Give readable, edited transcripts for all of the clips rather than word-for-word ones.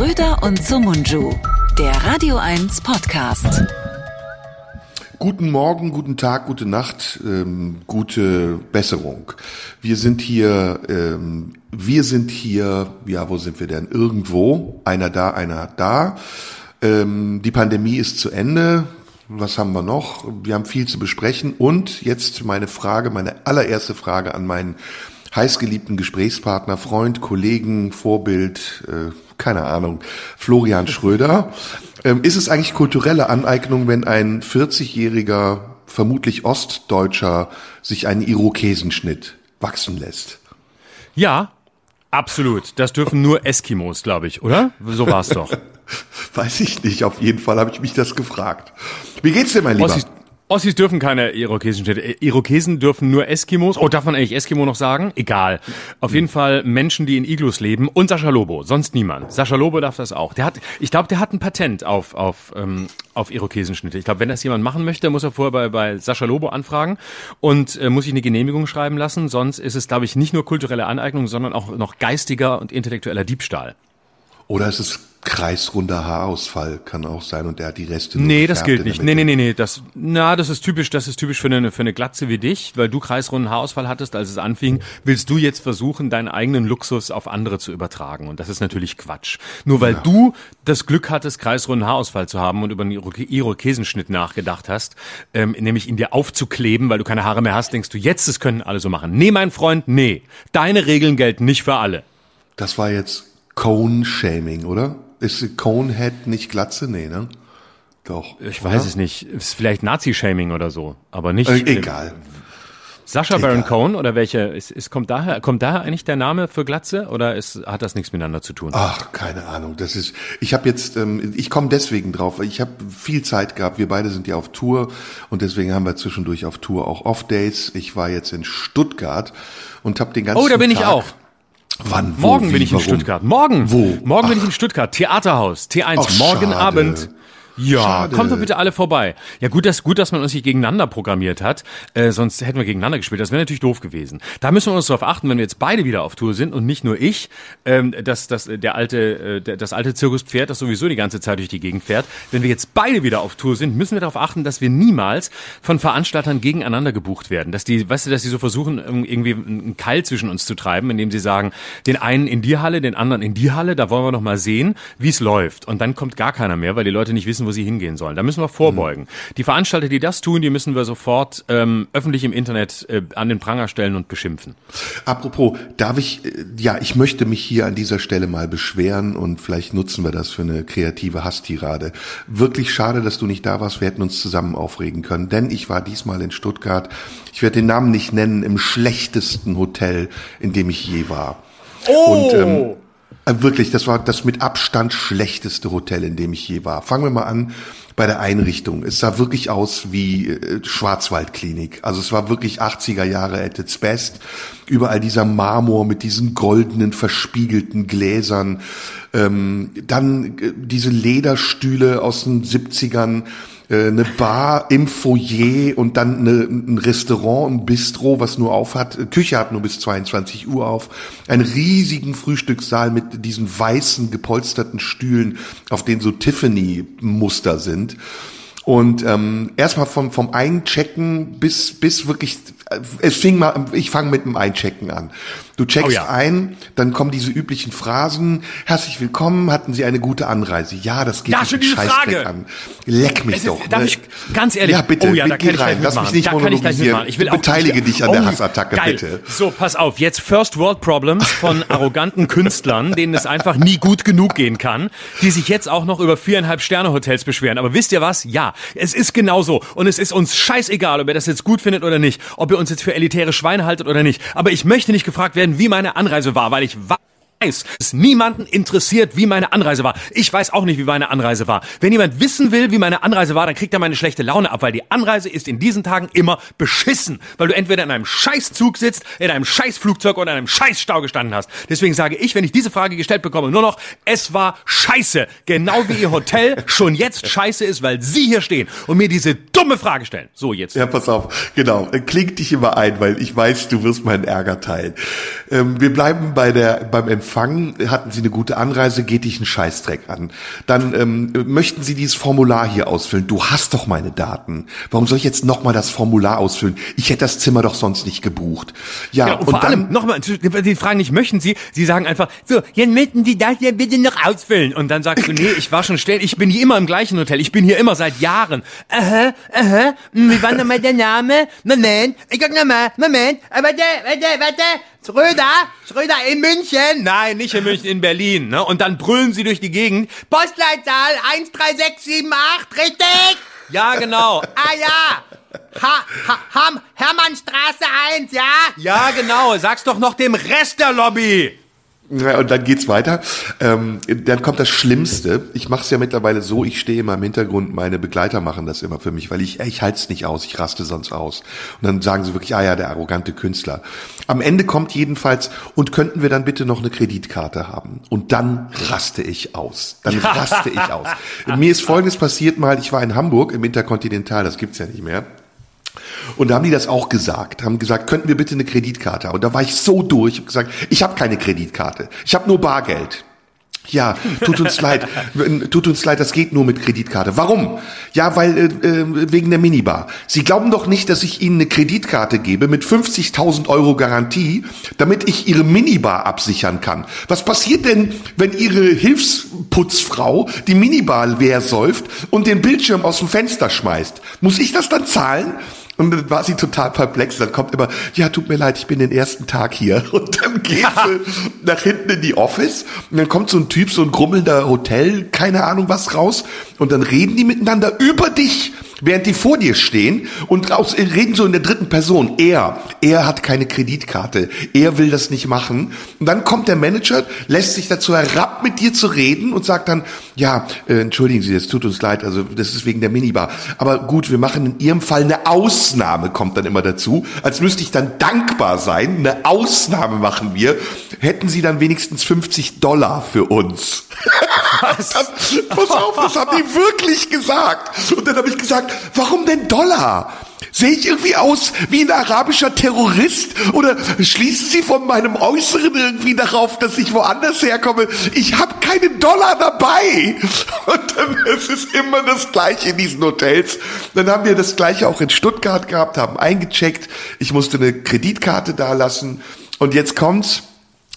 Schröder und Somuncu, der Radio 1 Podcast. Guten Morgen, guten Tag, gute Nacht, gute Besserung. Wir sind hier, ja, wo sind wir denn? Irgendwo, einer da. Die Pandemie ist zu Ende. Was haben wir noch? Wir haben viel zu besprechen. Und jetzt meine allererste Frage an meinen heißgeliebten Gesprächspartner, Freund, Kollegen, Vorbild, keine Ahnung, Florian Schröder. Ist es eigentlich kulturelle Aneignung, wenn ein 40-jähriger, vermutlich Ostdeutscher, sich einen Irokesenschnitt wachsen lässt? Ja, absolut. Das dürfen nur Eskimos, glaube ich, oder? So war's doch. Weiß ich nicht. Auf jeden Fall habe ich mich das gefragt. Wie geht's dir, mein Lieber? Ossis dürfen keine Irokesenstädte. Irokesen dürfen nur Eskimos. Oh, darf man eigentlich Eskimo noch sagen? Egal. Auf jeden Fall Menschen, die in Iglus leben. Und Sascha Lobo. Sonst niemand. Sascha Lobo darf das auch. Ich glaube, der hat ein Patent auf Irokesenschnitte. Ich glaube, wenn das jemand machen möchte, muss er vorher bei Sascha Lobo anfragen und muss sich eine Genehmigung schreiben lassen. Sonst ist es, glaube ich, nicht nur kulturelle Aneignung, sondern auch noch geistiger und intellektueller Diebstahl. Oder es ist kreisrunder Haarausfall, kann auch sein, und er hat die Reste. Nee, das gilt nicht. Nee, das ist typisch für eine Glatze wie dich, weil du kreisrunden Haarausfall hattest, als es anfing, willst du jetzt versuchen, deinen eigenen Luxus auf andere zu übertragen, und das ist natürlich Quatsch. Nur weil du das Glück hattest, kreisrunden Haarausfall zu haben und über einen Irokesenschnitt nachgedacht hast, nämlich ihn dir aufzukleben, weil du keine Haare mehr hast, denkst du jetzt, das können alle so machen. Nee, mein Freund, nee. Deine Regeln gelten nicht für alle. Das war jetzt Cone-Shaming, oder? Ist Conehead nicht Glatze? Nee, ne? Doch. Ich weiß es nicht. Ist vielleicht Nazi-Shaming oder so, aber nicht. Egal. Sacha Baron Cohen oder welche? Kommt daher eigentlich der Name für Glatze, oder hat das nichts miteinander zu tun? Ach, keine Ahnung. Ich komme deswegen drauf, weil ich habe viel Zeit gehabt. Wir beide sind ja auf Tour, und deswegen haben wir zwischendurch auf Tour auch Off-Days. Ich war jetzt in Stuttgart und habe den ganzen Tag... Oh, da bin ich auch. Wann, wo, morgen bin ich in Stuttgart. Morgen. Wo? Morgen bin ich in Stuttgart. Theaterhaus. T1. Ach, morgen schade. Abend. Ja, schade. Kommt doch bitte alle vorbei. Ja, gut, dass man uns nicht gegeneinander programmiert hat. Sonst hätten wir gegeneinander gespielt. Das wäre natürlich doof gewesen. Da müssen wir uns darauf achten, wenn wir jetzt beide wieder auf Tour sind und nicht nur ich, das alte Zirkuspferd, das sowieso die ganze Zeit durch die Gegend fährt. Wenn wir jetzt beide wieder auf Tour sind, müssen wir darauf achten, dass wir niemals von Veranstaltern gegeneinander gebucht werden. Dass die so versuchen, irgendwie einen Keil zwischen uns zu treiben, indem sie sagen, den einen in die Halle, den anderen in die Halle. Da wollen wir noch mal sehen, wie es läuft. Und dann kommt gar keiner mehr, weil die Leute nicht wissen, wo sie hingehen sollen. Da müssen wir vorbeugen. Die Veranstalter, die das tun, die müssen wir sofort öffentlich im Internet an den Pranger stellen und beschimpfen. Apropos, darf ich, ich möchte mich hier an dieser Stelle mal beschweren, und vielleicht nutzen wir das für eine kreative Hasstirade. Wirklich schade, dass du nicht da warst. Wir hätten uns zusammen aufregen können, denn ich war diesmal in Stuttgart. Ich werde den Namen nicht nennen, im schlechtesten Hotel, in dem ich je war. Oh! Und, wirklich, das war das mit Abstand schlechteste Hotel, in dem ich je war. Fangen wir mal an bei der Einrichtung. Es sah wirklich aus wie Schwarzwaldklinik. Also es war wirklich 80er Jahre at its best. Überall dieser Marmor mit diesen goldenen, verspiegelten Gläsern. Dann diese Lederstühle aus den 70ern. Eine Bar im Foyer und dann ein Restaurant, ein Bistro, was nur Küche hat nur bis 22 Uhr auf, einen riesigen Frühstückssaal mit diesen weißen, gepolsterten Stühlen, auf denen so Tiffany-Muster sind. Und erstmal vom Einchecken bis wirklich, ich fange mit dem Einchecken an. Du checkst ein, dann kommen diese üblichen Phrasen. Herzlich willkommen, hatten Sie eine gute Anreise? Ja, das geht nicht Scheißdreck an. Leck mich doch. Darf ich ganz ehrlich? Ja, bitte, geh rein. Lass mich nicht monologisieren. Ich beteilige dich an der Hassattacke, geil. Bitte. So, pass auf, jetzt First World Problems von arroganten Künstlern, denen es einfach nie gut genug gehen kann, die sich jetzt auch noch über 4,5-Sterne-Hotels beschweren. Aber wisst ihr was? Ja. Es ist genauso, und es ist uns scheißegal, ob ihr das jetzt gut findet oder nicht, ob ihr uns jetzt für elitäre Schweine haltet oder nicht, aber ich möchte nicht gefragt werden, wie meine Anreise war, weil ich weiß, dass niemanden interessiert, wie meine Anreise war. Ich weiß auch nicht, wie meine Anreise war. Wenn jemand wissen will, wie meine Anreise war, dann kriegt er meine schlechte Laune ab, weil die Anreise ist in diesen Tagen immer beschissen, weil du entweder in einem Scheißzug sitzt, in einem Scheißflugzeug oder in einem Scheißstau gestanden hast. Deswegen sage ich, wenn ich diese Frage gestellt bekomme, nur noch, es war scheiße. Genau wie ihr Hotel schon jetzt scheiße ist, weil Sie hier stehen und mir diese dumme Frage stellen. So, jetzt. Ja, pass auf. Genau. Kling dich immer ein, weil ich weiß, du wirst meinen Ärger teilen. Wir bleiben beim Empfang. empfangen, hatten Sie eine gute Anreise, geht dich ein Scheißdreck an. Dann möchten Sie dieses Formular hier ausfüllen. Du hast doch meine Daten. Warum soll ich jetzt nochmal das Formular ausfüllen? Ich hätte das Zimmer doch sonst nicht gebucht. Ja, und vor allem, nochmal, die fragen nicht, möchten Sie? Sie sagen einfach, so, jetzt möchten Sie das ja bitte noch ausfüllen. Und dann sagst du, nee, ich war schon schnell, ich bin hier immer im gleichen Hotel, ich bin hier immer seit Jahren. Wie war nochmal der Name? Moment, ich guck nochmal, Moment, warte. Schröder in München? Nein, nicht in München, in Berlin. Ne? Und dann brüllen sie durch die Gegend. Postleitzahl 13678, richtig? Ja, genau. Ah ja, Hermannstraße 1, ja? Ja, genau, sag's doch noch dem Rest der Lobby. Ja, und dann geht's weiter. Dann kommt das Schlimmste. Ich mache es ja mittlerweile so, ich stehe immer im Hintergrund, meine Begleiter machen das immer für mich, weil ich halte es nicht aus, ich raste sonst aus. Und dann sagen sie wirklich, ah ja, der arrogante Künstler. Am Ende kommt jedenfalls, und könnten wir dann bitte noch eine Kreditkarte haben? Und dann raste ich aus. Mir ist Folgendes passiert mal, ich war in Hamburg im Interkontinental, das gibt's ja nicht mehr. Und da haben die das auch gesagt, haben gesagt, könnten wir bitte eine Kreditkarte haben? Und da war ich so durch, habe gesagt, ich habe keine Kreditkarte, ich habe nur Bargeld. Ja, tut uns leid, das geht nur mit Kreditkarte. Warum? Ja, weil wegen der Minibar. Sie glauben doch nicht, dass ich Ihnen eine Kreditkarte gebe mit 50.000 Euro Garantie, damit ich Ihre Minibar absichern kann. Was passiert denn, wenn Ihre Hilfsputzfrau die Minibar leer säuft und den Bildschirm aus dem Fenster schmeißt? Muss ich das dann zahlen? Und dann war sie total perplex. Dann kommt immer, ja, tut mir leid, ich bin den ersten Tag hier. Und dann geht sie nach hinten in die Office. Und dann kommt so ein Typ, so ein grummelnder Hotel, keine Ahnung was raus. Und dann reden die miteinander über dich, während die vor dir stehen und reden so in der dritten Person. Er hat keine Kreditkarte. Er will das nicht machen. Und dann kommt der Manager, lässt sich dazu herab, mit dir zu reden und sagt dann, ja, entschuldigen Sie, das tut uns leid, also das ist wegen der Minibar. Aber gut, wir machen in Ihrem Fall eine Ausnahme, kommt dann immer dazu. Als müsste ich dann dankbar sein. Eine Ausnahme machen wir. Hätten Sie dann wenigstens $50 für uns. Was? Pass auf, das haben die wirklich gesagt. Und dann habe ich gesagt, warum denn $? Sehe ich irgendwie aus wie ein arabischer Terrorist? Oder schließen Sie von meinem Äußeren irgendwie darauf, dass ich woanders herkomme? Ich habe keinen $, dabei. Und dann ist es immer das Gleiche in diesen Hotels. Dann haben wir das Gleiche auch in Stuttgart gehabt, haben eingecheckt. Ich musste eine Kreditkarte dalassen. Und jetzt kommt's.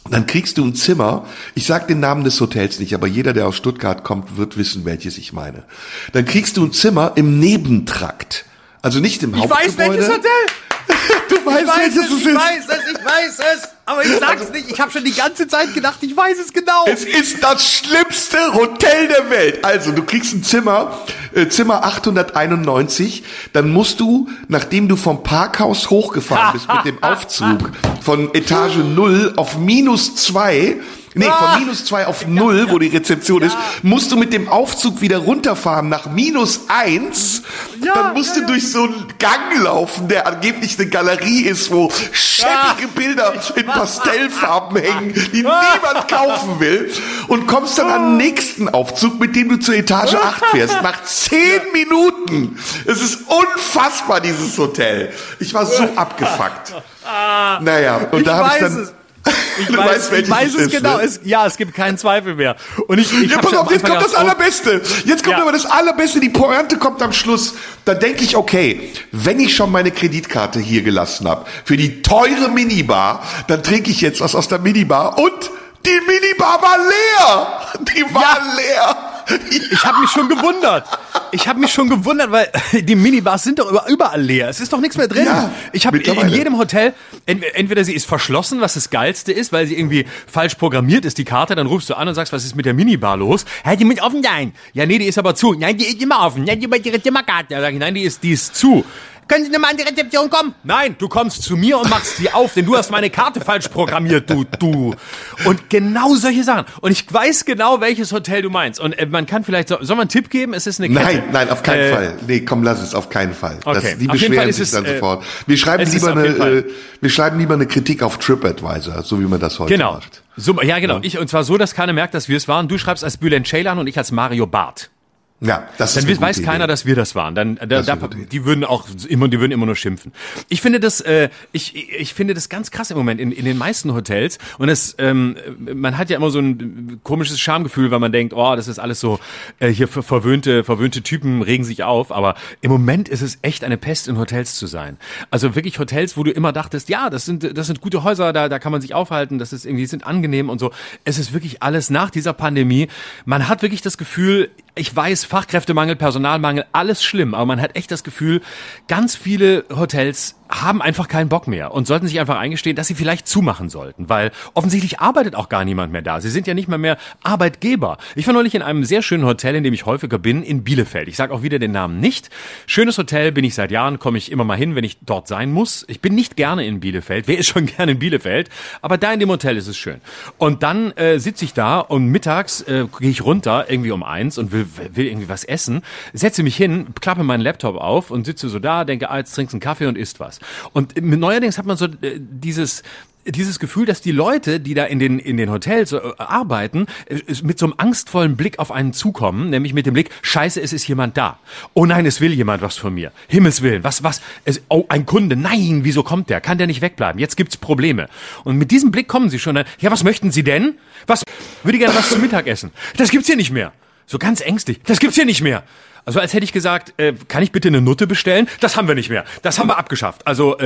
Dann kriegst du ein Zimmer, ich sag den Namen des Hotels nicht, aber jeder, der aus Stuttgart kommt, wird wissen, welches ich meine. Dann kriegst du ein Zimmer im Nebentrakt, also nicht im Hauptgebäude. Ich weiß, welches Hotel! Du weißt, welches es ist. Ich weiß es! Aber ich sag's nicht, ich habe schon die ganze Zeit gedacht, ich weiß es genau. Es ist das schlimmste Hotel der Welt. Also, du kriegst ein Zimmer, Zimmer 891, dann musst du, nachdem du vom Parkhaus hochgefahren bist mit dem Aufzug von Etage 0 auf -2, nee, von -2 auf 0, wo die Rezeption ist, musst du mit dem Aufzug wieder runterfahren nach -1. Ja, dann musst du durch so einen Gang laufen, der angeblich eine Galerie ist, wo schäbige Bilder in Pastellfarben hängen, die niemand kaufen will. Und kommst dann am nächsten Aufzug, mit dem du zur Etage 8 fährst, nach 10 Minuten. Es ist unfassbar, dieses Hotel. Ich war so abgefuckt. Naja, und ich da habe ich dann... Ich weiß es genau. Ne? Es gibt keinen Zweifel mehr. Und Jetzt kommt aber das Allerbeste. Die Pointe kommt am Schluss. Da denke ich, okay, wenn ich schon meine Kreditkarte hier gelassen habe für die teure Minibar, dann trinke ich jetzt was aus der Minibar. Und die Minibar war leer. Die war leer. Ich habe mich schon gewundert. weil die Minibars sind doch überall leer. Es ist doch nichts mehr drin. Ja, ich habe in jedem Hotel, entweder sie ist verschlossen, was das Geilste ist, weil sie irgendwie falsch programmiert ist, die Karte. Dann rufst du an und sagst, was ist mit der Minibar los? Hä, die mit offen sein? Ja, nee, die ist aber zu. Nein, die ist immer offen. Nein, die ist ihre Zimmerkarte. Nein, die ist zu. Können Sie nochmal an die Rezeption kommen? Nein, du kommst zu mir und machst die auf, denn du hast meine Karte falsch programmiert, du. Und genau solche Sachen. Und ich weiß genau, welches Hotel du meinst. Und man kann vielleicht, soll man einen Tipp geben? Es ist eine Kette. Nein, auf keinen Fall. Nee, komm, lass es, auf keinen Fall. Okay. Die beschweren sich dann sofort. Wir schreiben lieber eine Kritik auf TripAdvisor, so wie man das heute macht. So, ja, genau. Und zwar so, dass keiner merkt, dass wir es waren. Du schreibst als Bülent Ceylan und ich als Mario Barth. Ja, das dann ist weiß keiner, dass wir das waren. Dann die würden immer nur schimpfen. Ich finde das ich finde das ganz krass im Moment in den meisten Hotels, und das man hat ja immer so ein komisches Schamgefühl, weil man denkt, oh, das ist alles so hier verwöhnte Typen regen sich auf, aber im Moment ist es echt eine Pest, in Hotels zu sein. Also wirklich Hotels, wo du immer dachtest, ja, das sind gute Häuser, da kann man sich aufhalten, das ist irgendwie, sind angenehm und so. Es ist wirklich alles nach dieser Pandemie. Man hat wirklich das Gefühl, ich weiß, Fachkräftemangel, Personalmangel, alles schlimm, aber man hat echt das Gefühl, ganz viele Hotels haben einfach keinen Bock mehr und sollten sich einfach eingestehen, dass sie vielleicht zumachen sollten, weil offensichtlich arbeitet auch gar niemand mehr da. Sie sind ja nicht mal mehr Arbeitgeber. Ich war neulich in einem sehr schönen Hotel, in dem ich häufiger bin, in Bielefeld. Ich sage auch wieder den Namen nicht. Schönes Hotel, bin ich seit Jahren, komme ich immer mal hin, wenn ich dort sein muss. Ich bin nicht gerne in Bielefeld. Wer ist schon gerne in Bielefeld? Aber da in dem Hotel ist es schön. Und dann sitze ich da und mittags gehe ich runter, irgendwie um 1 und will irgendwie was essen, setze mich hin, klappe meinen Laptop auf und sitze so da, denke, jetzt trinkst einen Kaffee und isst was. Und neuerdings hat man so dieses Gefühl, dass die Leute, die da in den Hotels arbeiten, mit so einem angstvollen Blick auf einen zukommen, nämlich mit dem Blick, scheiße, es ist jemand da. Oh nein, es will jemand was von mir. Himmels Willen, was? Oh, ein Kunde, nein, wieso kommt der? Kann der nicht wegbleiben? Jetzt gibt's Probleme. Und mit diesem Blick kommen sie schon dann, ja, was möchten Sie denn? Was? Würde gerne was zum Mittag essen. Das gibt's hier nicht mehr. So ganz ängstlich. Das gibt's hier nicht mehr. Also als hätte ich gesagt, kann ich bitte eine Nutte bestellen? Das haben wir nicht mehr. Das haben wir abgeschafft. Also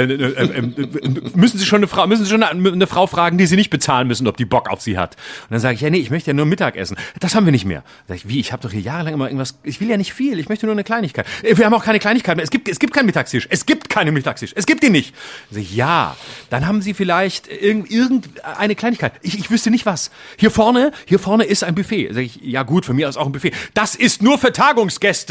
müssen Sie schon eine Frau fragen, die Sie nicht bezahlen müssen, ob die Bock auf Sie hat. Und dann sage ich, ja nee, ich möchte ja nur Mittag essen. Das haben wir nicht mehr. Sag ich, wie? Ich habe doch hier jahrelang immer irgendwas. Ich will ja nicht viel. Ich möchte nur eine Kleinigkeit. Wir haben auch keine Kleinigkeit mehr. Es gibt keinen Mittagstisch. Es gibt keinen Mittagstisch. Es gibt ihn nicht. Sag ich, ja, dann haben Sie vielleicht irgendeine Kleinigkeit. Ich wüsste nicht was. Hier vorne ist ein Buffet. Sag ich, ja gut, von mir aus auch ein Buffet. Das ist nur für Tagungsgäste.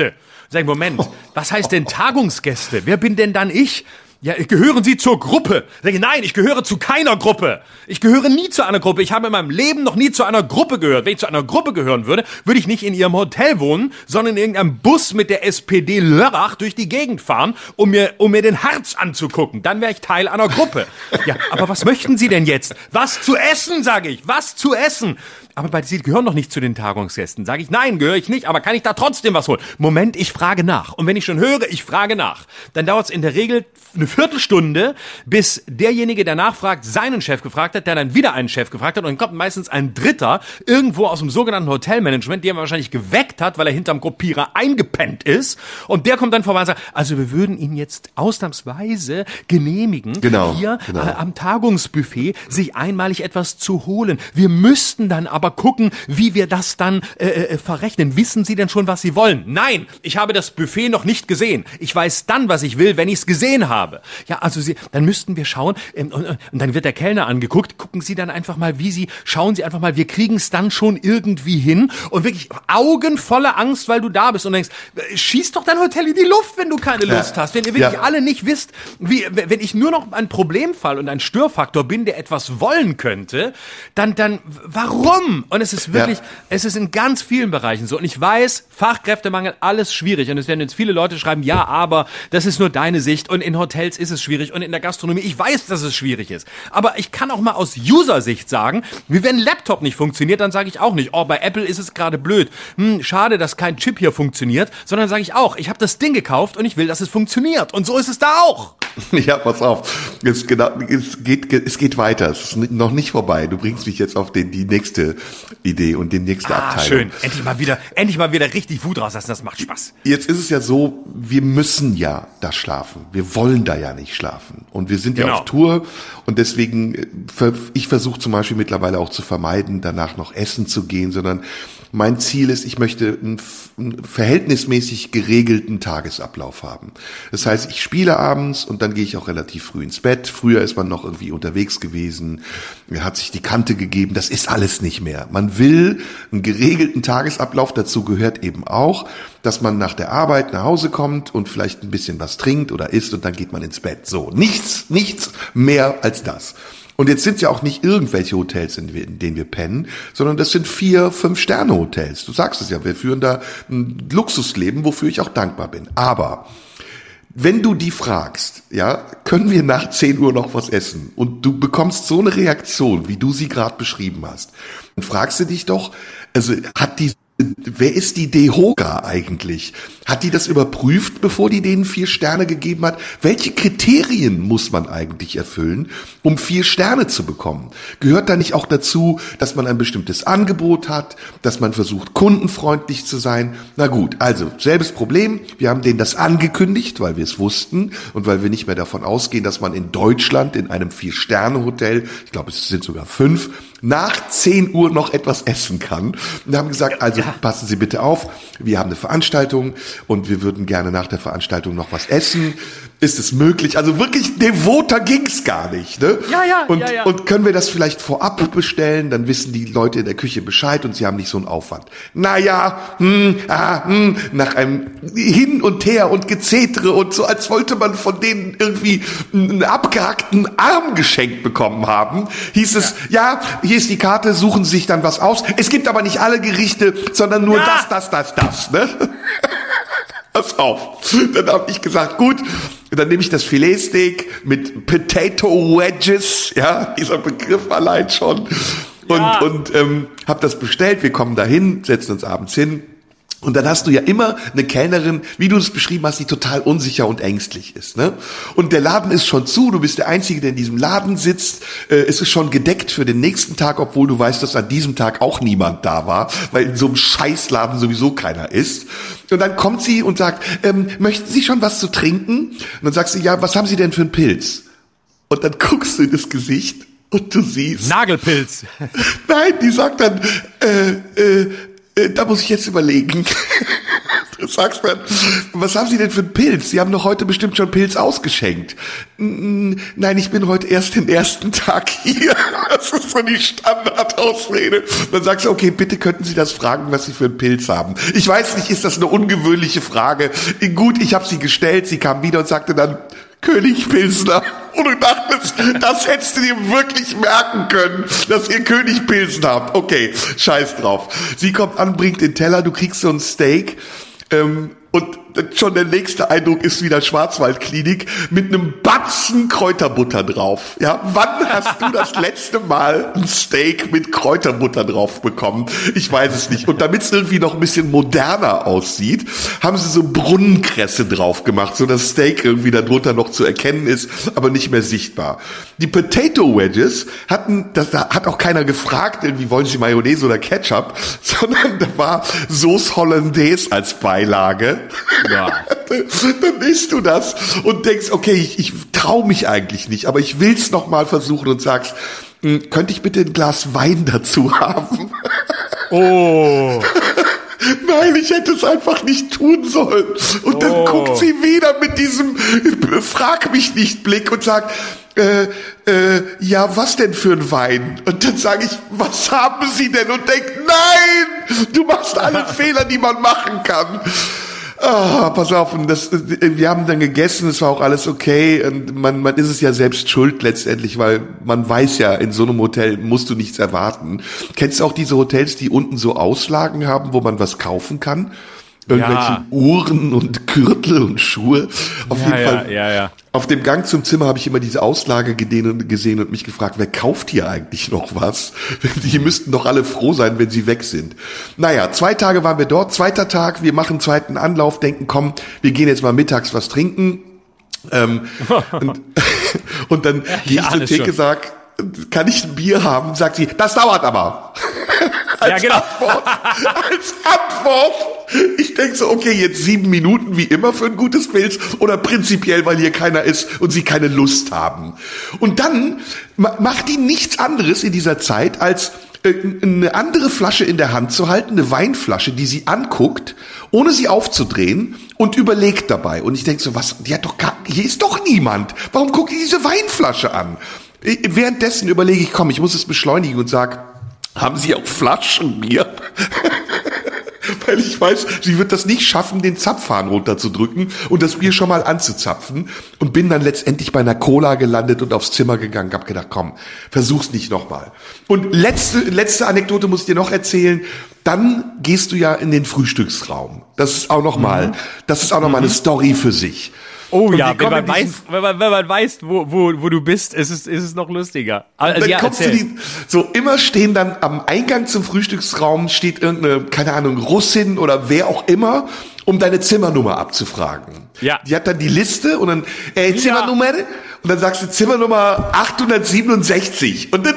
Sagen, Moment, was heißt denn Tagungsgäste? Wer bin denn dann ich? Ja, gehören Sie zur Gruppe? Sage, nein, ich gehöre zu keiner Gruppe. Ich gehöre nie zu einer Gruppe. Ich habe in meinem Leben noch nie zu einer Gruppe gehört. Wenn ich zu einer Gruppe gehören würde, würde ich nicht in Ihrem Hotel wohnen, sondern in irgendeinem Bus mit der SPD Lörrach durch die Gegend fahren, um mir den Harz anzugucken. Dann wäre ich Teil einer Gruppe. Ja, aber was möchten Sie denn jetzt? Was zu essen, sage ich. Was zu essen. Aber Sie gehören doch nicht zu den Tagungsgästen. Sage ich, nein, gehöre ich nicht, aber kann ich da trotzdem was holen? Moment, ich frage nach. Und wenn ich schon höre, ich frage nach, dann dauert es in der Regel eine Viertelstunde, bis derjenige, der nachfragt, seinen Chef gefragt hat, der dann wieder einen Chef gefragt hat, und dann kommt meistens ein Dritter irgendwo aus dem sogenannten Hotelmanagement, den man wahrscheinlich geweckt hat, weil er hinterm Kopierer eingepennt ist, und der kommt dann vorbei und sagt, also wir würden Ihnen jetzt ausnahmsweise genehmigen, hier am Tagungsbuffet sich einmalig etwas zu holen. Wir müssten dann aber gucken, wie wir das dann verrechnen. Wissen Sie denn schon, was Sie wollen? Nein, ich habe das Buffet noch nicht gesehen. Ich weiß dann, was ich will, wenn ich es gesehen habe. Ja, also dann müssten wir schauen, und dann wird der Kellner angeguckt, schauen Sie einfach mal, wir kriegen es dann schon irgendwie hin, und wirklich Augen voller Angst, weil du da bist und denkst, schieß doch dein Hotel in die Luft, wenn du keine Lust hast, wenn ihr wirklich alle nicht wisst, wenn ich nur noch ein Problemfall und ein Störfaktor bin, der etwas wollen könnte, dann warum? Und es ist wirklich, es ist in ganz vielen Bereichen so. Und ich weiß, Fachkräftemangel, alles schwierig. Und es werden jetzt viele Leute schreiben, ja, aber das ist nur deine Sicht. Und in Hotels ist es schwierig. Und in der Gastronomie, ich weiß, dass es schwierig ist. Aber ich kann auch mal aus User-Sicht sagen, wie wenn ein Laptop nicht funktioniert, dann sage ich auch nicht, oh, bei Apple ist es gerade blöd. Schade, dass kein Chip hier funktioniert. Sondern sage ich auch, ich habe das Ding gekauft und ich will, dass es funktioniert. Und so ist es da auch. Ja, pass auf. Es geht weiter. Es ist noch nicht vorbei. Du bringst mich jetzt auf die nächste Idee und die nächste Abteilung. Schön. Endlich mal wieder richtig Wut rauslassen. Das macht Spaß. Jetzt ist es ja so, wir müssen ja da schlafen. Wir wollen da ja nicht schlafen. Und wir sind ja auf Tour. Und deswegen, ich versuche zum Beispiel mittlerweile auch zu vermeiden, danach noch essen zu gehen, sondern mein Ziel ist, ich möchte einen verhältnismäßig geregelten Tagesablauf haben. Das heißt, ich spiele abends und dann gehe ich auch relativ früh ins Bett. Früher ist man noch irgendwie unterwegs gewesen, hat sich die Kante gegeben. Das ist alles nicht mehr. Man will einen geregelten Tagesablauf. Dazu gehört eben auch, dass man nach der Arbeit nach Hause kommt und vielleicht ein bisschen was trinkt oder isst und dann geht man ins Bett. So, nichts mehr als das. Und jetzt sind ja auch nicht irgendwelche Hotels, in denen wir pennen, sondern das sind 4-5-Sterne-Hotels. Du sagst es ja, wir führen da ein Luxusleben, wofür ich auch dankbar bin. Aber wenn du die fragst, ja, können wir nach 10 Uhr noch was essen? Und du bekommst so eine Reaktion, wie du sie gerade beschrieben hast. Und fragst du dich doch, also hat die Wer ist die DEHOGA eigentlich? Hat die das überprüft, bevor die denen 4 Sterne gegeben hat? Welche Kriterien muss man eigentlich erfüllen, um 4 Sterne zu bekommen? Gehört da nicht auch dazu, dass man ein bestimmtes Angebot hat, dass man versucht, kundenfreundlich zu sein? Na gut, also selbes Problem. Wir haben denen das angekündigt, weil wir es wussten und weil wir nicht mehr davon ausgehen, dass man in Deutschland in einem 4-Sterne-Hotel, ich glaube, es sind sogar 5, nach 10 Uhr noch etwas essen kann. Und haben gesagt, also passen Sie bitte auf, wir haben eine Veranstaltung und wir würden gerne nach der Veranstaltung noch was essen. Ist es möglich? Also wirklich devoter ging's gar nicht, ne? Ja. Und können wir das vielleicht vorab bestellen? Dann wissen die Leute in der Küche Bescheid und sie haben nicht so einen Aufwand. Nach einem Hin und Her und Gezetere und so, als wollte man von denen irgendwie einen abgehackten Arm geschenkt bekommen haben, hieß es, hier ist die Karte, suchen Sie sich dann was aus. Es gibt aber nicht alle Gerichte, sondern nur das, ne? Pass auf. Dann habe ich gesagt, gut, dann nehme ich das Filetsteak mit Potato Wedges, ja, dieser Begriff allein schon. Und habe das bestellt, wir kommen dahin, setzen uns abends hin. Und dann hast du ja immer eine Kellnerin, wie du es beschrieben hast, die total unsicher und ängstlich ist, ne? Und der Laden ist schon zu, du bist der Einzige, der in diesem Laden sitzt. Es ist schon gedeckt für den nächsten Tag, obwohl du weißt, dass an diesem Tag auch niemand da war, weil in so einem Scheißladen sowieso keiner ist. Und dann kommt sie und sagt, möchten Sie schon was zu trinken? Und dann sagst du, ja, was haben Sie denn für einen Pilz? Und dann guckst du in das Gesicht und du siehst... Nagelpilz. Nein, die sagt dann, da muss ich jetzt überlegen. Du sagst dann, was haben Sie denn für einen Pilz? Sie haben doch heute bestimmt schon Pilz ausgeschenkt. Nein, ich bin heute erst den ersten Tag hier. Das ist so die Standardausrede. Dann sagst du, okay, bitte könnten Sie das fragen, was Sie für einen Pilz haben. Ich weiß nicht, ist das eine ungewöhnliche Frage? Gut, ich habe sie gestellt. Sie kam wieder und sagte dann, König Pilsner. Und du dachtest, das hättest du dir wirklich merken können, dass ihr König Pilsner habt. Okay, scheiß drauf. Sie kommt an, bringt den Teller, du kriegst so ein Steak. Und schon der nächste Eindruck ist wieder Schwarzwaldklinik mit einem Batzen Kräuterbutter drauf. Ja, wann hast du das letzte Mal ein Steak mit Kräuterbutter drauf bekommen? Ich weiß es nicht. Und damit es irgendwie noch ein bisschen moderner aussieht, haben sie so Brunnenkresse drauf gemacht, so dass Steak irgendwie darunter noch zu erkennen ist, aber nicht mehr sichtbar. Die Potato Wedges hat auch keiner gefragt, irgendwie wollen sie Mayonnaise oder Ketchup, sondern da war Sauce Hollandaise als Beilage. Ja. Dann isst du das und denkst, okay, ich traue mich eigentlich nicht, aber ich will's noch mal versuchen und sagst, könnte ich bitte ein Glas Wein dazu haben? Oh. Nein, ich hätte es einfach nicht tun sollen. Und dann guckt sie wieder mit diesem Frag-mich-nicht-Blick und sagt, ja, was denn für ein Wein? Und dann sage ich, was haben Sie denn? Und denk, nein, du machst alle Fehler, die man machen kann. Ah, pass auf, und wir haben dann gegessen, es war auch alles okay und man ist es ja selbst schuld letztendlich, weil man weiß ja, in so einem Hotel musst du nichts erwarten. Kennst du auch diese Hotels, die unten so Auslagen haben, wo man was kaufen kann? Irgendwelche Uhren und Gürtel und Schuhe. Auf jeden Fall. Auf dem Gang zum Zimmer habe ich immer diese Auslage gesehen und mich gefragt, wer kauft hier eigentlich noch was? Die müssten doch alle froh sein, wenn sie weg sind. Naja, 2 Tage waren wir dort. 2. Tag, wir machen 2. Anlauf, denken, komm, wir gehen jetzt mal mittags was trinken. Und dann gehe ich zur Theke, sag, kann ich ein Bier haben? Sagt sie, das dauert aber. Als Antwort. Ich denke so, okay, jetzt 7 Minuten wie immer für ein gutes Pilz oder prinzipiell, weil hier keiner ist und sie keine Lust haben. Und dann macht die nichts anderes in dieser Zeit, als eine andere Flasche in der Hand zu halten, eine Weinflasche, die sie anguckt, ohne sie aufzudrehen und überlegt dabei. Und ich denke so, was, die hat doch hier ist doch niemand. Warum guckt die diese Weinflasche an? Währenddessen überlege ich, komm, ich muss es beschleunigen und sag, haben Sie auch Flaschenbier? Weil ich weiß, sie wird das nicht schaffen, den Zapfhahn runterzudrücken und das Bier schon mal anzuzapfen. Und bin dann letztendlich bei einer Cola gelandet und aufs Zimmer gegangen. Hab gedacht, komm, versuch's nicht nochmal. Und letzte Anekdote muss ich dir noch erzählen. Dann gehst du ja in den Frühstücksraum. Das ist auch nochmal eine Story für sich. Oh und ja, wenn man weiß, wo du bist, ist es noch lustiger. Also, dann ja, kommst erzähl. Du die, so immer stehen dann am Eingang zum Frühstücksraum steht irgendeine, keine Ahnung, Russin oder wer auch immer, um deine Zimmernummer abzufragen. Ja. Die hat dann die Liste und dann, Zimmernummer, und dann sagst du Zimmernummer 867 und dann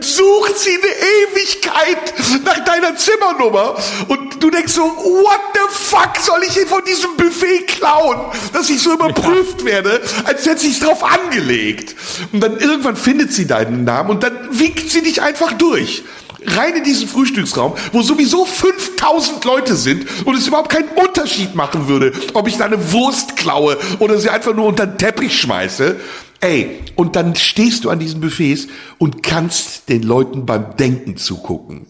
sucht sie eine Ewigkeit nach deiner Zimmernummer und du denkst so, what the fuck soll ich hier von diesem Buffet klauen, dass ich so überprüft werde, als hätte sie es drauf angelegt. Und dann irgendwann findet sie deinen Namen und dann winkt sie dich einfach durch. Rein in diesen Frühstücksraum, wo sowieso 5000 Leute sind und es überhaupt keinen Unterschied machen würde, ob ich da eine Wurst klaue oder sie einfach nur unter den Teppich schmeiße. Ey, und dann stehst du an diesen Buffets und kannst den Leuten beim Denken zugucken.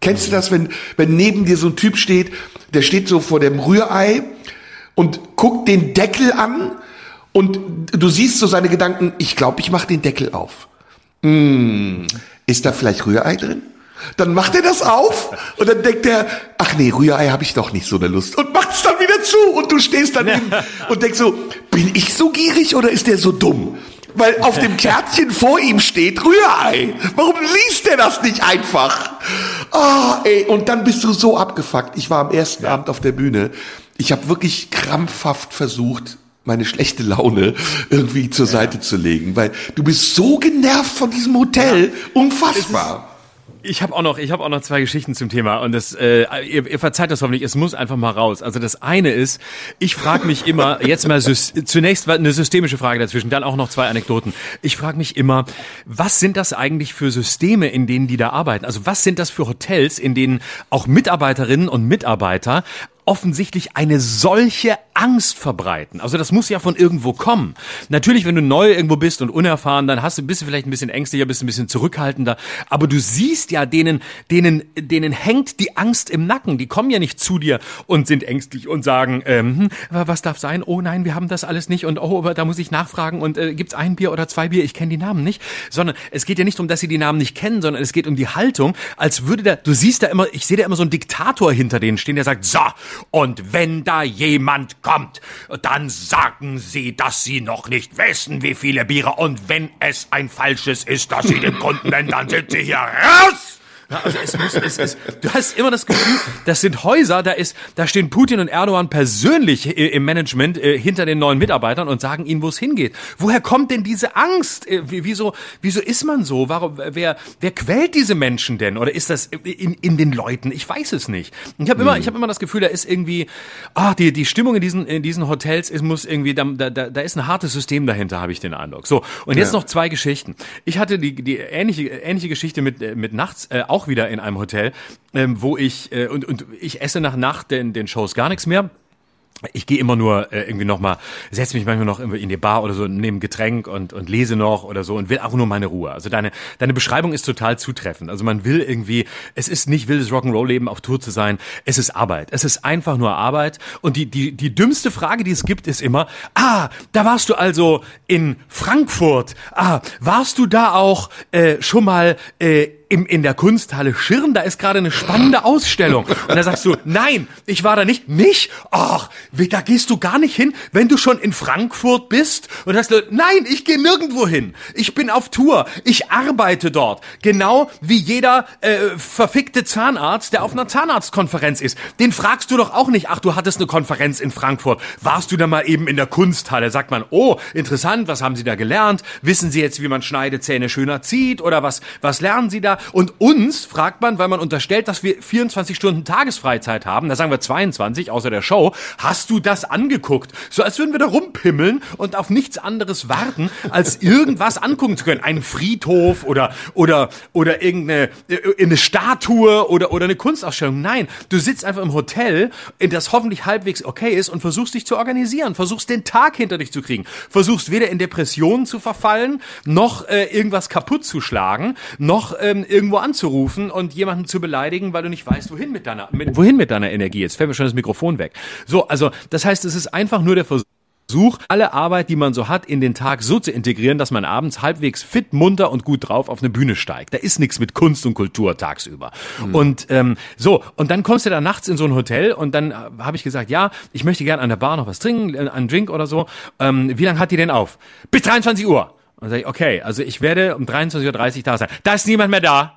Kennst du das, wenn neben dir so ein Typ steht, der steht so vor dem Rührei und guckt den Deckel an und du siehst so seine Gedanken, ich glaube, ich mache den Deckel auf. Ist da vielleicht Rührei drin? Dann macht er das auf und dann denkt er, ach nee, Rührei habe ich doch nicht so eine Lust und macht's dann wieder zu und du stehst daneben und denkst so, bin ich so gierig oder ist der so dumm? Weil auf dem Kärtchen vor ihm steht Rührei. Warum liest der das nicht einfach? Ah, ey, und dann bist du so abgefuckt. Ich war am ersten Abend auf der Bühne. Ich habe wirklich krampfhaft versucht, meine schlechte Laune irgendwie zur Seite zu legen, weil du bist so genervt von diesem Hotel. Unfassbar. Ich habe auch noch zwei Geschichten zum Thema und das ihr verzeiht das hoffentlich, es muss einfach mal raus. Also das eine ist, ich frage mich immer, jetzt mal zunächst eine systemische Frage dazwischen, dann auch noch zwei Anekdoten. Ich frage mich immer, was sind das eigentlich für Systeme, in denen die da arbeiten? Also was sind das für Hotels, in denen auch Mitarbeiterinnen und Mitarbeiter offensichtlich eine solche Angst verbreiten. Also das muss ja von irgendwo kommen. Natürlich, wenn du neu irgendwo bist und unerfahren, dann bist du vielleicht ein bisschen ängstlicher, bist ein bisschen zurückhaltender. Aber du siehst ja, denen hängt die Angst im Nacken. Die kommen ja nicht zu dir und sind ängstlich und sagen, was darf sein? Oh nein, wir haben das alles nicht. Und oh, da muss ich nachfragen. Und gibt's ein Bier oder zwei Bier? Ich kenne die Namen nicht. Sondern es geht ja nicht darum, dass sie die Namen nicht kennen, sondern es geht um die Haltung, als würde da, du siehst da immer, ich sehe da immer so einen Diktator hinter denen stehen, der sagt, so, und wenn da jemand kommt, dann sagen Sie, dass Sie noch nicht wissen, wie viele Biere. Und wenn es ein falsches ist, dass Sie den Kunden nennen, dann sind Sie hier raus. Also du hast immer das Gefühl, das sind Häuser, da stehen Putin und Erdogan persönlich im Management hinter den neuen Mitarbeitern und sagen ihnen, wo es hingeht. Woher kommt denn diese Angst? Wieso ist man so? Warum, wer quält diese Menschen denn? Oder ist das in den Leuten? Ich weiß es nicht. Ich habe immer das Gefühl, da ist irgendwie, die Stimmung in diesen Hotels, es muss irgendwie, da ist ein hartes System dahinter, habe ich den Eindruck. So, und jetzt noch zwei Geschichten. Ich hatte die ähnliche Geschichte mit nachts auch wieder in einem Hotel, wo ich und ich esse nach Nacht den Shows gar nichts mehr. Ich gehe immer nur irgendwie nochmal, setze mich manchmal noch irgendwie in die Bar oder so, nehme ein Getränk und lese noch oder so und will auch nur meine Ruhe. Also deine Beschreibung ist total zutreffend. Also man will irgendwie, es ist nicht wildes Rock'n'Roll-Leben auf Tour zu sein, es ist Arbeit. Es ist einfach nur Arbeit und die dümmste Frage, die es gibt, ist immer, da warst du also in Frankfurt, warst du da auch schon mal in der Kunsthalle Schirn, da ist gerade eine spannende Ausstellung. Und da sagst du, nein, ich war da nicht. Nicht? Ach, da gehst du gar nicht hin, wenn du schon in Frankfurt bist. Und da sagst du, nein, ich gehe nirgendwo hin. Ich bin auf Tour. Ich arbeite dort. Genau wie jeder verfickte Zahnarzt, der auf einer Zahnarztkonferenz ist. Den fragst du doch auch nicht, ach, du hattest eine Konferenz in Frankfurt. Warst du da mal eben in der Kunsthalle? Sagt man, oh, interessant, was haben Sie da gelernt? Wissen Sie jetzt, wie man Schneidezähne schöner zieht? Oder was lernen Sie da? Und uns fragt man, weil man unterstellt, dass wir 24 Stunden Tagesfreizeit haben. Da sagen wir 22, außer der Show. Hast du das angeguckt? So als würden wir da rumpimmeln und auf nichts anderes warten, als irgendwas angucken zu können. Einen Friedhof oder irgendeine Statue oder eine Kunstausstellung. Nein, du sitzt einfach im Hotel, in das hoffentlich halbwegs okay ist und versuchst dich zu organisieren. Versuchst den Tag hinter dich zu kriegen. Versuchst weder in Depressionen zu verfallen, noch irgendwas kaputt zu schlagen, noch irgendwo anzurufen und jemanden zu beleidigen, weil du nicht weißt, wohin mit deiner Energie. Jetzt fällt mir schon das Mikrofon weg. So, also das heißt, es ist einfach nur der Versuch Versuch, alle Arbeit, die man so hat, in den Tag so zu integrieren, dass man abends halbwegs fit, munter und gut drauf auf eine Bühne steigt. Da ist nichts mit Kunst und Kultur tagsüber. Mhm. Und und dann kommst du da nachts in so ein Hotel und dann habe ich gesagt, ja, ich möchte gerne an der Bar noch was trinken, einen Drink oder so. Wie lange hat die denn auf? Bis 23 Uhr. Und dann sage ich, okay, also ich werde um 23.30 Uhr da sein. Da ist niemand mehr da.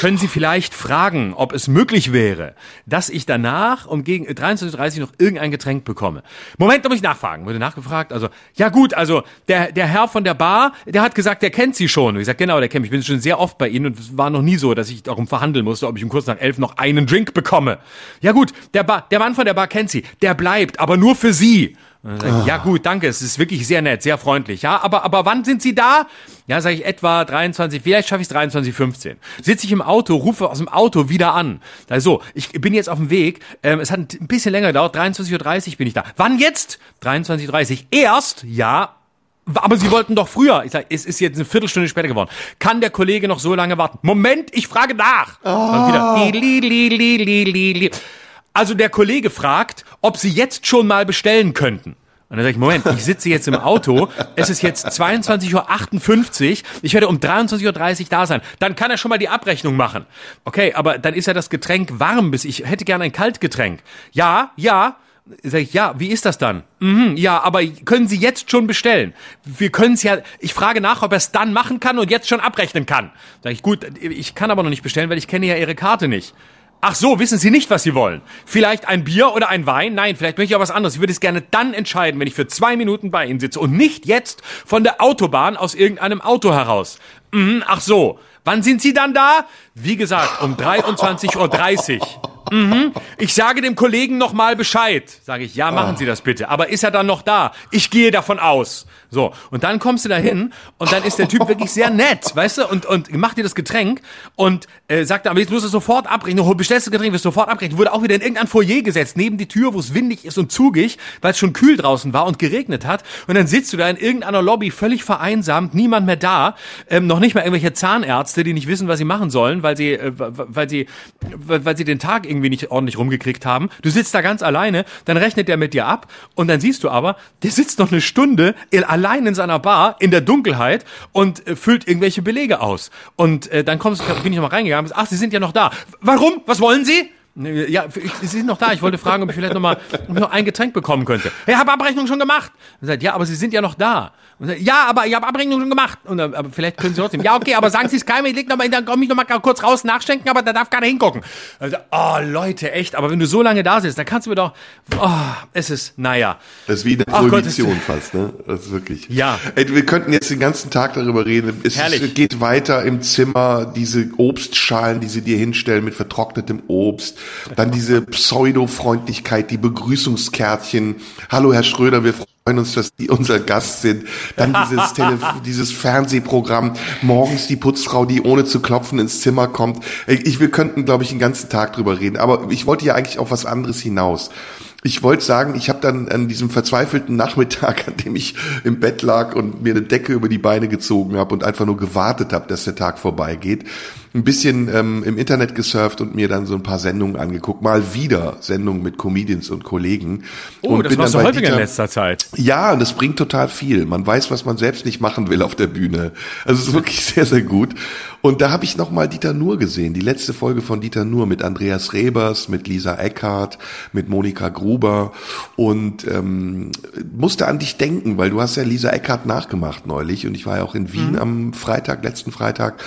Können Sie vielleicht fragen, ob es möglich wäre, dass ich danach um gegen 23.30 Uhr noch irgendein Getränk bekomme? Moment, da muss ich nachfragen. Wurde nachgefragt. Also, ja gut, also der Herr von der Bar, der hat gesagt, der kennt Sie schon. Und ich sage, genau, der kennt mich. Ich bin schon sehr oft bei Ihnen und es war noch nie so, dass ich darum verhandeln musste, ob ich um kurz nach 11 noch einen Drink bekomme. Ja gut, der Mann von der Bar kennt Sie. Der bleibt, aber nur für Sie. Ja gut, danke, es ist wirklich sehr nett, sehr freundlich. Ja, aber wann sind Sie da? Ja, sage ich etwa 23, vielleicht schaffe ich es 23:15. Sitze ich im Auto, rufe aus dem Auto wieder an. Also, ich bin jetzt auf dem Weg, es hat ein bisschen länger gedauert, 23.30 Uhr bin ich da. Wann jetzt? 23.30 Uhr. Erst? Ja, aber Sie wollten doch früher. Ich sage, es ist jetzt eine Viertelstunde später geworden. Kann der Kollege noch so lange warten? Moment, ich frage nach. Dann wieder. Li. Also der Kollege fragt, ob Sie jetzt schon mal bestellen könnten. Und dann sage ich, Moment, ich sitze jetzt im Auto, es ist jetzt 22.58 Uhr, ich werde um 23.30 Uhr da sein. Dann kann er schon mal die Abrechnung machen. Okay, aber dann ist ja das Getränk warm, ich hätte gerne ein Kaltgetränk. Ja. Sag ich, ja, wie ist das dann? Ja, aber können Sie jetzt schon bestellen? Wir können es ja, ich frage nach, ob er es dann machen kann und jetzt schon abrechnen kann. Sag ich, gut, ich kann aber noch nicht bestellen, weil ich kenne ja Ihre Karte nicht. Ach so, wissen Sie nicht, was Sie wollen? Vielleicht ein Bier oder ein Wein? Nein, vielleicht möchte ich auch was anderes. Ich würde es gerne dann entscheiden, wenn ich für 2 Minuten bei Ihnen sitze und nicht jetzt von der Autobahn aus irgendeinem Auto heraus. Ach so, wann sind Sie dann da? Wie gesagt, um 23.30 Uhr. Ich sage dem Kollegen nochmal Bescheid. Sage ich, ja, machen Sie das bitte. Aber ist er dann noch da? Ich gehe davon aus. So, und dann kommst du da hin und dann ist der Typ wirklich sehr nett, weißt du, und macht dir das Getränk und sagt dann, aber jetzt musst du sofort abrechnen. Du bestellst das Getränk, wirst sofort abrechnen. Wurde auch wieder in irgendein Foyer gesetzt, neben die Tür, wo es windig ist und zugig, weil es schon kühl draußen war und geregnet hat. Und dann sitzt du da in irgendeiner Lobby, völlig vereinsamt, niemand mehr da, noch nicht mal irgendwelche Zahnärzte, die nicht wissen, was sie machen sollen, weil sie den Tag irgendwie nicht ordentlich rumgekriegt haben. Du sitzt da ganz alleine, dann rechnet der mit dir ab und dann siehst du aber, der sitzt noch eine Stunde allein in seiner Bar, in der Dunkelheit und füllt irgendwelche Belege aus. Und dann bin ich nochmal reingegangen und ach, Sie sind ja noch da. Warum? Was wollen Sie? Ja, Sie sind noch da. Ich wollte fragen, ob ich vielleicht noch ein Getränk bekommen könnte. Ich habe Abrechnung schon gemacht. Und sagt, ja, aber Sie sind ja noch da. Und sagt, ja, aber ich habe Abrechnung schon gemacht. Und dann, aber vielleicht können Sie trotzdem. Ja, okay, aber sagen Sie es keinem. Ich leg noch mal, dann komme ich noch mal kurz raus nachschenken, aber da darf keiner hingucken. Also, oh Leute, echt. Aber wenn du so lange da sitzt, dann kannst du mir doch. Oh, es ist, naja. Das ist wie eine Prohibition fast, ne? Das ist wirklich. Ja. Ey, wir könnten jetzt den ganzen Tag darüber reden. Es geht weiter im Zimmer. Diese Obstschalen, die sie dir hinstellen mit vertrocknetem Obst. Dann diese Pseudo-Freundlichkeit, die Begrüßungskärtchen. Hallo, Herr Schröder, wir freuen uns, dass Sie unser Gast sind. Dann dieses Fernsehprogramm. Morgens die Putzfrau, die ohne zu klopfen ins Zimmer kommt. Wir könnten, glaube ich, den ganzen Tag drüber reden. Aber ich wollte ja eigentlich auf was anderes hinaus. Ich wollte sagen, ich habe dann an diesem verzweifelten Nachmittag, an dem ich im Bett lag und mir eine Decke über die Beine gezogen habe und einfach nur gewartet habe, dass der Tag vorbeigeht, ein bisschen im Internet gesurft und mir dann so ein paar Sendungen angeguckt. Mal wieder Sendungen mit Comedians und Kollegen. Oh, und das machst du häufiger in letzter Zeit. Ja, und das bringt total viel. Man weiß, was man selbst nicht machen will auf der Bühne. Also es ist wirklich sehr, sehr gut. Und da habe ich nochmal Dieter Nuhr gesehen. Die letzte Folge von Dieter Nuhr mit Andreas Rebers, mit Lisa Eckhardt, mit Monika Gruber. Und musste an dich denken, weil du hast ja Lisa Eckhardt nachgemacht neulich. Und ich war ja auch in Wien am Freitag, letzten Freitag.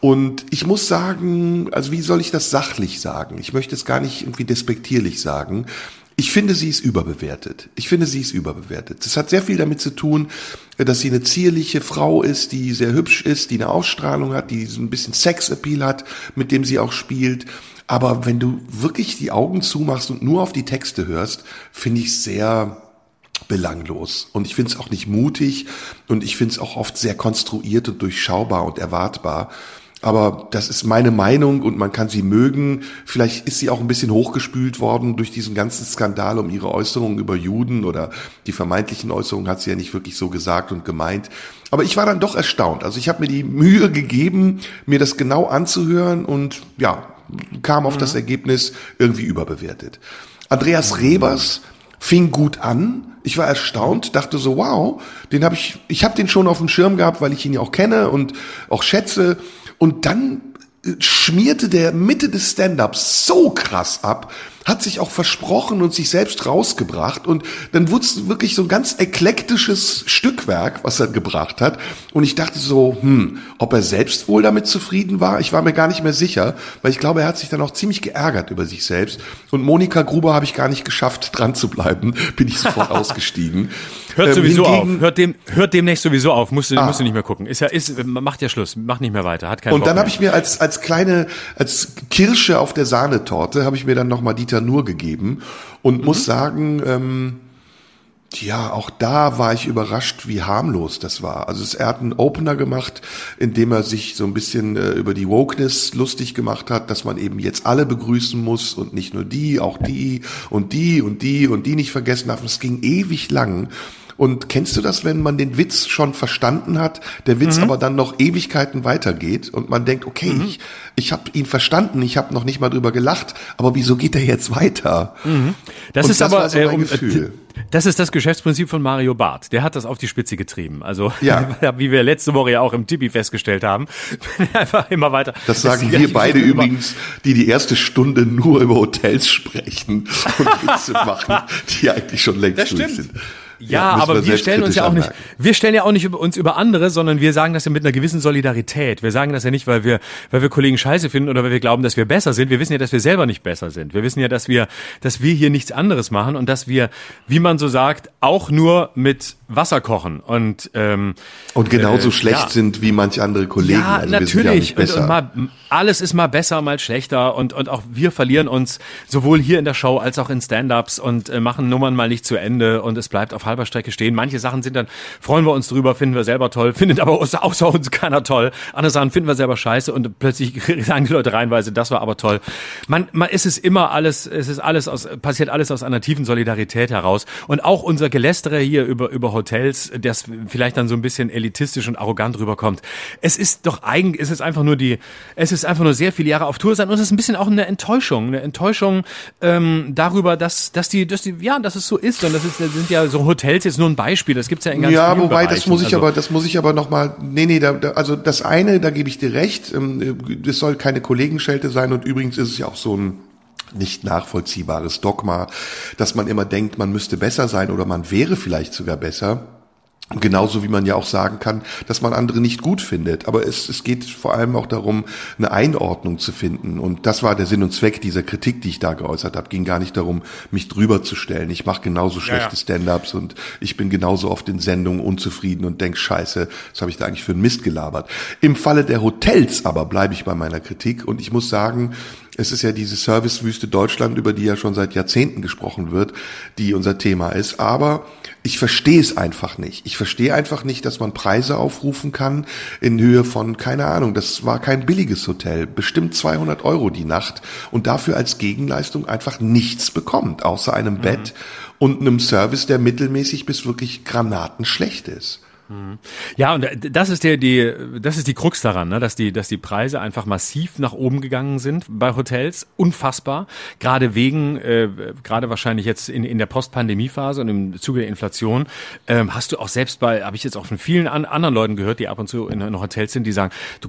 Und ich muss sagen, also wie soll ich das sachlich sagen? Ich möchte es gar nicht irgendwie despektierlich sagen. Ich finde, sie ist überbewertet. Das hat sehr viel damit zu tun, dass sie eine zierliche Frau ist, die sehr hübsch ist, die eine Ausstrahlung hat, die so ein bisschen Sex-Appeal hat, mit dem sie auch spielt. Aber wenn du wirklich die Augen zumachst und nur auf die Texte hörst, finde ich sehr belanglos. Und ich finde es auch nicht mutig und ich finde es auch oft sehr konstruiert und durchschaubar und erwartbar. Aber das ist meine Meinung und man kann sie mögen. Vielleicht ist sie auch ein bisschen hochgespült worden durch diesen ganzen Skandal um ihre Äußerungen über Juden oder die vermeintlichen Äußerungen hat sie ja nicht wirklich so gesagt und gemeint. Aber ich war dann doch erstaunt. Also ich habe mir die Mühe gegeben, mir das genau anzuhören und ja, kam auf das Ergebnis irgendwie überbewertet. Andreas Rebers fing gut an. Ich war erstaunt, dachte so, wow, ich habe den schon auf dem Schirm gehabt, weil ich ihn ja auch kenne und auch schätze. Und dann schmierte der Mitte des Stand-Ups so krass ab, hat sich auch versprochen und sich selbst rausgebracht, und dann wurde es wirklich so ein ganz eklektisches Stückwerk, was er gebracht hat, und ich dachte so, ob er selbst wohl damit zufrieden war, ich war mir gar nicht mehr sicher, weil ich glaube, er hat sich dann auch ziemlich geärgert über sich selbst, und Monika Gruber habe ich gar nicht geschafft, dran zu bleiben, bin ich sofort ausgestiegen. Hört sowieso auf, hört demnächst sowieso auf, musst du nicht mehr gucken, macht ja Schluss, macht nicht mehr weiter, hat keinen Bock. Und dann habe ich mir als Kirsche auf der Sahnetorte, habe ich mir dann nochmal Dieter Nuhr gegeben und muss sagen, auch da war ich überrascht, wie harmlos das war. Also er hat einen Opener gemacht, in dem er sich so ein bisschen über die Wokeness lustig gemacht hat, dass man eben jetzt alle begrüßen muss und nicht nur die, auch die und die und die und die nicht vergessen darf. Es ging ewig lang. Und kennst du das, wenn man den Witz schon verstanden hat, der Witz aber dann noch Ewigkeiten weitergeht und man denkt, okay, ich habe ihn verstanden, ich habe noch nicht mal drüber gelacht, aber wieso geht der jetzt weiter? Das ist das Geschäftsprinzip von Mario Barth. Der hat das auf die Spitze getrieben. Also wie wir letzte Woche ja auch im Tipi festgestellt haben, einfach immer weiter. Das sagen wir beide übrigens, die erste Stunde nur über Hotels sprechen und Witze machen, die eigentlich schon längst durch sind. Ja, aber wir stellen ja auch nicht uns über andere, sondern wir sagen das ja mit einer gewissen Solidarität. Wir sagen das ja nicht, weil wir Kollegen scheiße finden oder weil wir glauben, dass wir besser sind. Wir wissen ja, dass wir selber nicht besser sind. Wir wissen ja, dass wir hier nichts anderes machen und dass wir, wie man so sagt, auch nur mit Wasser kochen und genauso schlecht sind wie manche andere Kollegen. Ja, also natürlich. Wir sind ja nicht besser. Und alles ist mal besser, mal schlechter und auch wir verlieren uns sowohl hier in der Show als auch in Stand-Ups und machen Nummern mal nicht zu Ende und es bleibt auf halber Strecke stehen. Manche Sachen sind dann, freuen wir uns drüber, finden wir selber toll, findet aber außer uns keiner toll. Andere Sachen finden wir selber scheiße und plötzlich sagen die Leute reihenweise, das war aber toll. Passiert alles aus einer tiefen Solidarität heraus. Und auch unser Gelästere hier über Hotels, das vielleicht dann so ein bisschen elitistisch und arrogant rüberkommt. Es ist einfach nur sehr viele Jahre auf Tour sein und es ist ein bisschen auch eine Enttäuschung darüber, dass es so ist und sind ja so Hotels jetzt nur ein Beispiel, das gibt's ja in ganz vielen Bereichen. Ja, wobei, da gebe ich dir recht, es soll keine Kollegenschelte sein und übrigens ist es ja auch so ein nicht nachvollziehbares Dogma, dass man immer denkt, man müsste besser sein oder man wäre vielleicht sogar besser. Genauso wie man ja auch sagen kann, dass man andere nicht gut findet. Aber es geht vor allem auch darum, eine Einordnung zu finden. Und das war der Sinn und Zweck dieser Kritik, die ich da geäußert habe. Ging gar nicht darum, mich drüber zu stellen. Ich mache genauso schlechte Stand-Ups und ich bin genauso oft in Sendungen unzufrieden und denk, scheiße, was habe ich da eigentlich für einen Mist gelabert. Im Falle der Hotels aber bleibe ich bei meiner Kritik. Und ich muss sagen, es ist ja diese Servicewüste Deutschland, über die ja schon seit Jahrzehnten gesprochen wird, die unser Thema ist. Aber ich verstehe es einfach nicht. Ich verstehe einfach nicht, dass man Preise aufrufen kann in Höhe von, keine Ahnung, das war kein billiges Hotel, bestimmt 200 Euro die Nacht und dafür als Gegenleistung einfach nichts bekommt, außer einem Bett und einem Service, der mittelmäßig bis wirklich granatenschlecht ist. Ja, und das ist die Krux daran, ne? dass die Preise einfach massiv nach oben gegangen sind bei Hotels, unfassbar, gerade wahrscheinlich jetzt in der Post-Pandemie-Phase und im Zuge der Inflation, hast du auch selbst habe ich jetzt auch von vielen anderen Leuten gehört, die ab und zu in Hotels sind, die sagen, du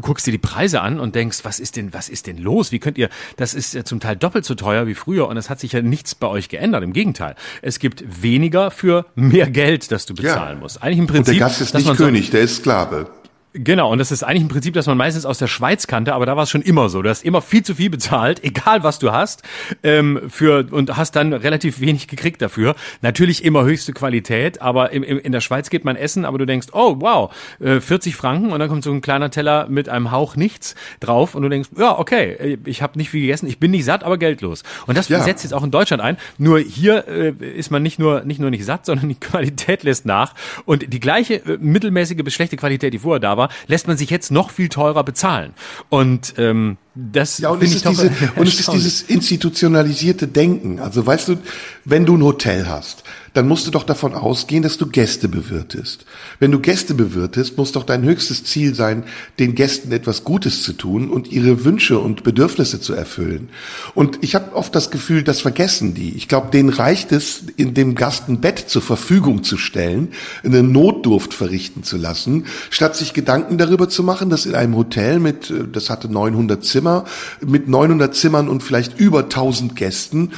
guckst dir die Preise an und denkst, was ist denn los, wie könnt ihr, das ist ja zum Teil doppelt so teuer wie früher und es hat sich ja nichts bei euch geändert, im Gegenteil, es gibt weniger für mehr Geld, das du bezahlen musst. Eigentlich im Prinzip, und der Gast ist nicht König, der ist Sklave. Genau, und das ist eigentlich ein Prinzip, das man meistens aus der Schweiz kannte, aber da war es schon immer so. Du hast immer viel zu viel bezahlt, egal was du hast, und hast dann relativ wenig gekriegt dafür. Natürlich immer höchste Qualität, aber in der Schweiz geht man essen, aber du denkst, oh wow, 40 Franken und dann kommt so ein kleiner Teller mit einem Hauch nichts drauf und du denkst, ja okay, ich habe nicht viel gegessen, ich bin nicht satt, aber geldlos. Und das setzt jetzt auch in Deutschland ein, nur hier ist man nicht nur nicht satt, sondern die Qualität lässt nach und die gleiche mittelmäßige bis schlechte Qualität, die vorher da war, lässt man sich jetzt noch viel teurer bezahlen. Und Das ja, und es, ist dieses institutionalisierte Denken. Also weißt du, wenn du ein Hotel hast, dann musst du doch davon ausgehen, dass du Gäste bewirtest. Wenn du Gäste bewirtest, muss doch dein höchstes Ziel sein, den Gästen etwas Gutes zu tun und ihre Wünsche und Bedürfnisse zu erfüllen. Und ich habe oft das Gefühl, das vergessen die. Ich glaube, denen reicht es, in dem Gast ein Bett zur Verfügung zu stellen, eine Notdurft verrichten zu lassen, statt sich Gedanken darüber zu machen, dass in einem Hotel mit, das hatte 900 Zimmer, mit 900 Zimmern und vielleicht über 1000 Gästen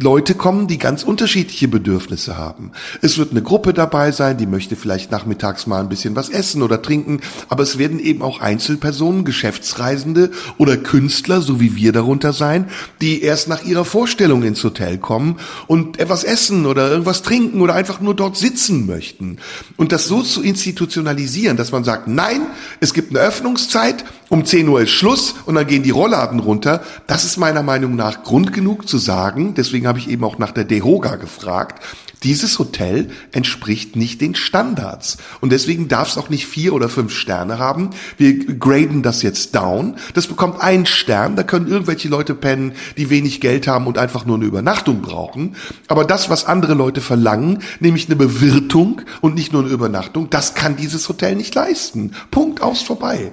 Leute kommen, die ganz unterschiedliche Bedürfnisse haben. Es wird eine Gruppe dabei sein, die möchte vielleicht nachmittags mal ein bisschen was essen oder trinken, aber es werden eben auch Einzelpersonen, Geschäftsreisende oder Künstler, so wie wir darunter sein, die erst nach ihrer Vorstellung ins Hotel kommen und etwas essen oder irgendwas trinken oder einfach nur dort sitzen möchten. Und das so zu institutionalisieren, dass man sagt, nein, es gibt eine Öffnungszeit, um 10 Uhr ist Schluss und dann gehen die Rollladen runter. Das ist meiner Meinung nach Grund genug zu sagen, deswegen habe ich eben auch nach der DEHOGA gefragt, dieses Hotel entspricht nicht den Standards. Und deswegen darf es auch nicht 4 oder 5 Sterne haben. Wir graden das jetzt down. Das bekommt 1 Stern. Da können irgendwelche Leute pennen, die wenig Geld haben und einfach nur eine Übernachtung brauchen. Aber das, was andere Leute verlangen, nämlich eine Bewirtung und nicht nur eine Übernachtung, das kann dieses Hotel nicht leisten. Punkt, aus, vorbei.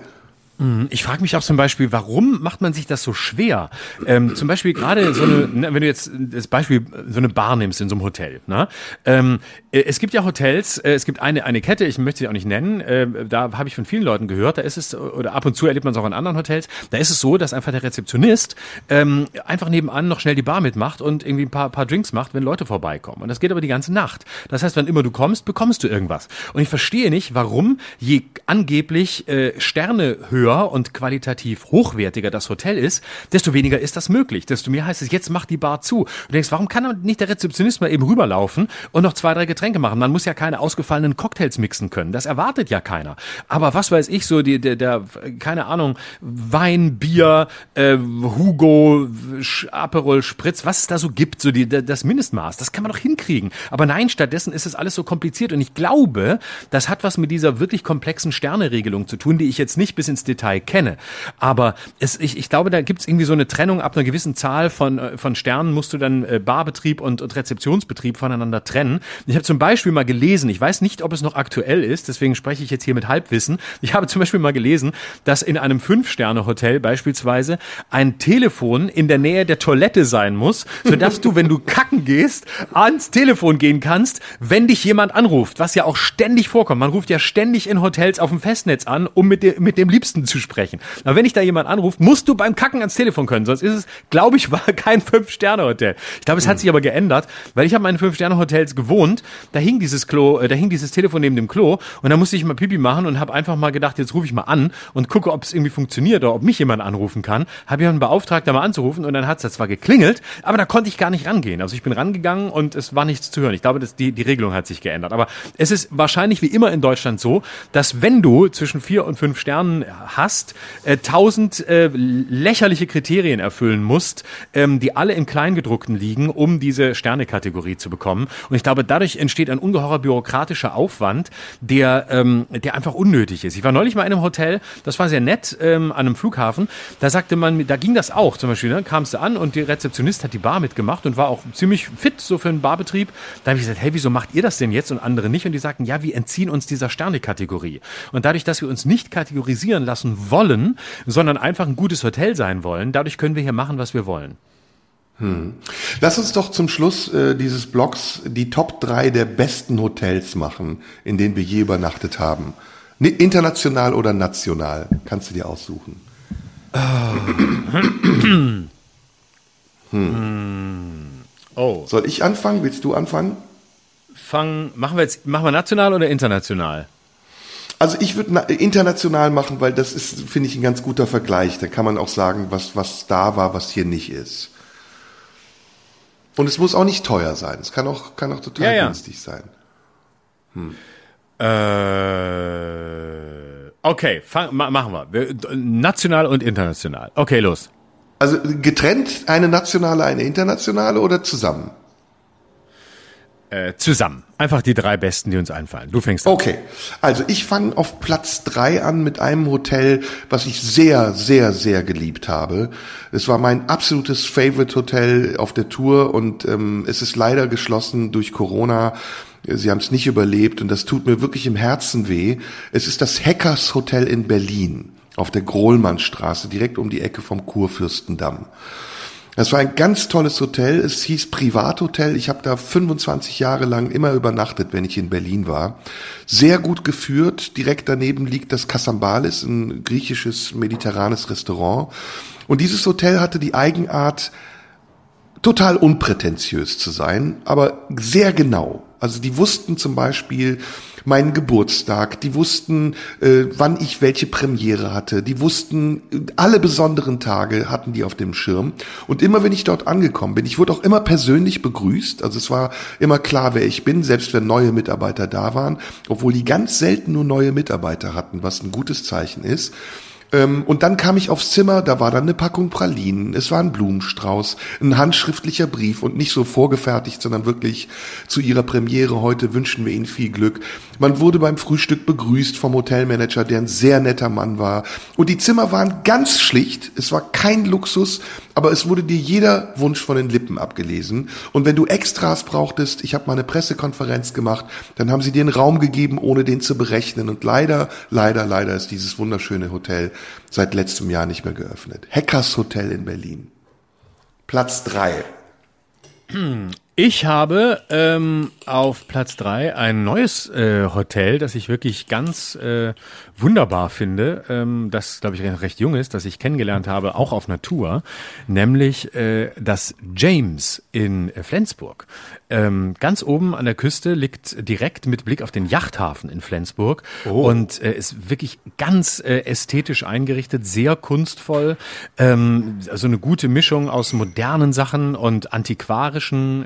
Ich frage mich auch zum Beispiel, warum macht man sich das so schwer? Zum Beispiel gerade so eine, wenn du jetzt das Beispiel so eine Bar nimmst in so einem Hotel. Ne? Es gibt ja Hotels, es gibt eine Kette, ich möchte sie auch nicht nennen, da habe ich von vielen Leuten gehört, da ist es, oder ab und zu erlebt man es auch in anderen Hotels, da ist es so, dass einfach der Rezeptionist einfach nebenan noch schnell die Bar mitmacht und irgendwie ein paar Drinks macht, wenn Leute vorbeikommen. Und das geht aber die ganze Nacht. Das heißt, wann immer du kommst, bekommst du irgendwas. Und ich verstehe nicht, warum je angeblich Sterne höher und qualitativ hochwertiger das Hotel ist, desto weniger ist das möglich. Desto mehr heißt es, jetzt mach die Bar zu. Du denkst, warum kann nicht der Rezeptionist mal eben rüberlaufen und noch 2, 3 Getränke machen? Man muss ja keine ausgefallenen Cocktails mixen können. Das erwartet ja keiner. Aber was weiß ich, so der keine Ahnung, Wein, Bier, Hugo, Aperol, Spritz, was es da so gibt, so das Mindestmaß, das kann man doch hinkriegen. Aber nein, stattdessen ist es alles so kompliziert und ich glaube, das hat was mit dieser wirklich komplexen Sterneregelung zu tun, die ich jetzt nicht bis ins Detail kenne. Aber ich glaube, da gibt es irgendwie so eine Trennung. Ab einer gewissen Zahl von Sternen musst du dann Barbetrieb und Rezeptionsbetrieb voneinander trennen. Ich habe zum Beispiel mal gelesen, ich weiß nicht, ob es noch aktuell ist, deswegen spreche ich jetzt hier mit Halbwissen. Ich habe zum Beispiel mal gelesen, dass in einem 5-Sterne-Hotel beispielsweise ein Telefon in der Nähe der Toilette sein muss, sodass du, wenn du kacken gehst, ans Telefon gehen kannst, wenn dich jemand anruft, was ja auch ständig vorkommt. Man ruft ja ständig in Hotels auf dem Festnetz an, um mit dem Liebsten zu sprechen. Aber wenn dich da jemand anruft, musst du beim Kacken ans Telefon können, sonst ist es, glaube ich, war kein 5-Sterne-Hotel. Ich glaube, es hat sich aber geändert, weil ich habe in 5-Sterne-Hotels gewohnt, da hing dieses Klo, da hing dieses Telefon neben dem Klo und da musste ich mal Pipi machen und habe einfach mal gedacht, jetzt rufe ich mal an und gucke, ob es irgendwie funktioniert oder ob mich jemand anrufen kann. Habe jemanden beauftragt, da mal anzurufen und dann hat es da zwar geklingelt, aber da konnte ich gar nicht rangehen. Also ich bin rangegangen und es war nichts zu hören. Ich glaube, die Regelung hat sich geändert. Aber es ist wahrscheinlich wie immer in Deutschland so, dass wenn du zwischen 4 und 5 Sternen hast, 1000 lächerliche Kriterien erfüllen musst, die alle im Kleingedruckten liegen, um diese Sternekategorie zu bekommen. Und ich glaube, dadurch entsteht ein ungeheurer bürokratischer Aufwand, der einfach unnötig ist. Ich war neulich mal in einem Hotel, das war sehr nett, an einem Flughafen. Da sagte man, da ging das auch zum Beispiel, ne? Kamst du an und der Rezeptionist hat die Bar mitgemacht und war auch ziemlich fit so für einen Barbetrieb. Da habe ich gesagt, hey, wieso macht ihr das denn jetzt und andere nicht? Und die sagten, ja, wir entziehen uns dieser Sternekategorie. Und dadurch, dass wir uns nicht kategorisieren lassen wollen, sondern einfach ein gutes Hotel sein wollen. Dadurch können wir hier machen, was wir wollen. Lass uns doch zum Schluss dieses Blogs die Top 3 der besten Hotels machen, in denen wir je übernachtet haben. International oder national, kannst du dir aussuchen. Oh. Soll ich anfangen? Willst du anfangen? Machen wir national oder international? Also ich würde international machen, weil das ist, finde ich, ein ganz guter Vergleich. Da kann man auch sagen, was da war, was hier nicht ist. Und es muss auch nicht teuer sein. Es kann auch total günstig sein. Okay, machen wir. National und international. Okay, los. Also getrennt eine nationale, eine internationale oder zusammen? zusammen. Einfach die drei besten, die uns einfallen. Du fängst an. Okay, also ich fange auf Platz 3 an mit einem Hotel, was ich sehr, sehr, sehr geliebt habe. Es war mein absolutes Favorite Hotel auf der Tour und es ist leider geschlossen durch Corona. Sie haben es nicht überlebt und das tut mir wirklich im Herzen weh. Es ist das Hackers Hotel in Berlin auf der Grohlmannstraße, direkt um die Ecke vom Kurfürstendamm. Das war ein ganz tolles Hotel, es hieß Privathotel. Ich habe da 25 Jahre lang immer übernachtet, wenn ich in Berlin war. Sehr gut geführt, direkt daneben liegt das Kasambalis, ein griechisches mediterranes Restaurant. Und dieses Hotel hatte die Eigenart, total unprätentiös zu sein, aber sehr genau. Also die wussten zum Beispiel meinen Geburtstag, die wussten, wann ich welche Premiere hatte, die wussten, alle besonderen Tage hatten die auf dem Schirm. Und immer wenn ich dort angekommen bin, ich wurde auch immer persönlich begrüßt, also es war immer klar, wer ich bin, selbst wenn neue Mitarbeiter da waren, obwohl die ganz selten nur neue Mitarbeiter hatten, was ein gutes Zeichen ist. Und dann kam ich aufs Zimmer, da war dann eine Packung Pralinen, es war ein Blumenstrauß, ein handschriftlicher Brief und nicht so vorgefertigt, sondern wirklich zu ihrer Premiere heute wünschen wir Ihnen viel Glück. Man wurde beim Frühstück begrüßt vom Hotelmanager, der ein sehr netter Mann war. Und die Zimmer waren ganz schlicht, es war kein Luxus, aber es wurde dir jeder Wunsch von den Lippen abgelesen. Und wenn du Extras brauchtest, ich habe mal eine Pressekonferenz gemacht, dann haben sie dir einen Raum gegeben, ohne den zu berechnen. Und leider, leider, leider ist dieses wunderschöne Hotel seit letztem Jahr nicht mehr geöffnet. Hackers Hotel in Berlin. Platz 3. Ich habe auf Platz 3 ein neues Hotel, das ich wirklich ganz wunderbar finde, das, glaube ich, recht jung ist, das ich kennengelernt habe, auch auf Natur, nämlich das James in Flensburg. Ganz oben an der Küste liegt direkt mit Blick auf den Yachthafen in Flensburg und ist wirklich ganz ästhetisch eingerichtet, sehr kunstvoll, also eine gute Mischung aus modernen Sachen und antiquarischen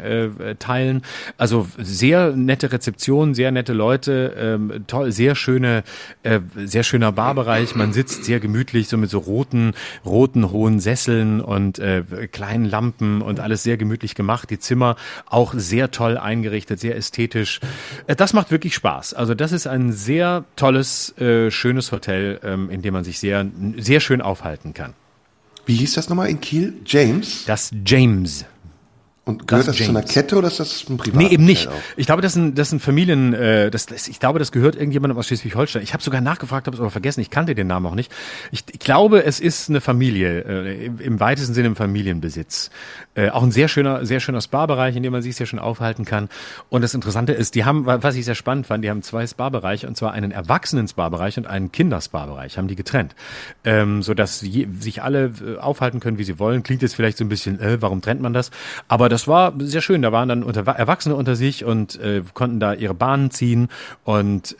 Teilen, also sehr nette Rezeption, sehr nette Leute, toll, sehr schöner Barbereich, man sitzt sehr gemütlich, so mit so roten hohen Sesseln und kleinen Lampen und alles sehr gemütlich gemacht, die Zimmer auch sehr toll eingerichtet, sehr ästhetisch. Das macht wirklich Spaß. Also das ist ein sehr tolles, schönes Hotel, in dem man sich sehr, sehr schön aufhalten kann. Wie hieß das nochmal in Kiel? James? Das James. Und gehört das zu einer Kette oder ist das ein Privathotel? Nee, eben nicht. Ich glaube, das ist ein Familien, ich glaube, das gehört irgendjemandem aus Schleswig-Holstein. Ich habe sogar nachgefragt, habe es aber vergessen. Ich kannte den Namen auch nicht. Ich glaube, es ist eine Familie, im weitesten Sinne im Familienbesitz. Auch ein sehr schöner Spa-Bereich, in dem man sich sehr schön aufhalten kann. Und das Interessante ist, die haben, was ich sehr spannend fand, die haben zwei Spa-Bereiche, und zwar einen Erwachsenen-Spa-Bereich und einen Kinderspa-Bereich, haben die getrennt. Sodass sich alle aufhalten können, wie sie wollen. Klingt jetzt vielleicht so ein bisschen, warum trennt man das? Aber das war sehr schön, da waren dann Erwachsene unter sich und konnten da ihre Bahnen ziehen und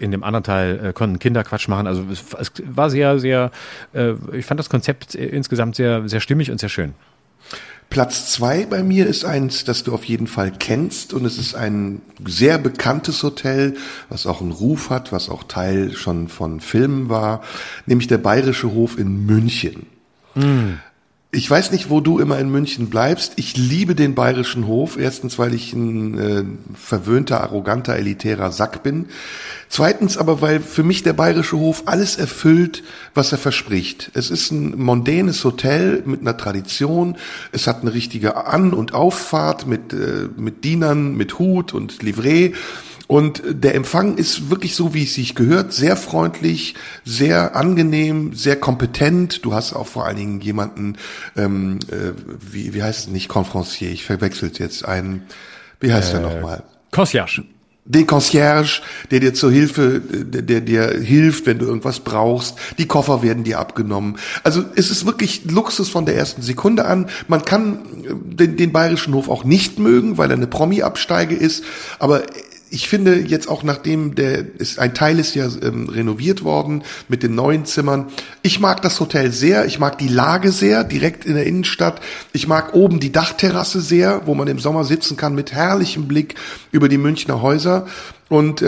in dem anderen Teil konnten Kinder Quatsch machen, also es war sehr, sehr, ich fand das Konzept insgesamt sehr, sehr stimmig und sehr schön. Platz 2 bei mir ist eins, das du auf jeden Fall kennst, und es ist ein sehr bekanntes Hotel, was auch einen Ruf hat, was auch Teil schon von Filmen war, nämlich der Bayerische Hof in München. Mm. Ich weiß nicht, wo du immer in München bleibst. Ich liebe den Bayerischen Hof. Erstens, weil ich ein verwöhnter, arroganter, elitärer Sack bin. Zweitens aber, weil für mich der Bayerische Hof alles erfüllt, was er verspricht. Es ist ein mondänes Hotel mit einer Tradition. Es hat eine richtige An- und Auffahrt mit Dienern, mit Hut und Livree. Und der Empfang ist wirklich so, wie es sich gehört, sehr freundlich, sehr angenehm, sehr kompetent. Du hast auch vor allen Dingen jemanden, wie heißt es nicht, Confrancier, ich verwechsel es jetzt, einen, wie heißt der nochmal? Concierge. Den Concierge, der dir hilft, wenn du irgendwas brauchst. Die Koffer werden dir abgenommen. Also es ist wirklich Luxus von der ersten Sekunde an. Man kann den Bayerischen Hof auch nicht mögen, weil er eine Promi-Absteige ist, aber ich finde jetzt auch, nachdem ein Teil ist ja renoviert worden mit den neuen Zimmern. Ich mag das Hotel sehr, ich mag die Lage sehr, direkt in der Innenstadt. Ich mag oben die Dachterrasse sehr, wo man im Sommer sitzen kann mit herrlichem Blick über die Münchner Häuser. Und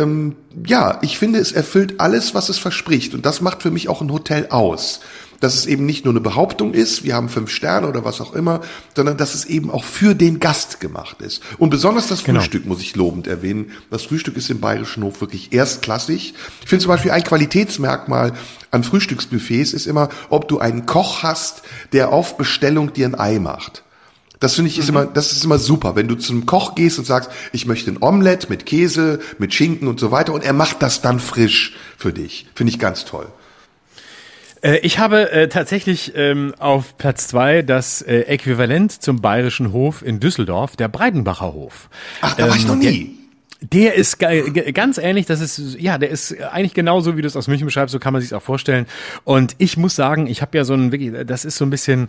ich finde, es erfüllt alles, was es verspricht. Und das macht für mich auch ein Hotel aus. dass es eben nicht nur eine Behauptung ist, wir haben 5 Sterne oder was auch immer, sondern dass es eben auch für den Gast gemacht ist. Und besonders das Frühstück muss ich lobend erwähnen. Das Frühstück ist im Bayerischen Hof wirklich erstklassig. Ich finde zum Beispiel ein Qualitätsmerkmal an Frühstücksbuffets ist immer, ob du einen Koch hast, der auf Bestellung dir ein Ei macht. Das finde ich ist immer, das ist immer super, wenn du zum Koch gehst und sagst, ich möchte ein Omelett mit Käse, mit Schinken und so weiter, und er macht das dann frisch für dich. Finde ich ganz toll. Ich habe tatsächlich auf Platz 2 das Äquivalent zum Bayerischen Hof in Düsseldorf, der Breidenbacher Hof. Ach, da war ich noch nie. Der ist ganz ähnlich, das ist, ja, der ist eigentlich genauso, wie du es aus München beschreibst, so kann man sich auch vorstellen. Und ich muss sagen, ich habe ja so ein, wirklich, das ist so ein bisschen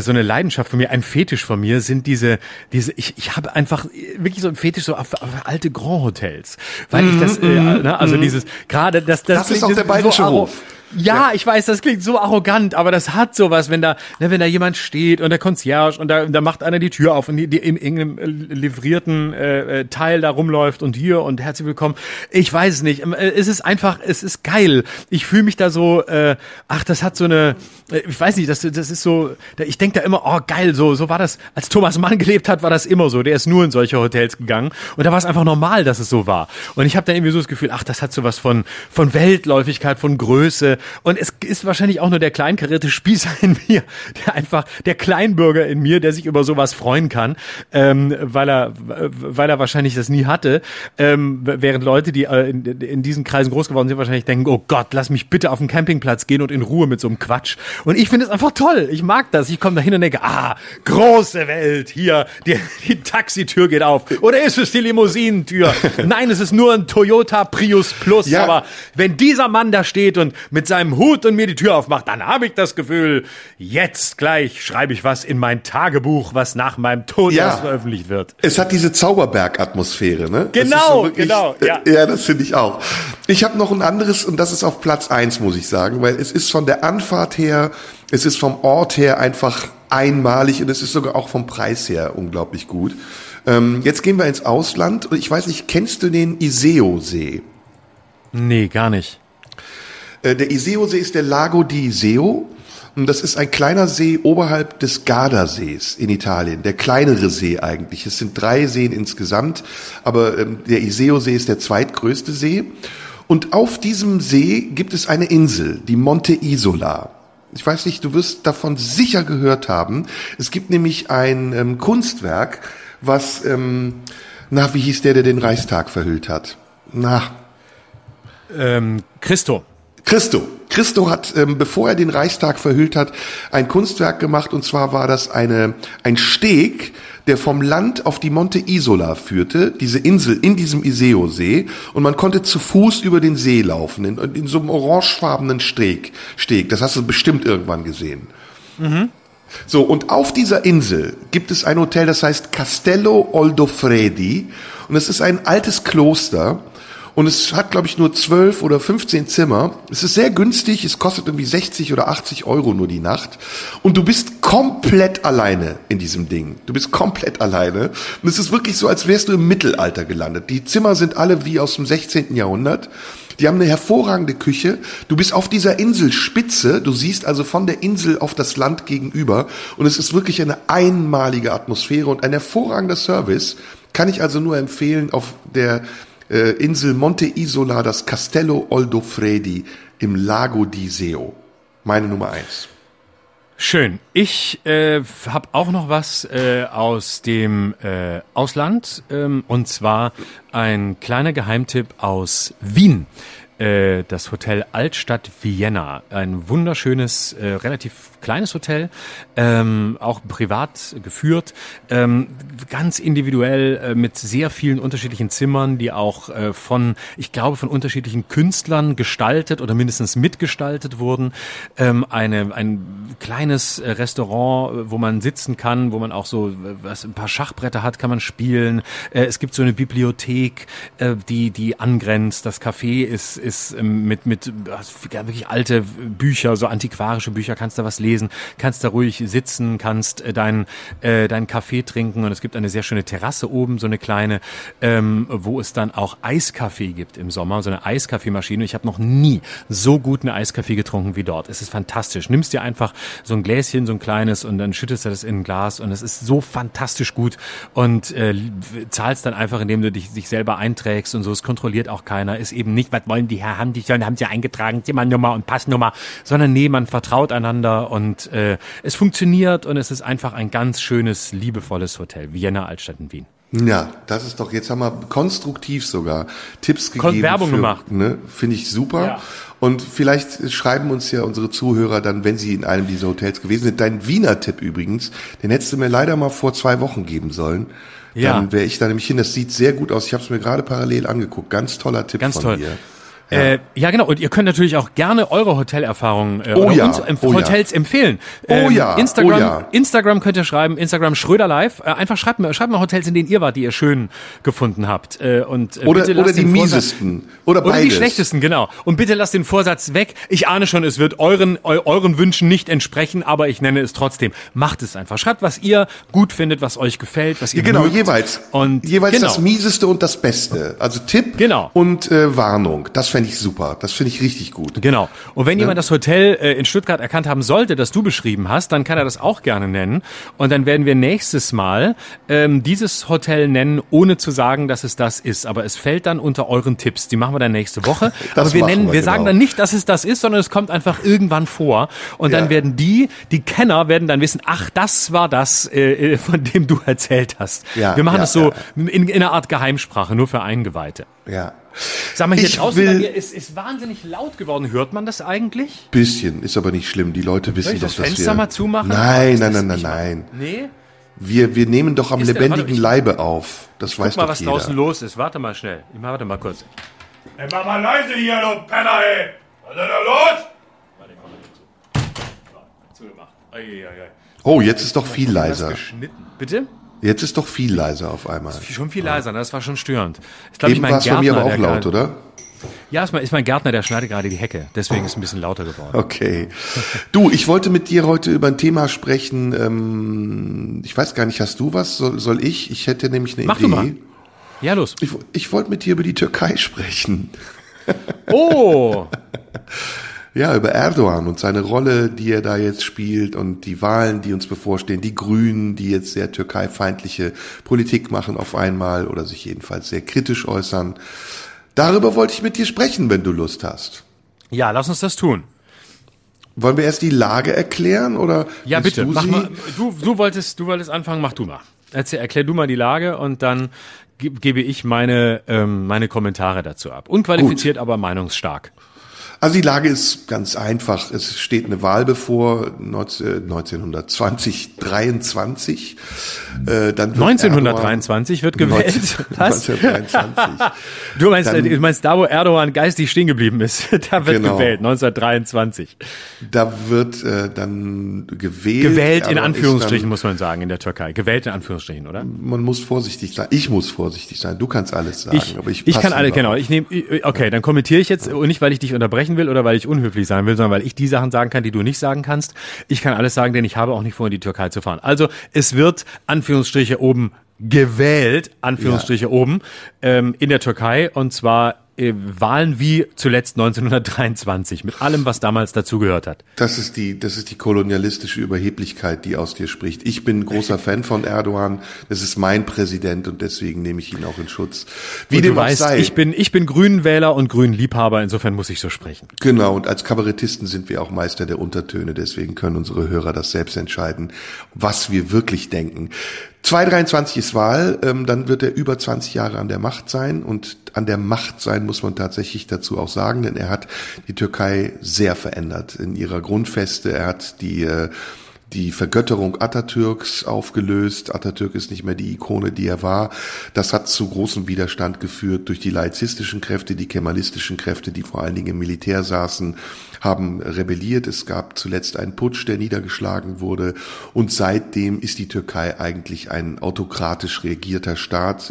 so eine Leidenschaft von mir, ein Fetisch von mir, sind diese ich habe einfach wirklich so ein Fetisch so auf alte Grand Hotels, weil ich das, also dieses, gerade das ist auch der Bayerische Hof. Ja, ich weiß, das klingt so arrogant, aber das hat sowas, wenn da, ne, wenn da jemand steht und der Concierge und da macht einer die Tür auf und die in irgendeinem livrierten Teil da rumläuft und hier und herzlich willkommen. Ich weiß nicht, es ist einfach, es ist geil. Ich fühle mich da so, ach, das hat so eine, ich weiß nicht, das ist so, ich denke da immer, oh geil, so war das, als Thomas Mann gelebt hat, war das immer so. Der ist nur in solche Hotels gegangen und da war es einfach normal, dass es so war. Und ich habe dann irgendwie so das Gefühl, ach, das hat sowas von Weltläufigkeit, von Größe. Und es ist wahrscheinlich auch nur der kleinkarierte Spießer in mir, der Kleinbürger in mir, der sich über sowas freuen kann, weil er wahrscheinlich das nie hatte, während Leute, die in diesen Kreisen groß geworden sind, wahrscheinlich denken, oh Gott, lass mich bitte auf den Campingplatz gehen und in Ruhe mit so einem Quatsch. Und ich finde es einfach toll, ich mag das, ich komme da hin und denke, große Welt, hier, die Taxitür geht auf. Oder ist es die Limousinentür? Nein, es ist nur ein Toyota Prius Plus, ja. Aber wenn dieser Mann da steht und mit seinem Hut und mir die Tür aufmacht, dann habe ich das Gefühl, jetzt gleich schreibe ich was in mein Tagebuch, was nach meinem Tod erst veröffentlicht wird. Es hat diese Zauberberg-Atmosphäre, ne? Genau, so wirklich, genau. Ja, ja, das finde ich auch. Ich habe noch ein anderes, und das ist auf Platz 1, muss ich sagen, weil es ist von der Anfahrt her, es ist vom Ort her einfach einmalig und es ist sogar auch vom Preis her unglaublich gut. Jetzt gehen wir ins Ausland und ich weiß nicht, kennst du den Iseo-See? Nee, gar nicht. Der Iseo-See ist der Lago di Iseo. Das ist ein kleiner See oberhalb des Gardasees in Italien. Der kleinere See eigentlich. Es sind 3 Seen insgesamt. Aber der Iseo-See ist der zweitgrößte See. Und auf diesem See gibt es eine Insel, die Monte Isola. Ich weiß nicht, du wirst davon sicher gehört haben. Es gibt nämlich ein Kunstwerk, was, wie hieß der den Reichstag verhüllt hat? Christo. Christo hat, bevor er den Reichstag verhüllt hat, ein Kunstwerk gemacht, und zwar war das ein Steg, der vom Land auf die Monte Isola führte, diese Insel in diesem Iseo-See, und man konnte zu Fuß über den See laufen, in so einem orangefarbenen Steg. Das hast du bestimmt irgendwann gesehen. Mhm. So, und auf dieser Insel gibt es ein Hotel, das heißt Castello Oldofredi, und es ist ein altes Kloster. Und es hat, glaube ich, nur 12 oder 15 Zimmer. Es ist sehr günstig. Es kostet irgendwie 60 oder 80 Euro nur die Nacht. Und du bist komplett alleine in diesem Ding. Du bist komplett alleine. Und es ist wirklich so, als wärst du im Mittelalter gelandet. Die Zimmer sind alle wie aus dem 16. Jahrhundert. Die haben eine hervorragende Küche. Du bist auf dieser Inselspitze. Du siehst also von der Insel auf das Land gegenüber. Und es ist wirklich eine einmalige Atmosphäre und ein hervorragender Service. Kann ich also nur empfehlen, auf der Insel Monte Isola, das Castello Oldofredi im Lago di Iseo. Meine Nummer 1. Schön. Ich habe auch noch was aus dem Ausland, und zwar ein kleiner Geheimtipp aus Wien. Das Hotel Altstadt Vienna, ein wunderschönes, relativ kleines Hotel, auch privat geführt, ganz individuell, mit sehr vielen unterschiedlichen Zimmern, die auch von unterschiedlichen Künstlern gestaltet oder mindestens mitgestaltet wurden. Ein kleines Restaurant, wo man sitzen kann, wo man auch so ein paar Schachbretter hat, kann man spielen. Es gibt so eine Bibliothek, die angrenzt. Das Café ist ist mit wirklich alte Bücher, so antiquarische Bücher, kannst da was lesen, kannst da ruhig sitzen, kannst deinen Kaffee trinken, und es gibt eine sehr schöne Terrasse oben, so eine kleine, wo es dann auch Eiskaffee gibt im Sommer, so eine Eiskaffeemaschine. Ich habe noch nie so gut eine Eiskaffee getrunken wie dort. Es ist fantastisch. Nimmst dir einfach so ein Gläschen, so ein kleines, und dann schüttest du das in ein Glas, und es ist so fantastisch gut, und zahlst dann einfach, indem du dich selber einträgst und so. Es kontrolliert auch keiner. Ist eben nicht, was wollen die Herren, haben die schon, haben sie eingetragen, Zimmernummer und Passnummer, sondern nee, man vertraut einander, und es funktioniert, und es ist einfach ein ganz schönes, liebevolles Hotel. Vienna Altstadt in Wien. Ja, das ist doch, jetzt haben wir konstruktiv sogar Tipps gegeben. Werbung gemacht. Ne, finde ich super. Ja. Und vielleicht schreiben uns ja unsere Zuhörer dann, wenn sie in einem dieser Hotels gewesen sind. Dein Wiener Tipp übrigens, den hättest du mir leider mal vor 2 Wochen geben sollen. Ja. Dann wäre ich da nämlich hin. Das sieht sehr gut aus. Ich habe es mir gerade parallel angeguckt. Ganz toller Tipp von dir. Ganz toll. Ja. Ja, genau. Und ihr könnt natürlich auch gerne eure Hotelerfahrungen Hotels empfehlen. Instagram könnt ihr schreiben, Instagram Schröder Live. Einfach schreibt mir Hotels, in denen ihr wart, die ihr schön gefunden habt. Oder die miesesten. Oder die schlechtesten, genau. Und bitte lasst den Vorsatz weg. Ich ahne schon, es wird euren Wünschen nicht entsprechen, aber ich nenne es trotzdem. Macht es einfach. Schreibt, was ihr gut findet, was euch gefällt, was ihr mögt. Jeweils das Mieseste und das Beste. Also Tipp und Warnung. Das fände ich super. Das finde ich richtig gut. Genau. Und wenn jemand das Hotel in Stuttgart erkannt haben sollte, das du beschrieben hast, dann kann er das auch gerne nennen. Und dann werden wir nächstes Mal dieses Hotel nennen, ohne zu sagen, dass es das ist. Aber es fällt dann unter euren Tipps. Die machen wir dann nächste Woche. Aber wir sagen dann nicht, dass es das ist, sondern es kommt einfach irgendwann vor. Und dann werden die Kenner werden dann wissen, ach, das war das, von dem du erzählt hast. Ja, wir machen das so in einer Art Geheimsprache, nur für Eingeweihte. Ja. Sag mal, hier draußen bei mir ist wahnsinnig laut geworden. Hört man das eigentlich? Bisschen, ist aber nicht schlimm. Die Leute wissen doch, dass wir... Soll ich das Fenster mal zumachen? Nein. Nee? Wir nehmen doch am lebendigen Leibe auf. Das weiß doch jeder. Guck mal, was draußen los ist. Warte mal schnell. Warte mal kurz. Ey, mach mal leise hier, du Penner, ey! Was ist denn da los? Warte, komm mal hier zu. Zugemacht. Oh, jetzt ist doch viel leiser. Bitte? Jetzt ist doch viel leiser auf einmal. Das ist schon viel leiser, das war schon störend. Ich glaube, war es bei mir aber auch laut, oder? Ja, ist mein Gärtner, der schneidet gerade die Hecke. Deswegen ist es ein bisschen lauter geworden. Okay. Du, ich wollte mit dir heute über ein Thema sprechen. Ich weiß gar nicht, hast du was? Soll ich? Ich hätte nämlich eine Idee. Mach du mal. Ja, los. Ich wollte mit dir über die Türkei sprechen. Oh! Ja, über Erdogan und seine Rolle, die er da jetzt spielt, und die Wahlen, die uns bevorstehen, die Grünen, die jetzt sehr türkeifeindliche Politik machen auf einmal oder sich jedenfalls sehr kritisch äußern. Darüber wollte ich mit dir sprechen, wenn du Lust hast. Ja, lass uns das tun. Wollen wir erst die Lage erklären oder? Ja, bitte. Mach mal. Du wolltest anfangen, mach du mal. Erklär du mal die Lage, und dann gebe ich meine Kommentare dazu ab. Unqualifiziert, aber meinungsstark. Also die Lage ist ganz einfach. Es steht eine Wahl bevor, 1923. Dann wird 1923 Erdogan wird gewählt. 1923. Du meinst da, wo Erdogan geistig stehen geblieben ist, da wird gewählt, 1923. Da wird dann gewählt. Gewählt in Anführungsstrichen, muss man sagen, in der Türkei. Gewählt in Anführungsstrichen, oder? Man muss vorsichtig sein. Ich muss vorsichtig sein. Du kannst alles sagen. Ich kann alles, genau. Dann kommentiere ich jetzt, nicht weil ich dich unterbreche will oder weil ich unhöflich sein will, sondern weil ich die Sachen sagen kann, die du nicht sagen kannst. Ich kann alles sagen, denn ich habe auch nicht vor, in die Türkei zu fahren. Also es wird, Anführungsstriche oben, gewählt, Anführungsstriche oben, in der Türkei, und zwar Wahlen wie zuletzt 1923, mit allem, was damals dazugehört hat. Das ist die kolonialistische Überheblichkeit, die aus dir spricht. Ich bin großer Fan von Erdogan. Das ist mein Präsident, und deswegen nehme ich ihn auch in Schutz. Wie dem auch sei. Ich bin Grünenwähler und Grünenliebhaber, insofern muss ich so sprechen. Genau, und als Kabarettisten sind wir auch Meister der Untertöne, deswegen können unsere Hörer das selbst entscheiden, was wir wirklich denken. 2023 ist Wahl, dann wird er über 20 Jahre an der Macht sein, und an der Macht sein muss man tatsächlich dazu auch sagen, denn er hat die Türkei sehr verändert in ihrer Grundfeste, er hat die die Vergötterung Atatürks aufgelöst. Atatürk ist nicht mehr die Ikone, die er war. Das hat zu großem Widerstand geführt durch die laizistischen Kräfte, die kemalistischen Kräfte, die vor allen Dingen im Militär saßen, haben rebelliert. Es gab zuletzt einen Putsch, der niedergeschlagen wurde. Und seitdem ist die Türkei eigentlich ein autokratisch regierter Staat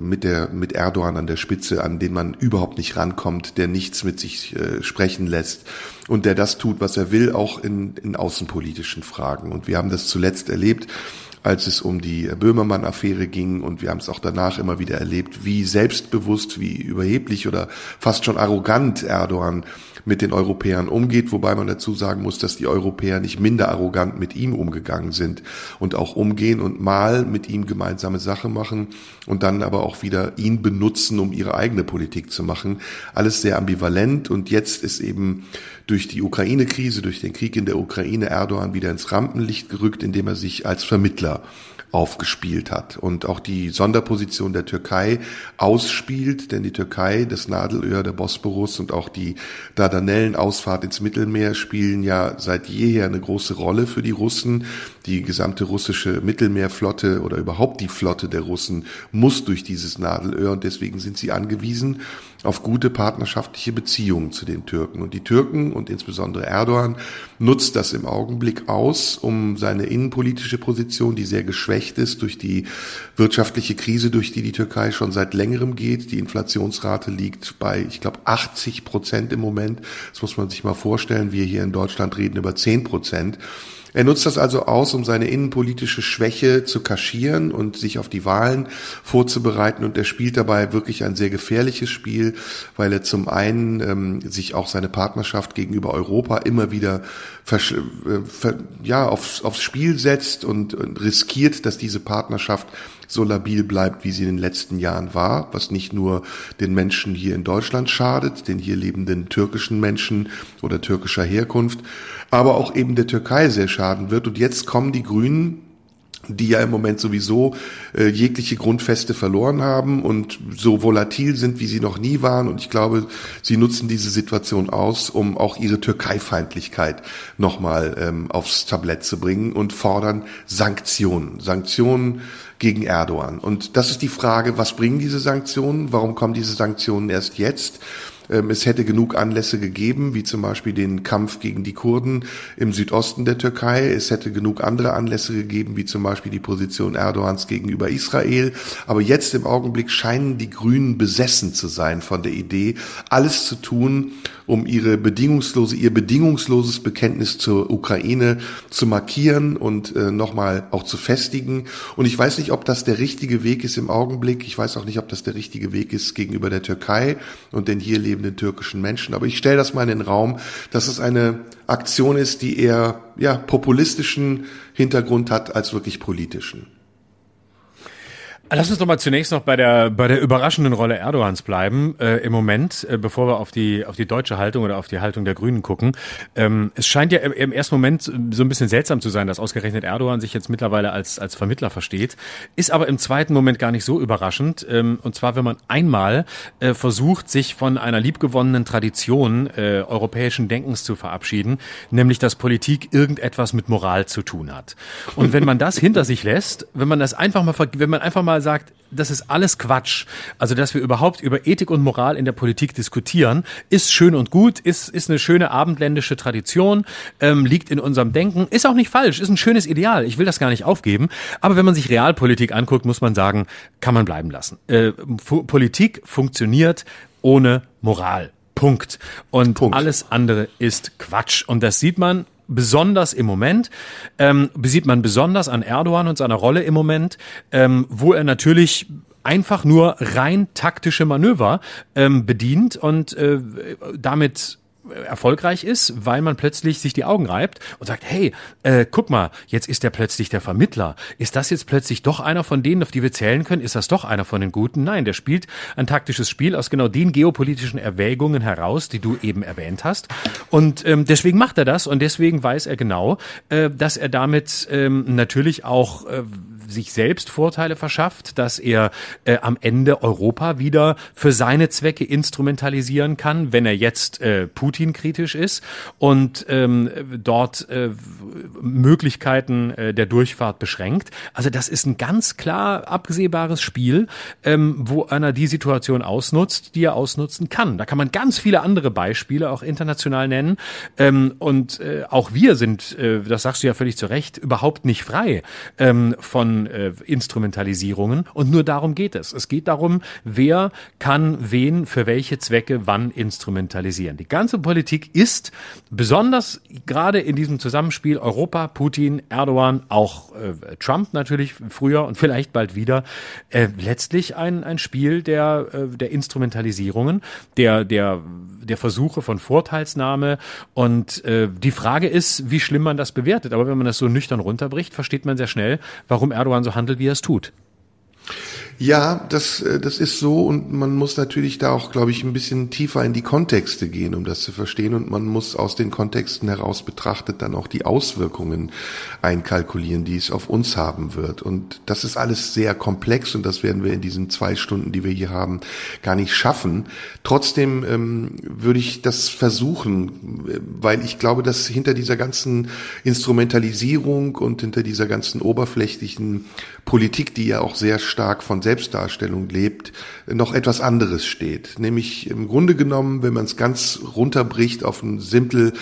mit Erdogan an der Spitze, an den man überhaupt nicht rankommt, der nichts mit sich sprechen lässt und der das tut, was er will, auch in außenpolitischen Fragen. Und wir haben das zuletzt erlebt, als es um die Böhmermann-Affäre ging, und wir haben es auch danach immer wieder erlebt, wie selbstbewusst, wie überheblich oder fast schon arrogant Erdogan mit den Europäern umgeht, wobei man dazu sagen muss, dass die Europäer nicht minder arrogant mit ihm umgegangen sind und auch umgehen und mal mit ihm gemeinsame Sache machen und dann aber auch wieder ihn benutzen, um ihre eigene Politik zu machen. Alles sehr ambivalent, und jetzt ist eben durch die Ukraine-Krise, durch den Krieg in der Ukraine Erdogan wieder ins Rampenlicht gerückt, indem er sich als Vermittler aufgespielt hat und auch die Sonderposition der Türkei ausspielt, denn die Türkei, das Nadelöhr der Bosporus und auch die Dardanellenausfahrt ins Mittelmeer spielen ja seit jeher eine große Rolle für die Russen. Die gesamte russische Mittelmeerflotte oder überhaupt die Flotte der Russen muss durch dieses Nadelöhr, und deswegen sind sie angewiesen auf gute partnerschaftliche Beziehungen zu den Türken. Und die Türken und insbesondere Erdogan nutzt das im Augenblick aus, um seine innenpolitische Position, die sehr geschwächt ist durch die wirtschaftliche Krise, durch die die Türkei schon seit längerem geht. Die Inflationsrate liegt bei, ich glaube, 80% im Moment. Das muss man sich mal vorstellen. Wir hier in Deutschland reden über 10%. Er nutzt das also aus, um seine innenpolitische Schwäche zu kaschieren und sich auf die Wahlen vorzubereiten, und er spielt dabei wirklich ein sehr gefährliches Spiel, weil er zum einen sich auch seine Partnerschaft gegenüber Europa immer wieder aufs Spiel setzt und riskiert, dass diese Partnerschaft so labil bleibt, wie sie in den letzten Jahren war, was nicht nur den Menschen hier in Deutschland schadet, den hier lebenden türkischen Menschen oder türkischer Herkunft, aber auch eben der Türkei sehr schaden wird. Und jetzt kommen die Grünen, die ja im Moment sowieso jegliche Grundfeste verloren haben und so volatil sind, wie sie noch nie waren. Und ich glaube, sie nutzen diese Situation aus, um auch ihre Türkeifeindlichkeit nochmal aufs Tablett zu bringen und fordern Sanktionen. Sanktionen gegen Erdogan. Und das ist die Frage, was bringen diese Sanktionen? Warum kommen diese Sanktionen erst jetzt? Es hätte genug Anlässe gegeben, wie zum Beispiel den Kampf gegen die Kurden im Südosten der Türkei. Es hätte genug andere Anlässe gegeben, wie zum Beispiel die Position Erdogans gegenüber Israel. Aber jetzt im Augenblick scheinen die Grünen besessen zu sein von der Idee, alles zu tun, um ihr bedingungsloses Bekenntnis zur Ukraine zu markieren und nochmal auch zu festigen. Und ich weiß nicht, ob das der richtige Weg ist im Augenblick. Ich weiß auch nicht, ob das der richtige Weg ist gegenüber der Türkei und den hier lebenden türkischen Menschen. Aber ich stelle das mal in den Raum, dass es eine Aktion ist, die eher populistischen Hintergrund hat als wirklich politischen. Lass uns doch mal zunächst noch bei der überraschenden Rolle Erdogans bleiben im Moment, bevor wir auf die deutsche Haltung oder auf die Haltung der Grünen gucken. Es scheint ja im ersten Moment so ein bisschen seltsam zu sein, dass ausgerechnet Erdogan sich jetzt mittlerweile als Vermittler versteht, ist aber im zweiten Moment gar nicht so überraschend. Und zwar, wenn man einmal versucht, sich von einer liebgewonnenen Tradition europäischen Denkens zu verabschieden, nämlich dass Politik irgendetwas mit Moral zu tun hat. Und wenn man das hinter sich lässt, wenn man einfach mal sagt, das ist alles Quatsch. Also, dass wir überhaupt über Ethik und Moral in der Politik diskutieren, ist schön und gut, ist eine schöne abendländische Tradition, liegt in unserem Denken, ist auch nicht falsch, ist ein schönes Ideal. Ich will das gar nicht aufgeben. Aber wenn man sich Realpolitik anguckt, muss man sagen, kann man bleiben lassen. Politik funktioniert ohne Moral. Punkt. Und alles andere ist Quatsch. Und das sieht man besonders im Moment, besonders an Erdogan und seiner Rolle im Moment, wo er natürlich einfach nur rein taktische Manöver bedient und damit erfolgreich ist, weil man plötzlich sich die Augen reibt und sagt, hey, guck mal, jetzt ist der plötzlich der Vermittler. Ist das jetzt plötzlich doch einer von denen, auf die wir zählen können? Ist das doch einer von den Guten? Nein, der spielt ein taktisches Spiel aus genau den geopolitischen Erwägungen heraus, die du eben erwähnt hast. Und deswegen macht er das, und deswegen weiß er genau, dass er damit natürlich auch sich selbst Vorteile verschafft, dass er am Ende Europa wieder für seine Zwecke instrumentalisieren kann, wenn er jetzt Putin Putin kritisch ist und dort Möglichkeiten der Durchfahrt beschränkt. Also das ist ein ganz klar absehbares Spiel, wo einer die Situation ausnutzt, die er ausnutzen kann. Da kann man ganz viele andere Beispiele auch international nennen. Und auch wir sind, das sagst du ja völlig zu Recht, überhaupt nicht frei von Instrumentalisierungen. Und nur darum geht es. Es geht darum, wer kann wen für welche Zwecke wann instrumentalisieren. Die ganze Politik ist besonders gerade in diesem Zusammenspiel Europa, Putin, Erdogan, auch Trump natürlich früher und vielleicht bald wieder, letztlich ein Spiel der Instrumentalisierungen, der Versuche von Vorteilsnahme. Und die Frage ist, wie schlimm man das bewertet. Aber wenn man das so nüchtern runterbricht, versteht man sehr schnell, warum Erdogan so handelt, wie er es tut. Ja, das ist so, und man muss natürlich da auch, glaube ich, ein bisschen tiefer in die Kontexte gehen, um das zu verstehen, und man muss aus den Kontexten heraus betrachtet dann auch die Auswirkungen einkalkulieren, die es auf uns haben wird, und das ist alles sehr komplex und das werden wir in diesen 2 Stunden, die wir hier haben, gar nicht schaffen. Trotzdem würde ich das versuchen, weil ich glaube, dass hinter dieser ganzen Instrumentalisierung und hinter dieser ganzen oberflächlichen Politik, die ja auch sehr stark von Selbstdarstellung lebt, noch etwas anderes steht. Nämlich im Grunde genommen, wenn man es ganz runterbricht auf einen simplen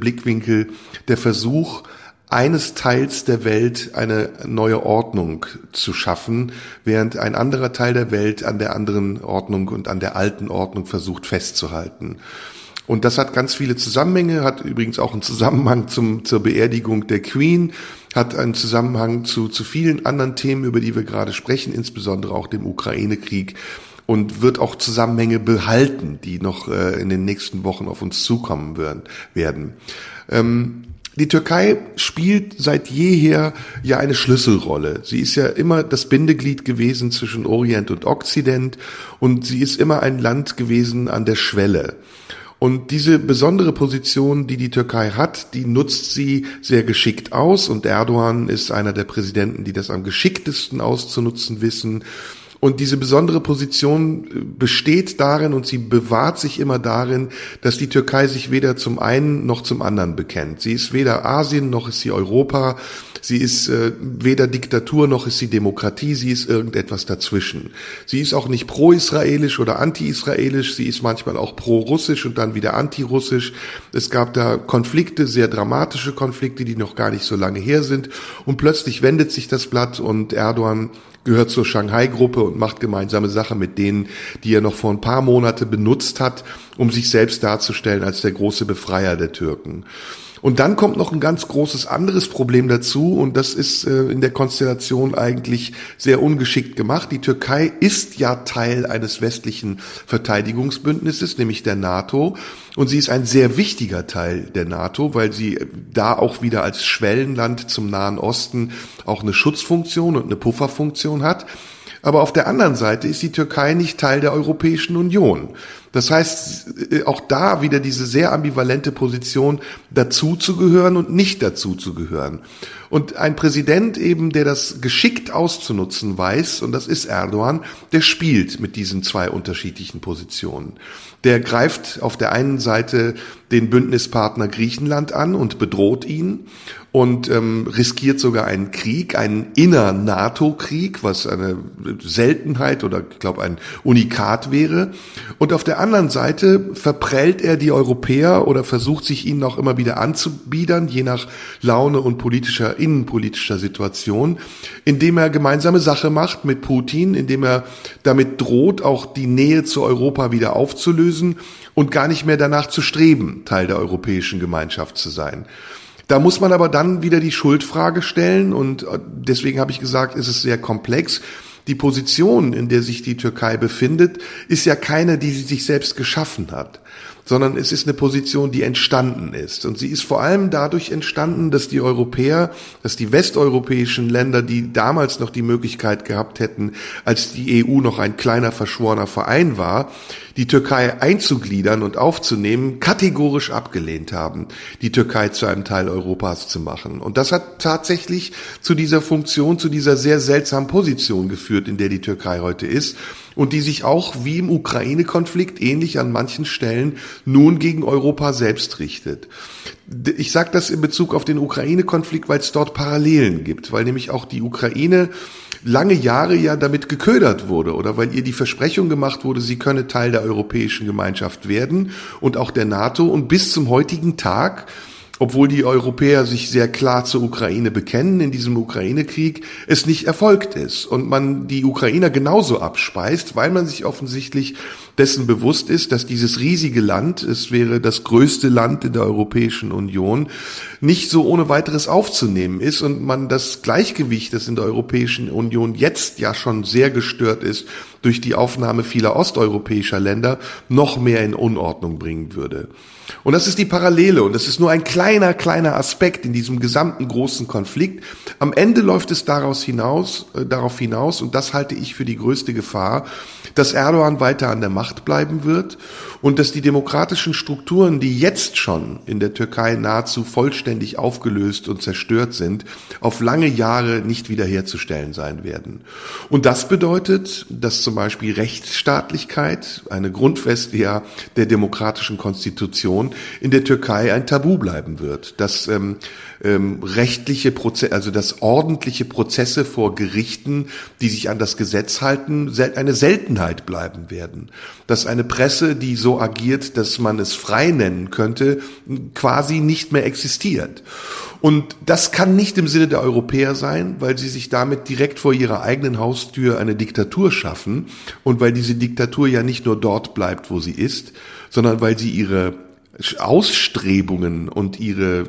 Blickwinkel, der Versuch, eines Teils der Welt eine neue Ordnung zu schaffen, während ein anderer Teil der Welt an der anderen Ordnung und an der alten Ordnung versucht festzuhalten. Und das hat ganz viele Zusammenhänge, hat übrigens auch einen Zusammenhang zur Beerdigung der Queen, hat einen Zusammenhang zu vielen anderen Themen, über die wir gerade sprechen, insbesondere auch dem Ukraine-Krieg, und wird auch Zusammenhänge behalten, die noch in den nächsten Wochen auf uns zukommen werden. Die Türkei spielt seit jeher ja eine Schlüsselrolle. Sie ist ja immer das Bindeglied gewesen zwischen Orient und Okzident, und sie ist immer ein Land gewesen an der Schwelle. Und diese besondere Position, die die Türkei hat, die nutzt sie sehr geschickt aus. Und Erdogan ist einer der Präsidenten, die das am geschicktesten auszunutzen wissen. Und diese besondere Position besteht darin, und sie bewahrt sich immer darin, dass die Türkei sich weder zum einen noch zum anderen bekennt. Sie ist weder Asien noch ist sie Europa. Sie ist weder Diktatur noch ist sie Demokratie, sie ist irgendetwas dazwischen. Sie ist auch nicht pro-israelisch oder anti-israelisch, sie ist manchmal auch pro-russisch und dann wieder anti-russisch. Es gab da Konflikte, sehr dramatische Konflikte, die noch gar nicht so lange her sind, und plötzlich wendet sich das Blatt und Erdogan gehört zur Shanghai-Gruppe und macht gemeinsame Sache mit denen, die er noch vor ein paar Monate benutzt hat, um sich selbst darzustellen als der große Befreier der Türken. Und dann kommt noch ein ganz großes anderes Problem dazu, und das ist in der Konstellation eigentlich sehr ungeschickt gemacht. Die Türkei ist ja Teil eines westlichen Verteidigungsbündnisses, nämlich der NATO, und sie ist ein sehr wichtiger Teil der NATO, weil sie da auch wieder als Schwellenland zum Nahen Osten auch eine Schutzfunktion und eine Pufferfunktion hat. Aber auf der anderen Seite ist die Türkei nicht Teil der Europäischen Union. Das heißt, auch da wieder diese sehr ambivalente Position, dazu zu gehören und nicht dazu zu gehören. Und ein Präsident eben, der das geschickt auszunutzen weiß, und das ist Erdogan, der spielt mit diesen zwei unterschiedlichen Positionen. Der greift auf der einen Seite den Bündnispartner Griechenland an und bedroht ihn und riskiert sogar einen Krieg, einen Inner-NATO-Krieg, was eine Seltenheit oder ich glaube ein Unikat wäre. Und auf der anderen Seite verprellt er die Europäer oder versucht sich ihnen auch immer wieder anzubiedern, je nach Laune und innenpolitischer Situation, indem er gemeinsame Sache macht mit Putin, indem er damit droht, auch die Nähe zu Europa wieder aufzulösen und gar nicht mehr danach zu streben, Teil der europäischen Gemeinschaft zu sein. Da muss man aber dann wieder die Schuldfrage stellen, und deswegen habe ich gesagt, es ist sehr komplex. Die Position, in der sich die Türkei befindet, ist ja keine, die sie sich selbst geschaffen hat, sondern es ist eine Position, die entstanden ist. Und sie ist vor allem dadurch entstanden, dass die Europäer, dass die westeuropäischen Länder, die damals noch die Möglichkeit gehabt hätten, als die EU noch ein kleiner verschworener Verein war, die Türkei einzugliedern und aufzunehmen, kategorisch abgelehnt haben, die Türkei zu einem Teil Europas zu machen. Und das hat tatsächlich zu dieser Funktion, zu dieser sehr seltsamen Position geführt, in der die Türkei heute ist und die sich auch wie im Ukraine-Konflikt ähnlich an manchen Stellen nun gegen Europa selbst richtet. Ich sage das in Bezug auf den Ukraine-Konflikt, weil es dort Parallelen gibt, weil nämlich auch die Ukraine lange Jahre ja damit geködert wurde oder weil ihr die Versprechung gemacht wurde, sie könne Teil der Europäischen Gemeinschaft werden und auch der NATO, und bis zum heutigen Tag, obwohl die Europäer sich sehr klar zur Ukraine bekennen in diesem Ukraine-Krieg, es nicht erfolgt ist und man die Ukrainer genauso abspeist, weil man sich offensichtlich dessen bewusst ist, dass dieses riesige Land, es wäre das größte Land in der Europäischen Union, nicht so ohne weiteres aufzunehmen ist und man das Gleichgewicht, das in der Europäischen Union jetzt ja schon sehr gestört ist, durch die Aufnahme vieler osteuropäischer Länder noch mehr in Unordnung bringen würde. Und das ist die Parallele und das ist nur ein kleiner Aspekt in diesem gesamten großen Konflikt. Am Ende läuft es darauf hinaus, und das halte ich für die größte Gefahr, dass Erdogan weiter an der Macht bleiben wird und dass die demokratischen Strukturen, die jetzt schon in der Türkei nahezu vollständig aufgelöst und zerstört sind, auf lange Jahre nicht wiederherzustellen sein werden. Und das bedeutet, dass zum Beispiel Rechtsstaatlichkeit, eine Grundfeste ja der demokratischen Konstitution, in der Türkei ein Tabu bleiben wird, dass rechtliche Prozesse, also dass ordentliche Prozesse vor Gerichten, die sich an das Gesetz halten, eine Seltenheit bleiben werden, dass eine Presse, die so agiert, dass man es frei nennen könnte, quasi nicht mehr existiert. Und das kann nicht im Sinne der Europäer sein, weil sie sich damit direkt vor ihrer eigenen Haustür eine Diktatur schaffen und weil diese Diktatur ja nicht nur dort bleibt, wo sie ist, sondern weil sie ihre Ausstrebungen und ihre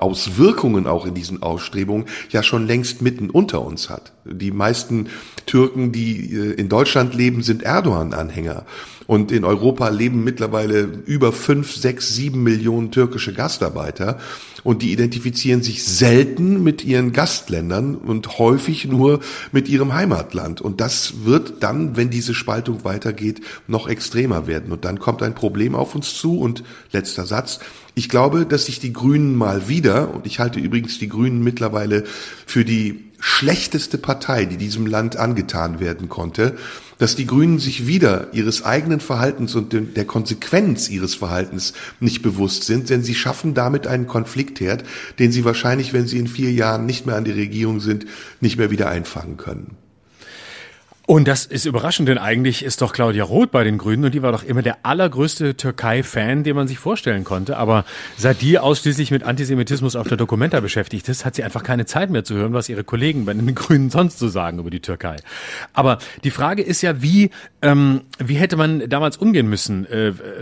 Auswirkungen auch in diesen Ausstrebungen ja schon längst mitten unter uns hat. Die meisten Türken, die in Deutschland leben, sind Erdogan-Anhänger. Und in Europa leben mittlerweile über 5, 6, 7 Millionen türkische Gastarbeiter. Und die identifizieren sich selten mit ihren Gastländern und häufig nur mit ihrem Heimatland. Und das wird dann, wenn diese Spaltung weitergeht, noch extremer werden. Und dann kommt ein Problem auf uns zu. Und letzter Satz. Ich glaube, dass sich die Grünen mal wieder, und ich halte übrigens die Grünen mittlerweile für die schlechteste Partei, die diesem Land angetan werden konnte, dass die Grünen sich wieder ihres eigenen Verhaltens und der Konsequenz ihres Verhaltens nicht bewusst sind, denn sie schaffen damit einen Konfliktherd, den sie wahrscheinlich, wenn sie in 4 Jahren nicht mehr an der Regierung sind, nicht mehr wieder einfangen können. Und das ist überraschend, denn eigentlich ist doch Claudia Roth bei den Grünen und die war doch immer der allergrößte Türkei-Fan, den man sich vorstellen konnte. Aber seit die ausschließlich mit Antisemitismus auf der Documenta beschäftigt ist, hat sie einfach keine Zeit mehr zu hören, was ihre Kollegen bei den Grünen sonst so sagen über die Türkei. Aber die Frage ist ja, wie hätte man damals umgehen müssen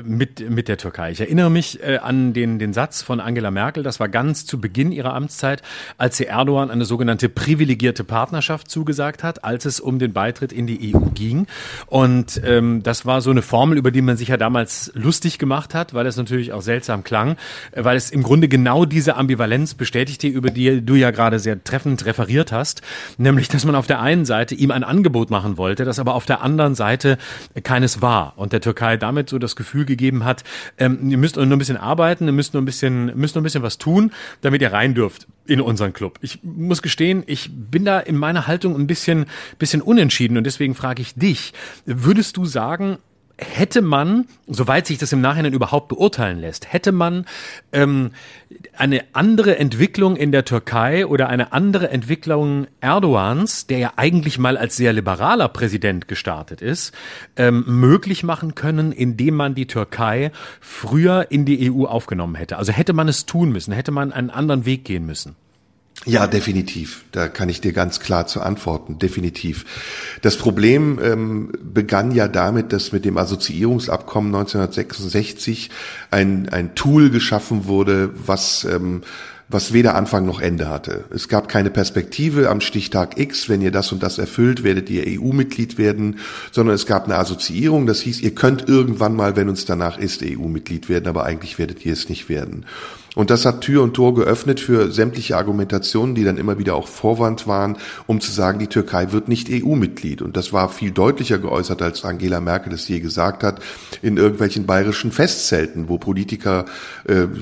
mit der Türkei? Ich erinnere mich an den Satz von Angela Merkel, das war ganz zu Beginn ihrer Amtszeit, als sie Erdogan eine sogenannte privilegierte Partnerschaft zugesagt hat, als es um den Beitritt in die EU ging. Und das war so eine Formel, über die man sich ja damals lustig gemacht hat, weil es natürlich auch seltsam klang, weil es im Grunde genau diese Ambivalenz bestätigte, über die du ja gerade sehr treffend referiert hast, nämlich, dass man auf der einen Seite ihm ein Angebot machen wollte, das aber auf der anderen Seite keines war und der Türkei damit so das Gefühl gegeben hat, ihr müsst nur ein bisschen arbeiten, ihr müsst nur ein bisschen was tun, damit ihr rein dürft in unseren Club. Ich muss gestehen, ich bin da in meiner Haltung ein bisschen unentschieden und deswegen frage ich dich, würdest du sagen, hätte man, soweit sich das im Nachhinein überhaupt beurteilen lässt, hätte man eine andere Entwicklung in der Türkei oder eine andere Entwicklung Erdogans, der ja eigentlich mal als sehr liberaler Präsident gestartet ist, möglich machen können, indem man die Türkei früher in die EU aufgenommen hätte? Also hätte man es tun müssen, hätte man einen anderen Weg gehen müssen? Ja, definitiv. Da kann ich dir ganz klar zu antworten. Definitiv. Das Problem begann ja damit, dass mit dem Assoziierungsabkommen 1966 ein Tool geschaffen wurde, was was weder Anfang noch Ende hatte. Es gab keine Perspektive am Stichtag X, wenn ihr das und das erfüllt, werdet ihr EU-Mitglied werden, sondern es gab eine Assoziierung, das hieß, ihr könnt irgendwann mal, wenn uns danach ist, EU-Mitglied werden, aber eigentlich werdet ihr es nicht werden. Und das hat Tür und Tor geöffnet für sämtliche Argumentationen, die dann immer wieder auch Vorwand waren, um zu sagen, die Türkei wird nicht EU-Mitglied. Und das war viel deutlicher geäußert, als Angela Merkel es je gesagt hat, in irgendwelchen bayerischen Festzelten, wo Politiker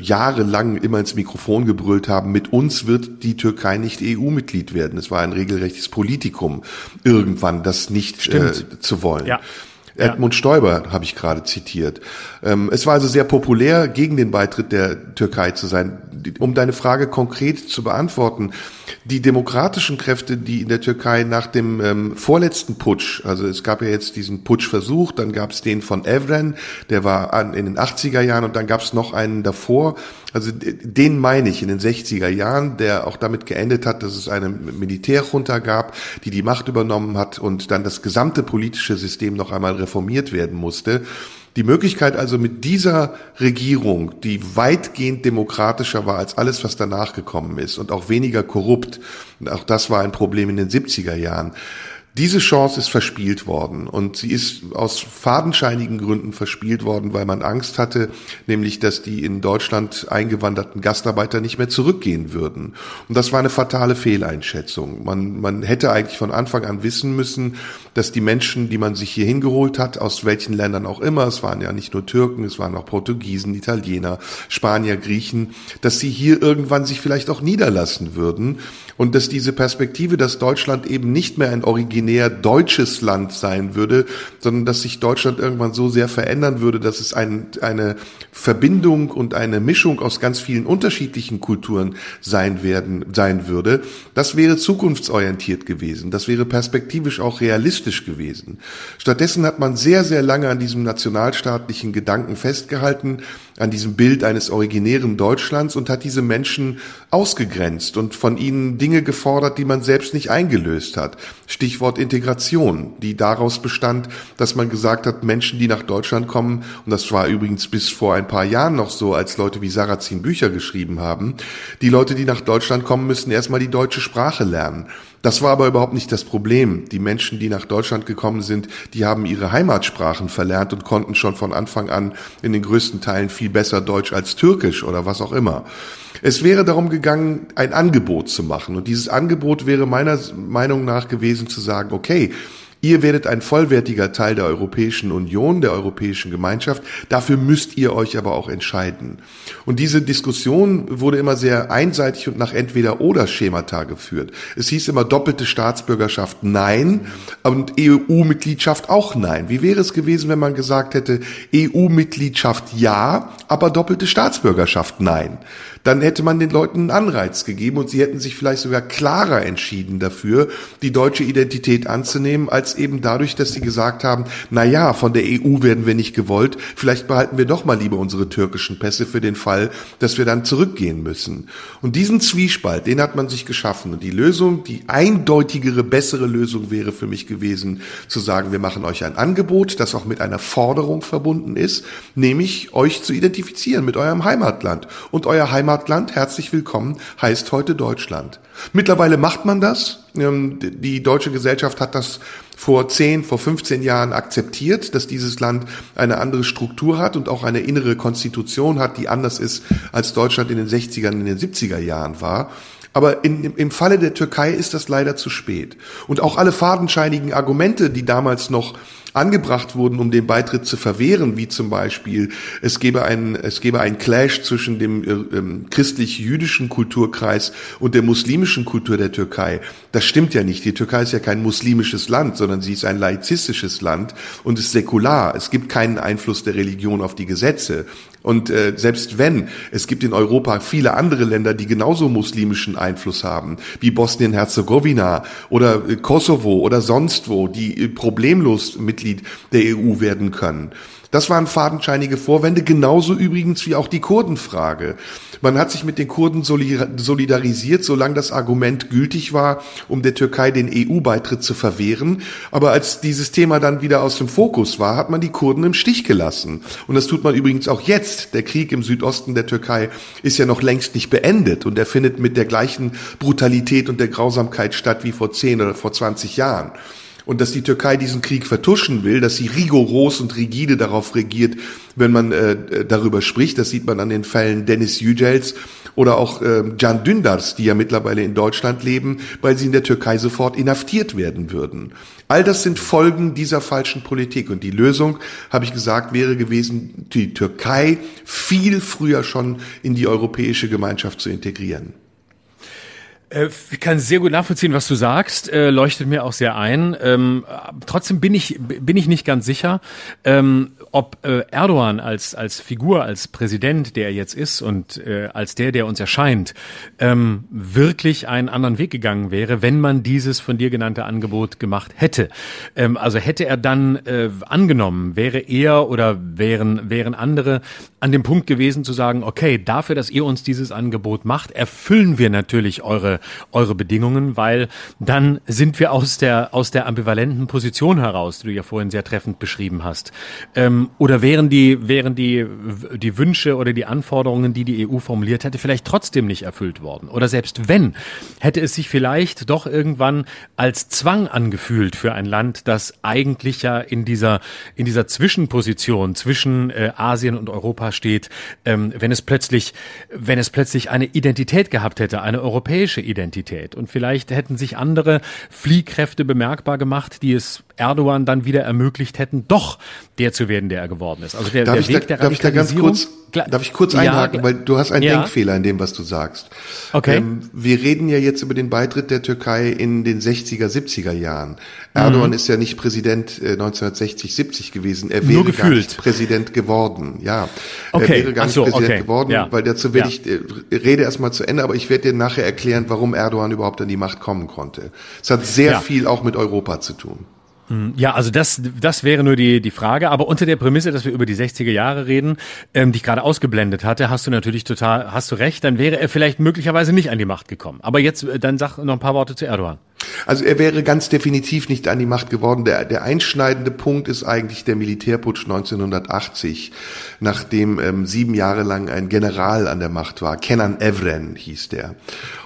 jahrelang immer ins Mikrofon gebrüllt haben, mit uns wird die Türkei nicht EU-Mitglied werden. Es war ein regelrechtes Politikum, irgendwann das nicht zu wollen. Ja. Edmund Stoiber habe ich gerade zitiert. Es war also sehr populär, gegen den Beitritt der Türkei zu sein. Um deine Frage konkret zu beantworten, die demokratischen Kräfte, die in der Türkei nach dem vorletzten Putsch, also es gab ja jetzt diesen Putschversuch, dann gab es den von Evren, der war in den 80er Jahren und dann gab es noch einen davor, also den meine ich in den 60er Jahren, der auch damit geendet hat, dass es eine Militärjunta gab, die die Macht übernommen hat und dann das gesamte politische System noch einmal reformiert werden musste. Die Möglichkeit also mit dieser Regierung, die weitgehend demokratischer war als alles, was danach gekommen ist und auch weniger korrupt, und auch das war ein Problem in den 70er Jahren, diese Chance ist verspielt worden und sie ist aus fadenscheinigen Gründen verspielt worden, weil man Angst hatte, nämlich, dass die in Deutschland eingewanderten Gastarbeiter nicht mehr zurückgehen würden. Und das war eine fatale Fehleinschätzung. Man hätte eigentlich von Anfang an wissen müssen, dass die Menschen, die man sich hier hingeholt hat, aus welchen Ländern auch immer, es waren ja nicht nur Türken, es waren auch Portugiesen, Italiener, Spanier, Griechen, dass sie hier irgendwann sich vielleicht auch niederlassen würden und dass diese Perspektive, dass Deutschland eben nicht mehr ein originär deutsches Land sein würde, sondern dass sich Deutschland irgendwann so sehr verändern würde, dass es eine Verbindung und eine Mischung aus ganz vielen unterschiedlichen Kulturen sein würde, das wäre zukunftsorientiert gewesen, das wäre perspektivisch auch realistisch gewesen. Stattdessen hat man sehr, sehr lange an diesem nationalstaatlichen Gedanken festgehalten, an diesem Bild eines originären Deutschlands und hat diese Menschen ausgegrenzt und von ihnen Dinge gefordert, die man selbst nicht eingelöst hat. Stichwort Integration, die daraus bestand, dass man gesagt hat, Menschen, die nach Deutschland kommen, und das war übrigens bis vor ein paar Jahren noch so, als Leute wie Sarrazin Bücher geschrieben haben, die Leute, die nach Deutschland kommen, müssen erstmal die deutsche Sprache lernen. Das war aber überhaupt nicht das Problem. Die Menschen, die nach Deutschland gekommen sind, die haben ihre Heimatsprachen verlernt und konnten schon von Anfang an in den größten Teilen viel besser Deutsch als Türkisch oder was auch immer. Es wäre darum gegangen, ein Angebot zu machen. Und dieses Angebot wäre meiner Meinung nach gewesen zu sagen, okay, ihr werdet ein vollwertiger Teil der Europäischen Union, der Europäischen Gemeinschaft. Dafür müsst ihr euch aber auch entscheiden. Und diese Diskussion wurde immer sehr einseitig und nach Entweder-oder-Schemata geführt. Es hieß immer doppelte Staatsbürgerschaft nein und EU-Mitgliedschaft auch nein. Wie wäre es gewesen, wenn man gesagt hätte, EU-Mitgliedschaft ja, aber doppelte Staatsbürgerschaft nein? Dann hätte man den Leuten einen Anreiz gegeben und sie hätten sich vielleicht sogar klarer entschieden dafür, die deutsche Identität anzunehmen, als eben dadurch, dass sie gesagt haben, na ja, von der EU werden wir nicht gewollt, vielleicht behalten wir doch mal lieber unsere türkischen Pässe für den Fall, dass wir dann zurückgehen müssen. Und diesen Zwiespalt, den hat man sich geschaffen. Und die Lösung, die eindeutigere, bessere Lösung wäre für mich gewesen, zu sagen, wir machen euch ein Angebot, das auch mit einer Forderung verbunden ist, nämlich euch zu identifizieren mit eurem Heimatland. Und euer Heimatland, herzlich willkommen, heißt heute Deutschland. Mittlerweile macht man das. Die deutsche Gesellschaft hat das vor 10, vor 15 Jahren akzeptiert, dass dieses Land eine andere Struktur hat und auch eine innere Konstitution hat, die anders ist, als Deutschland in den 60ern, in den 70er Jahren war. Aber im Falle der Türkei ist das leider zu spät. Und auch alle fadenscheinigen Argumente, die damals noch angebracht wurden, um den Beitritt zu verwehren, wie zum Beispiel, es gebe einen Clash zwischen dem christlich-jüdischen Kulturkreis und der muslimischen Kultur der Türkei. Das stimmt ja nicht. Die Türkei ist ja kein muslimisches Land, sondern sie ist ein laizistisches Land und ist säkular. Es gibt keinen Einfluss der Religion auf die Gesetze. Und selbst wenn, es gibt in Europa viele andere Länder, die genauso muslimischen Einfluss haben, wie Bosnien-Herzegowina oder Kosovo oder sonst wo, die problemlos Mitglied der EU werden können. Das waren fadenscheinige Vorwände, genauso übrigens wie auch die Kurdenfrage. Man hat sich mit den Kurden solidarisiert, solange das Argument gültig war, um der Türkei den EU-Beitritt zu verwehren. Aber als dieses Thema dann wieder aus dem Fokus war, hat man die Kurden im Stich gelassen. Und das tut man übrigens auch jetzt. Der Krieg im Südosten der Türkei ist ja noch längst nicht beendet und er findet mit der gleichen Brutalität und der Grausamkeit statt wie vor 10 oder vor 20 Jahren. Und dass die Türkei diesen Krieg vertuschen will, dass sie rigoros und rigide darauf regiert, wenn man darüber spricht, das sieht man an den Fällen Deniz Yücels oder auch Can Dündars, die ja mittlerweile in Deutschland leben, weil sie in der Türkei sofort inhaftiert werden würden. All das sind Folgen dieser falschen Politik. Und die Lösung, habe ich gesagt, wäre gewesen, die Türkei viel früher schon in die europäische Gemeinschaft zu integrieren. Ich kann sehr gut nachvollziehen, was du sagst, leuchtet mir auch sehr ein. Trotzdem bin ich nicht ganz sicher, ob Erdogan als Figur, als Präsident, der er jetzt ist und als der uns erscheint, wirklich einen anderen Weg gegangen wäre, wenn man dieses von dir genannte Angebot gemacht hätte. Also hätte er dann angenommen, wäre er oder wären andere an dem Punkt gewesen zu sagen, okay, dafür, dass ihr uns dieses Angebot macht, erfüllen wir natürlich eure Bedingungen, weil dann sind wir aus der ambivalenten Position heraus, die du ja vorhin sehr treffend beschrieben hast. Oder wären die Wünsche oder die Anforderungen, die die EU formuliert hätte, vielleicht trotzdem nicht erfüllt worden? Oder selbst wenn, hätte es sich vielleicht doch irgendwann als Zwang angefühlt für ein Land, das eigentlich ja in dieser Zwischenposition zwischen Asien und Europa steht, wenn es plötzlich eine Identität gehabt hätte, eine europäische Identität. Und vielleicht hätten sich andere Fliehkräfte bemerkbar gemacht, die es Erdogan dann wieder ermöglicht hätten, doch der zu werden, der er geworden ist. Also der Weg der Radikalisierung. Darf ich kurz einhaken, weil du hast einen Denkfehler in dem, was du sagst. Okay. Wir reden ja jetzt über den Beitritt der Türkei in den 60er, 70er Jahren. Erdogan ist ja nicht Präsident 1960, 70 gewesen. Er wäre gar nicht Präsident geworden. Ja. Okay. Er wäre gar nicht Präsident geworden, ja. Weil dazu will ich, rede erstmal zu Ende, aber ich werde dir nachher erklären, warum Erdogan überhaupt an die Macht kommen konnte. Es hat sehr viel auch mit Europa zu tun. Ja, also das wäre nur die Frage, aber unter der Prämisse, dass wir über die 60er Jahre reden, die ich gerade ausgeblendet hatte, hast du recht, dann wäre er vielleicht möglicherweise nicht an die Macht gekommen. Aber jetzt, dann sag noch ein paar Worte zu Erdogan. Also er wäre ganz definitiv nicht an die Macht geworden. Der einschneidende Punkt ist eigentlich der Militärputsch 1980, nachdem 7 Jahre lang ein General an der Macht war. Kenan Evren hieß der.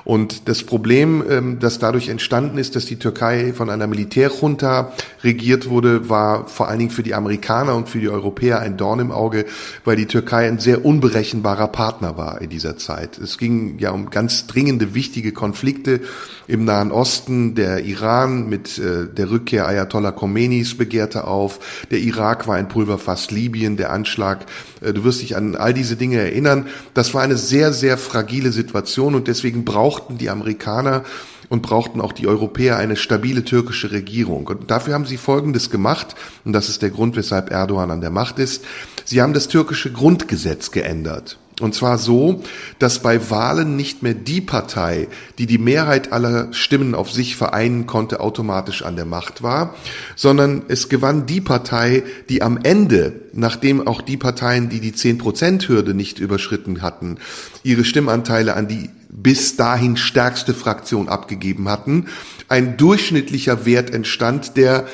Und das Problem, das dadurch entstanden ist, dass die Türkei von einer Militärjunta regiert wurde, war vor allen Dingen für die Amerikaner und für die Europäer ein Dorn im Auge, weil die Türkei ein sehr unberechenbarer Partner war in dieser Zeit. Es ging ja um ganz dringende, wichtige Konflikte im Nahen Osten. Der Iran mit der Rückkehr Ayatollah Khomeinis begehrte auf. Der Irak war ein Pulverfass, Libyen, der Anschlag. Du wirst dich an all diese Dinge erinnern. Das war eine sehr, sehr fragile Situation und deswegen brauchten die Amerikaner und brauchten auch die Europäer eine stabile türkische Regierung. Und dafür haben sie Folgendes gemacht, und das ist der Grund, weshalb Erdogan an der Macht ist. Sie haben das türkische Grundgesetz geändert. Und zwar so, dass bei Wahlen nicht mehr die Partei, die die Mehrheit aller Stimmen auf sich vereinen konnte, automatisch an der Macht war, sondern es gewann die Partei, die am Ende, nachdem auch die Parteien, die die 10%-Hürde nicht überschritten hatten, ihre Stimmanteile an die bis dahin stärkste Fraktion abgegeben hatten, ein durchschnittlicher Wert entstand, der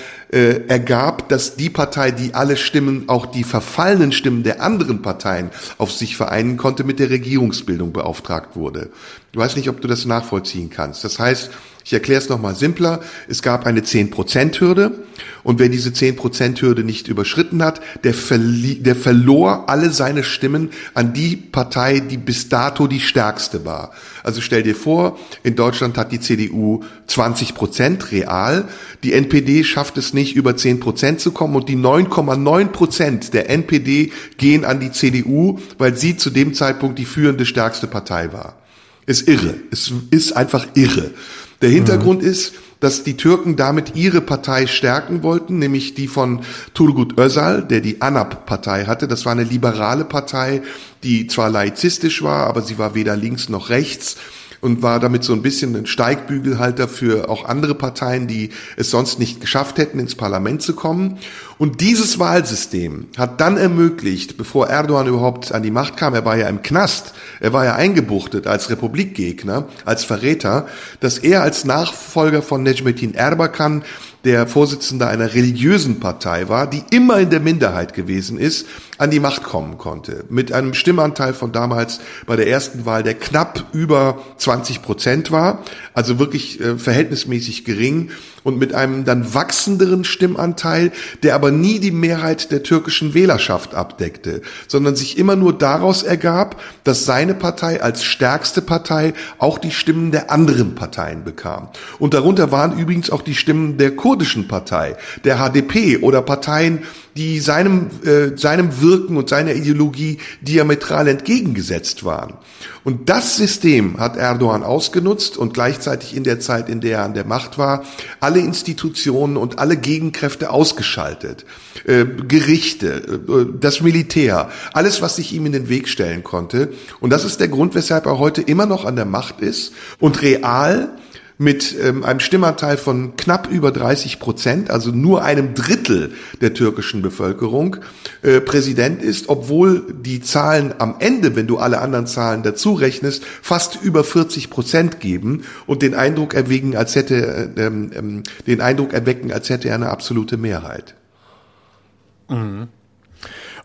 ergab, dass die Partei, die alle Stimmen, auch die verfallenen Stimmen der anderen Parteien auf sich vereinen konnte, mit der Regierungsbildung beauftragt wurde. Ich weiß nicht, ob du das nachvollziehen kannst. Das heißt, ich erkläre es nochmal simpler. Es gab eine 10%-Hürde und wer diese 10%-Hürde nicht überschritten hat, der verlor alle seine Stimmen an die Partei, die bis dato die stärkste war. Also stell dir vor, in Deutschland hat die CDU 20% real, die NPD schafft es nicht, über 10% zu kommen und die 9,9% der NPD gehen an die CDU, weil sie zu dem Zeitpunkt die führende stärkste Partei war. Ist irre. Es ist einfach irre. Der Hintergrund ist, dass die Türken damit ihre Partei stärken wollten, nämlich die von Turgut Özal, der die ANAP-Partei hatte. Das war eine liberale Partei, die zwar laizistisch war, aber sie war weder links noch rechts und war damit so ein bisschen ein Steigbügelhalter für auch andere Parteien, die es sonst nicht geschafft hätten, ins Parlament zu kommen. Und dieses Wahlsystem hat dann ermöglicht, bevor Erdogan überhaupt an die Macht kam, er war ja im Knast, er war ja eingebuchtet als Republikgegner, als Verräter, dass er als Nachfolger von Necmettin Erbakan der Vorsitzende einer religiösen Partei war, die immer in der Minderheit gewesen ist, an die Macht kommen konnte. Mit einem Stimmanteil von damals bei der ersten Wahl, der knapp über 20% war, also wirklich verhältnismäßig gering, und mit einem dann wachsenderen Stimmanteil, der aber nie die Mehrheit der türkischen Wählerschaft abdeckte, sondern sich immer nur daraus ergab, dass seine Partei als stärkste Partei auch die Stimmen der anderen Parteien bekam. Und darunter waren übrigens auch die Stimmen der kurdischen Partei, der HDP oder Parteien, die seinem Wirken und seiner Ideologie diametral entgegengesetzt waren. Und das System hat Erdogan ausgenutzt und gleichzeitig in der Zeit, in der er an der Macht war, alle Institutionen und alle Gegenkräfte ausgeschaltet. Gerichte, das Militär, alles, was sich ihm in den Weg stellen konnte. Und das ist der Grund, weshalb er heute immer noch an der Macht ist und real mit einem Stimmanteil von knapp über 30%, also nur einem Drittel der türkischen Bevölkerung, Präsident ist, obwohl die Zahlen am Ende, wenn du alle anderen Zahlen dazu rechnest, fast über 40% geben und den Eindruck erwecken, als hätte er eine absolute Mehrheit. Mhm.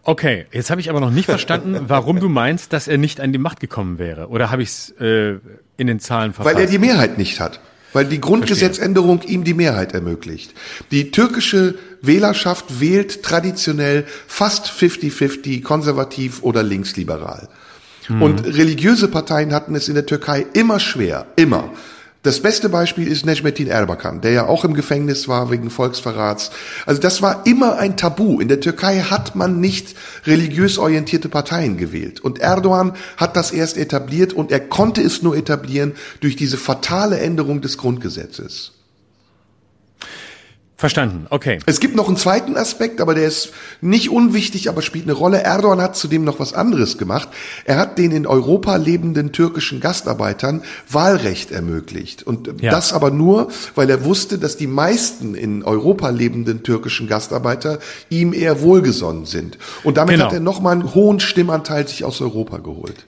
Okay, jetzt habe ich aber noch nicht verstanden, warum du meinst, dass er nicht an die Macht gekommen wäre. Oder habe ich es in den Zahlen verpasst? Weil er die Mehrheit nicht hat. Weil die Grundgesetzänderung ihm die Mehrheit ermöglicht. Die türkische Wählerschaft wählt traditionell fast 50-50 konservativ oder linksliberal. Mhm. Und religiöse Parteien hatten es in der Türkei immer schwer, immer. Das beste Beispiel ist Necmettin Erbakan, der ja auch im Gefängnis war wegen Volksverrats. Also das war immer ein Tabu. In der Türkei hat man nicht religiös orientierte Parteien gewählt. Und Erdogan hat das erst etabliert, und er konnte es nur etablieren durch diese fatale Änderung des Grundgesetzes. Verstanden, okay. Es gibt noch einen zweiten Aspekt, aber der ist nicht unwichtig, aber spielt eine Rolle. Erdogan hat zudem noch was anderes gemacht. Er hat den in Europa lebenden türkischen Gastarbeitern Wahlrecht ermöglicht. Und das aber nur, weil er wusste, dass die meisten in Europa lebenden türkischen Gastarbeiter ihm eher wohlgesonnen sind. Und damit hat er nochmal einen hohen Stimmanteil sich aus Europa geholt.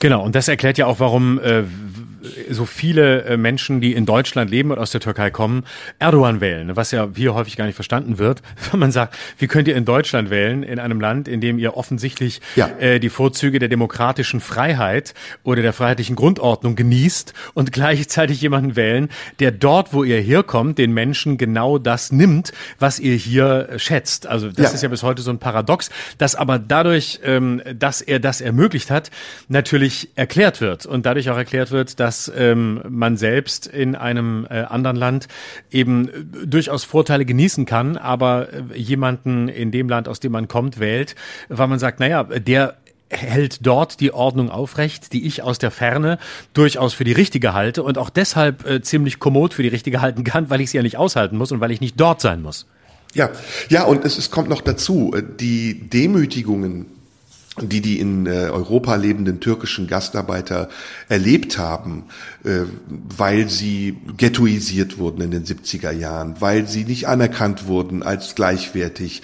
Genau, und das erklärt ja auch, warum so viele Menschen, die in Deutschland leben und aus der Türkei kommen, Erdogan wählen, was ja hier häufig gar nicht verstanden wird, wenn man sagt, wie könnt ihr in Deutschland wählen, in einem Land, in dem ihr offensichtlich die Vorzüge der demokratischen Freiheit oder der freiheitlichen Grundordnung genießt, und gleichzeitig jemanden wählen, der dort, wo ihr herkommt, den Menschen genau das nimmt, was ihr hier schätzt. Also das ist ja bis heute so ein Paradox, das aber dadurch, dass er das ermöglicht hat, natürlich erklärt wird und dadurch auch erklärt wird, dass man selbst in einem anderen Land eben durchaus Vorteile genießen kann, aber jemanden in dem Land, aus dem man kommt, wählt, weil man sagt, naja, der hält dort die Ordnung aufrecht, die ich aus der Ferne durchaus für die richtige halte und auch deshalb ziemlich kommod für die richtige halten kann, weil ich sie ja nicht aushalten muss und weil ich nicht dort sein muss. Ja, und es kommt noch dazu, die Demütigungen, die die in Europa lebenden türkischen Gastarbeiter erlebt haben, weil sie ghettoisiert wurden in den 70er Jahren, weil sie nicht anerkannt wurden als gleichwertig.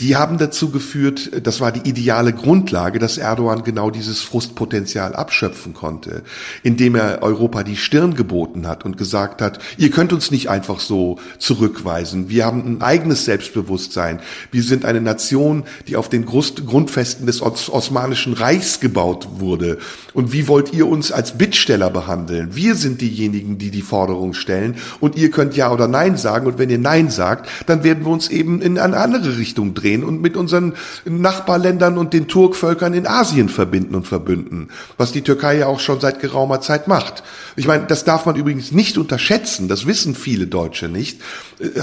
Die haben dazu geführt, das war die ideale Grundlage, dass Erdogan genau dieses Frustpotenzial abschöpfen konnte, indem er Europa die Stirn geboten hat und gesagt hat, ihr könnt uns nicht einfach so zurückweisen, wir haben ein eigenes Selbstbewusstsein, wir sind eine Nation, die auf den Grundfesten des Osmanischen Reichs gebaut wurde, und wie wollt ihr uns als Bittsteller behandeln? Wir sind diejenigen, die die Forderung stellen, und ihr könnt Ja oder Nein sagen, und wenn ihr Nein sagt, dann werden wir uns eben in eine andere Richtung drehen und mit unseren Nachbarländern und den Turkvölkern in Asien verbinden und verbünden, was die Türkei ja auch schon seit geraumer Zeit macht. Ich meine, das darf man übrigens nicht unterschätzen, das wissen viele Deutsche nicht.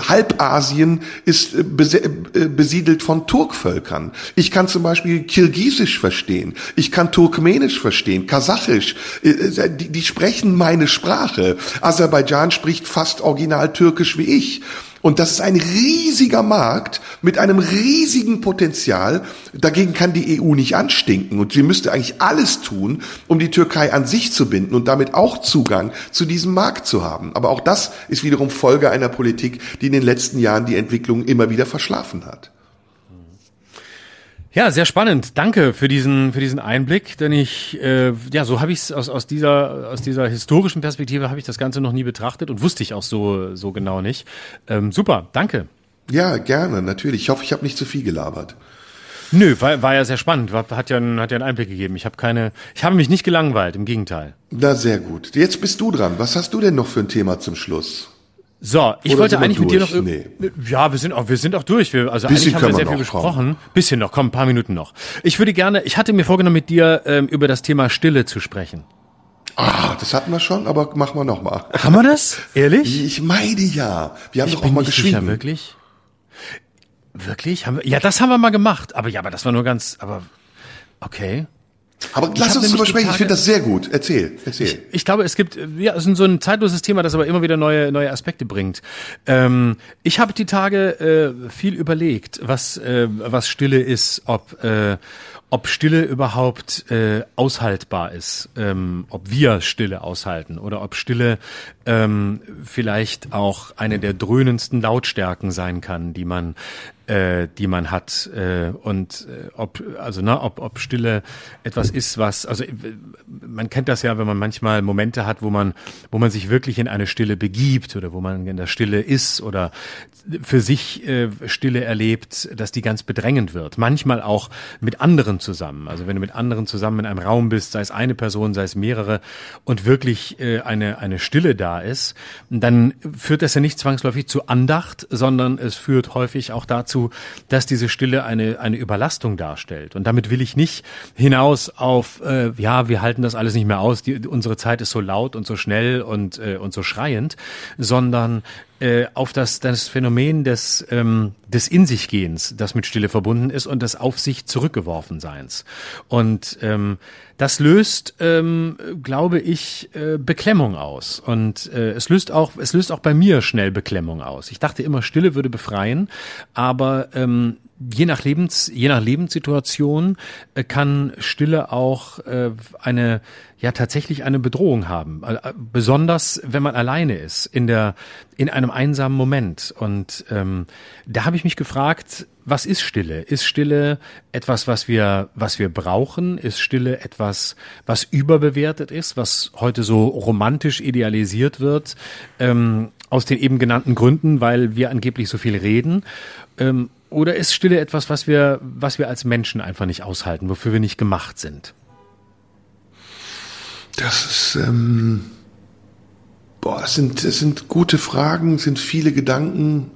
Halbasien ist besiedelt von Turkvölkern. Ich kann zum Beispiel Kirgisisch verstehen, ich kann Turkmenisch verstehen, Kasachisch, die sprechen meine Sprache. Aserbaidschan spricht fast original Türkisch wie ich. Und das ist ein riesiger Markt mit einem riesigen Potenzial. Dagegen kann die EU nicht anstinken. Und sie müsste eigentlich alles tun, um die Türkei an sich zu binden und damit auch Zugang zu diesem Markt zu haben. Aber auch das ist wiederum Folge einer Politik, die in den letzten Jahren die Entwicklung immer wieder verschlafen hat. Ja, sehr spannend. Danke für diesen Einblick, denn so habe ich es aus dieser historischen Perspektive habe ich das Ganze noch nie betrachtet und wusste ich auch so genau nicht. Super, danke. Ja, gerne, natürlich. Ich hoffe, ich habe nicht zu viel gelabert. Nö, war ja sehr spannend, hat ja einen Einblick gegeben. Ich habe mich nicht gelangweilt, im Gegenteil. Na, sehr gut. Jetzt bist du dran. Was hast du denn noch für ein Thema zum Schluss? So, ich wollte eigentlich mit dir noch... Nee. Ja, wir sind auch durch. Eigentlich haben wir sehr viel besprochen. Bisschen noch, komm, ein paar Minuten noch. Ich hatte mir vorgenommen, mit dir über das Thema Stille zu sprechen. Ah, das hatten wir schon, aber machen wir nochmal. Haben wir das? Ehrlich? Ich meine ja. Wir haben doch auch mal geschwiegen. Sicher, wirklich? Wirklich? Das haben wir mal gemacht. Aber das war nur ganz... Aber okay... Aber lass uns darüber sprechen, ich finde das sehr gut. Erzähl. Ich glaube, es ist so ein zeitloses Thema, das aber immer wieder neue Aspekte bringt. Ich habe die Tage viel überlegt, was Stille ist, ob Stille überhaupt aushaltbar ist, ob wir Stille aushalten oder ob Stille vielleicht auch eine der dröhnendsten Lautstärken sein kann, die man hat, und ob Stille etwas ist, man kennt das ja, wenn man manchmal Momente hat, wo man sich wirklich in eine Stille begibt oder wo man in der Stille ist oder für sich Stille erlebt, dass die ganz bedrängend wird. Manchmal auch mit anderen zusammen. Also wenn du mit anderen zusammen in einem Raum bist, sei es eine Person, sei es mehrere, und wirklich eine Stille da ist, dann führt das ja nicht zwangsläufig zu Andacht, sondern es führt häufig auch dazu, dass diese Stille eine Überlastung darstellt. Und damit will ich nicht hinaus auf, wir halten das alles nicht mehr aus, unsere Zeit ist so laut und so schnell und so schreiend, sondern auf das Phänomen des In-sich-Gehens, das mit Stille verbunden ist und des auf sich zurückgeworfen Seins. Und das löst, glaube ich, Beklemmung aus. Und es löst auch bei mir schnell Beklemmung aus. Ich dachte immer, Stille würde befreien, aber je nach Lebenssituation kann Stille auch tatsächlich eine Bedrohung haben. Besonders, wenn man alleine ist, in einem einsamen Moment. Und da habe ich mich gefragt, was ist Stille? Ist Stille etwas, was wir brauchen? Ist Stille etwas, was überbewertet ist, was heute so romantisch idealisiert wird, aus den eben genannten Gründen, weil wir angeblich so viel reden? Oder ist Stille etwas, was wir als Menschen einfach nicht aushalten, wofür wir nicht gemacht sind? Das ist, das sind gute Fragen, sind viele Gedanken,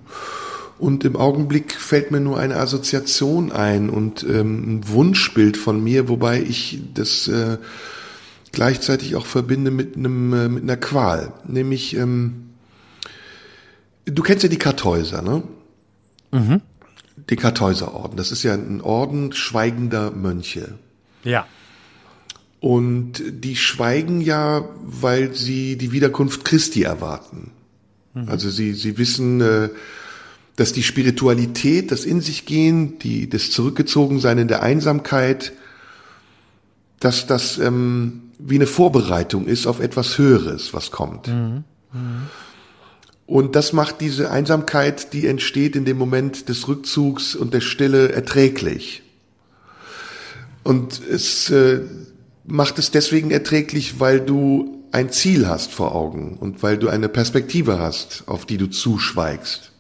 und im Augenblick fällt mir nur eine Assoziation ein und ein Wunschbild von mir, wobei ich das gleichzeitig auch verbinde mit einer Qual, nämlich du kennst ja die Kartäuser, ne? Mhm. Den Kartäuserorden. Das ist ja ein Orden schweigender Mönche. Ja. Und die schweigen ja, weil sie die Wiederkunft Christi erwarten. Mhm. Also sie wissen, dass die Spiritualität, das in sich gehen, das Zurückgezogensein in der Einsamkeit, dass das wie eine Vorbereitung ist auf etwas Höheres, was kommt. Mhm. Mhm. Und das macht diese Einsamkeit, die entsteht in dem Moment des Rückzugs und der Stille, erträglich. Und es macht es deswegen erträglich, weil du ein Ziel hast vor Augen und weil du eine Perspektive hast, auf die du zuschweigst.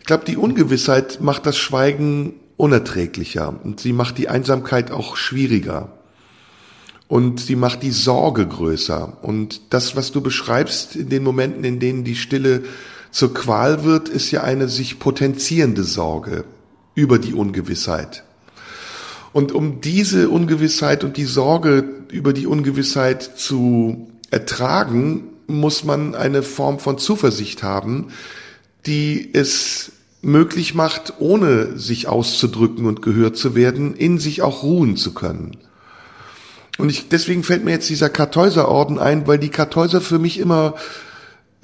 Ich glaube, die Ungewissheit macht das Schweigen unerträglicher und sie macht die Einsamkeit auch schwieriger. Und sie macht die Sorge größer. Und das, was du beschreibst in den Momenten, in denen die Stille zur Qual wird, ist ja eine sich potenzierende Sorge über die Ungewissheit. Und um diese Ungewissheit und die Sorge über die Ungewissheit zu ertragen, muss man eine Form von Zuversicht haben, die es möglich macht, ohne sich auszudrücken und gehört zu werden, in sich auch ruhen zu können. Und deswegen fällt mir jetzt dieser Kartäuserorden ein, weil die Kartäuser für mich immer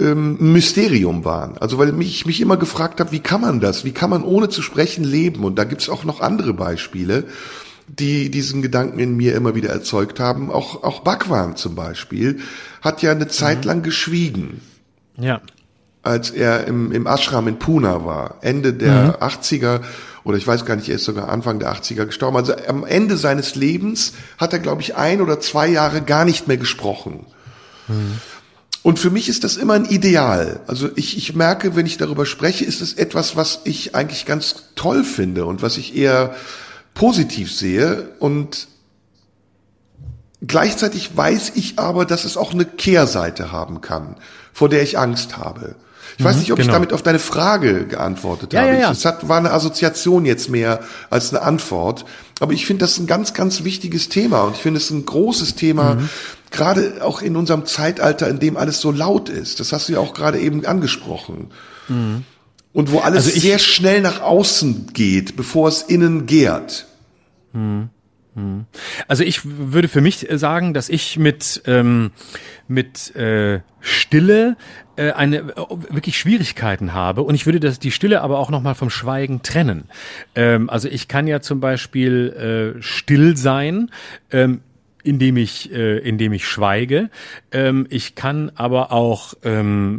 ein Mysterium waren. Also weil ich mich immer gefragt habe, wie kann man das? Wie kann man ohne zu sprechen leben? Und da gibt's auch noch andere Beispiele, die diesen Gedanken in mir immer wieder erzeugt haben. Auch Bhagwan zum Beispiel hat ja eine Zeit lang geschwiegen. Ja. Als er im Ashram in Pune war, Ende der 80er, oder ich weiß gar nicht, er ist sogar Anfang der 80er gestorben. Also am Ende seines Lebens hat er, glaube ich, 1 oder 2 Jahre gar nicht mehr gesprochen. Mhm. Und für mich ist das immer ein Ideal. Also ich merke, wenn ich darüber spreche, ist es etwas, was ich eigentlich ganz toll finde und was ich eher positiv sehe. Und gleichzeitig weiß ich aber, dass es auch eine Kehrseite haben kann, vor der ich Angst habe. Ich weiß nicht, ob ich damit auf deine Frage geantwortet habe. Ja. Es war eine Assoziation jetzt mehr als eine Antwort. Aber ich finde, das ist ein ganz, ganz wichtiges Thema. Und ich finde, es ist ein großes Thema, gerade auch in unserem Zeitalter, in dem alles so laut ist. Das hast du ja auch gerade eben angesprochen. Mhm. Und wo alles sehr schnell nach außen geht, bevor es innen gärt. Mhm. Also ich würde für mich sagen, dass ich mit Stille wirklich Schwierigkeiten habe, und ich würde die Stille aber auch nochmal vom Schweigen trennen. Also ich kann ja zum Beispiel still sein, indem ich schweige. Ich kann aber auch in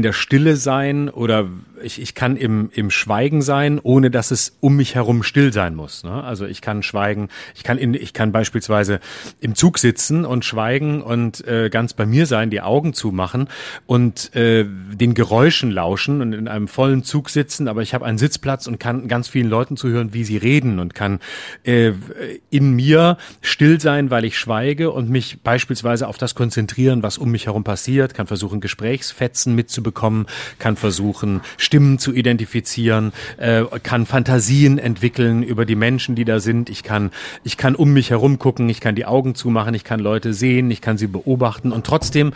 der Stille sein, oder ich kann im Schweigen sein, ohne dass es um mich herum still sein muss, ne? Also ich kann schweigen, ich kann beispielsweise im Zug sitzen und schweigen und ganz bei mir sein, die Augen zumachen und den Geräuschen lauschen und in einem vollen Zug sitzen, aber ich habe einen Sitzplatz und kann ganz vielen Leuten zuhören, wie sie reden, und kann in mir still sein, weil ich schweige und mich beispielsweise auf das konzentrieren, was um mich herum passiert, kann versuchen, Gesprächsfetzen mitzubekommen, kann versuchen, Stimmen zu identifizieren, kann Fantasien entwickeln über die Menschen, die da sind. Ich kann um mich herum gucken, ich kann die Augen zumachen, ich kann Leute sehen, ich kann sie beobachten, und trotzdem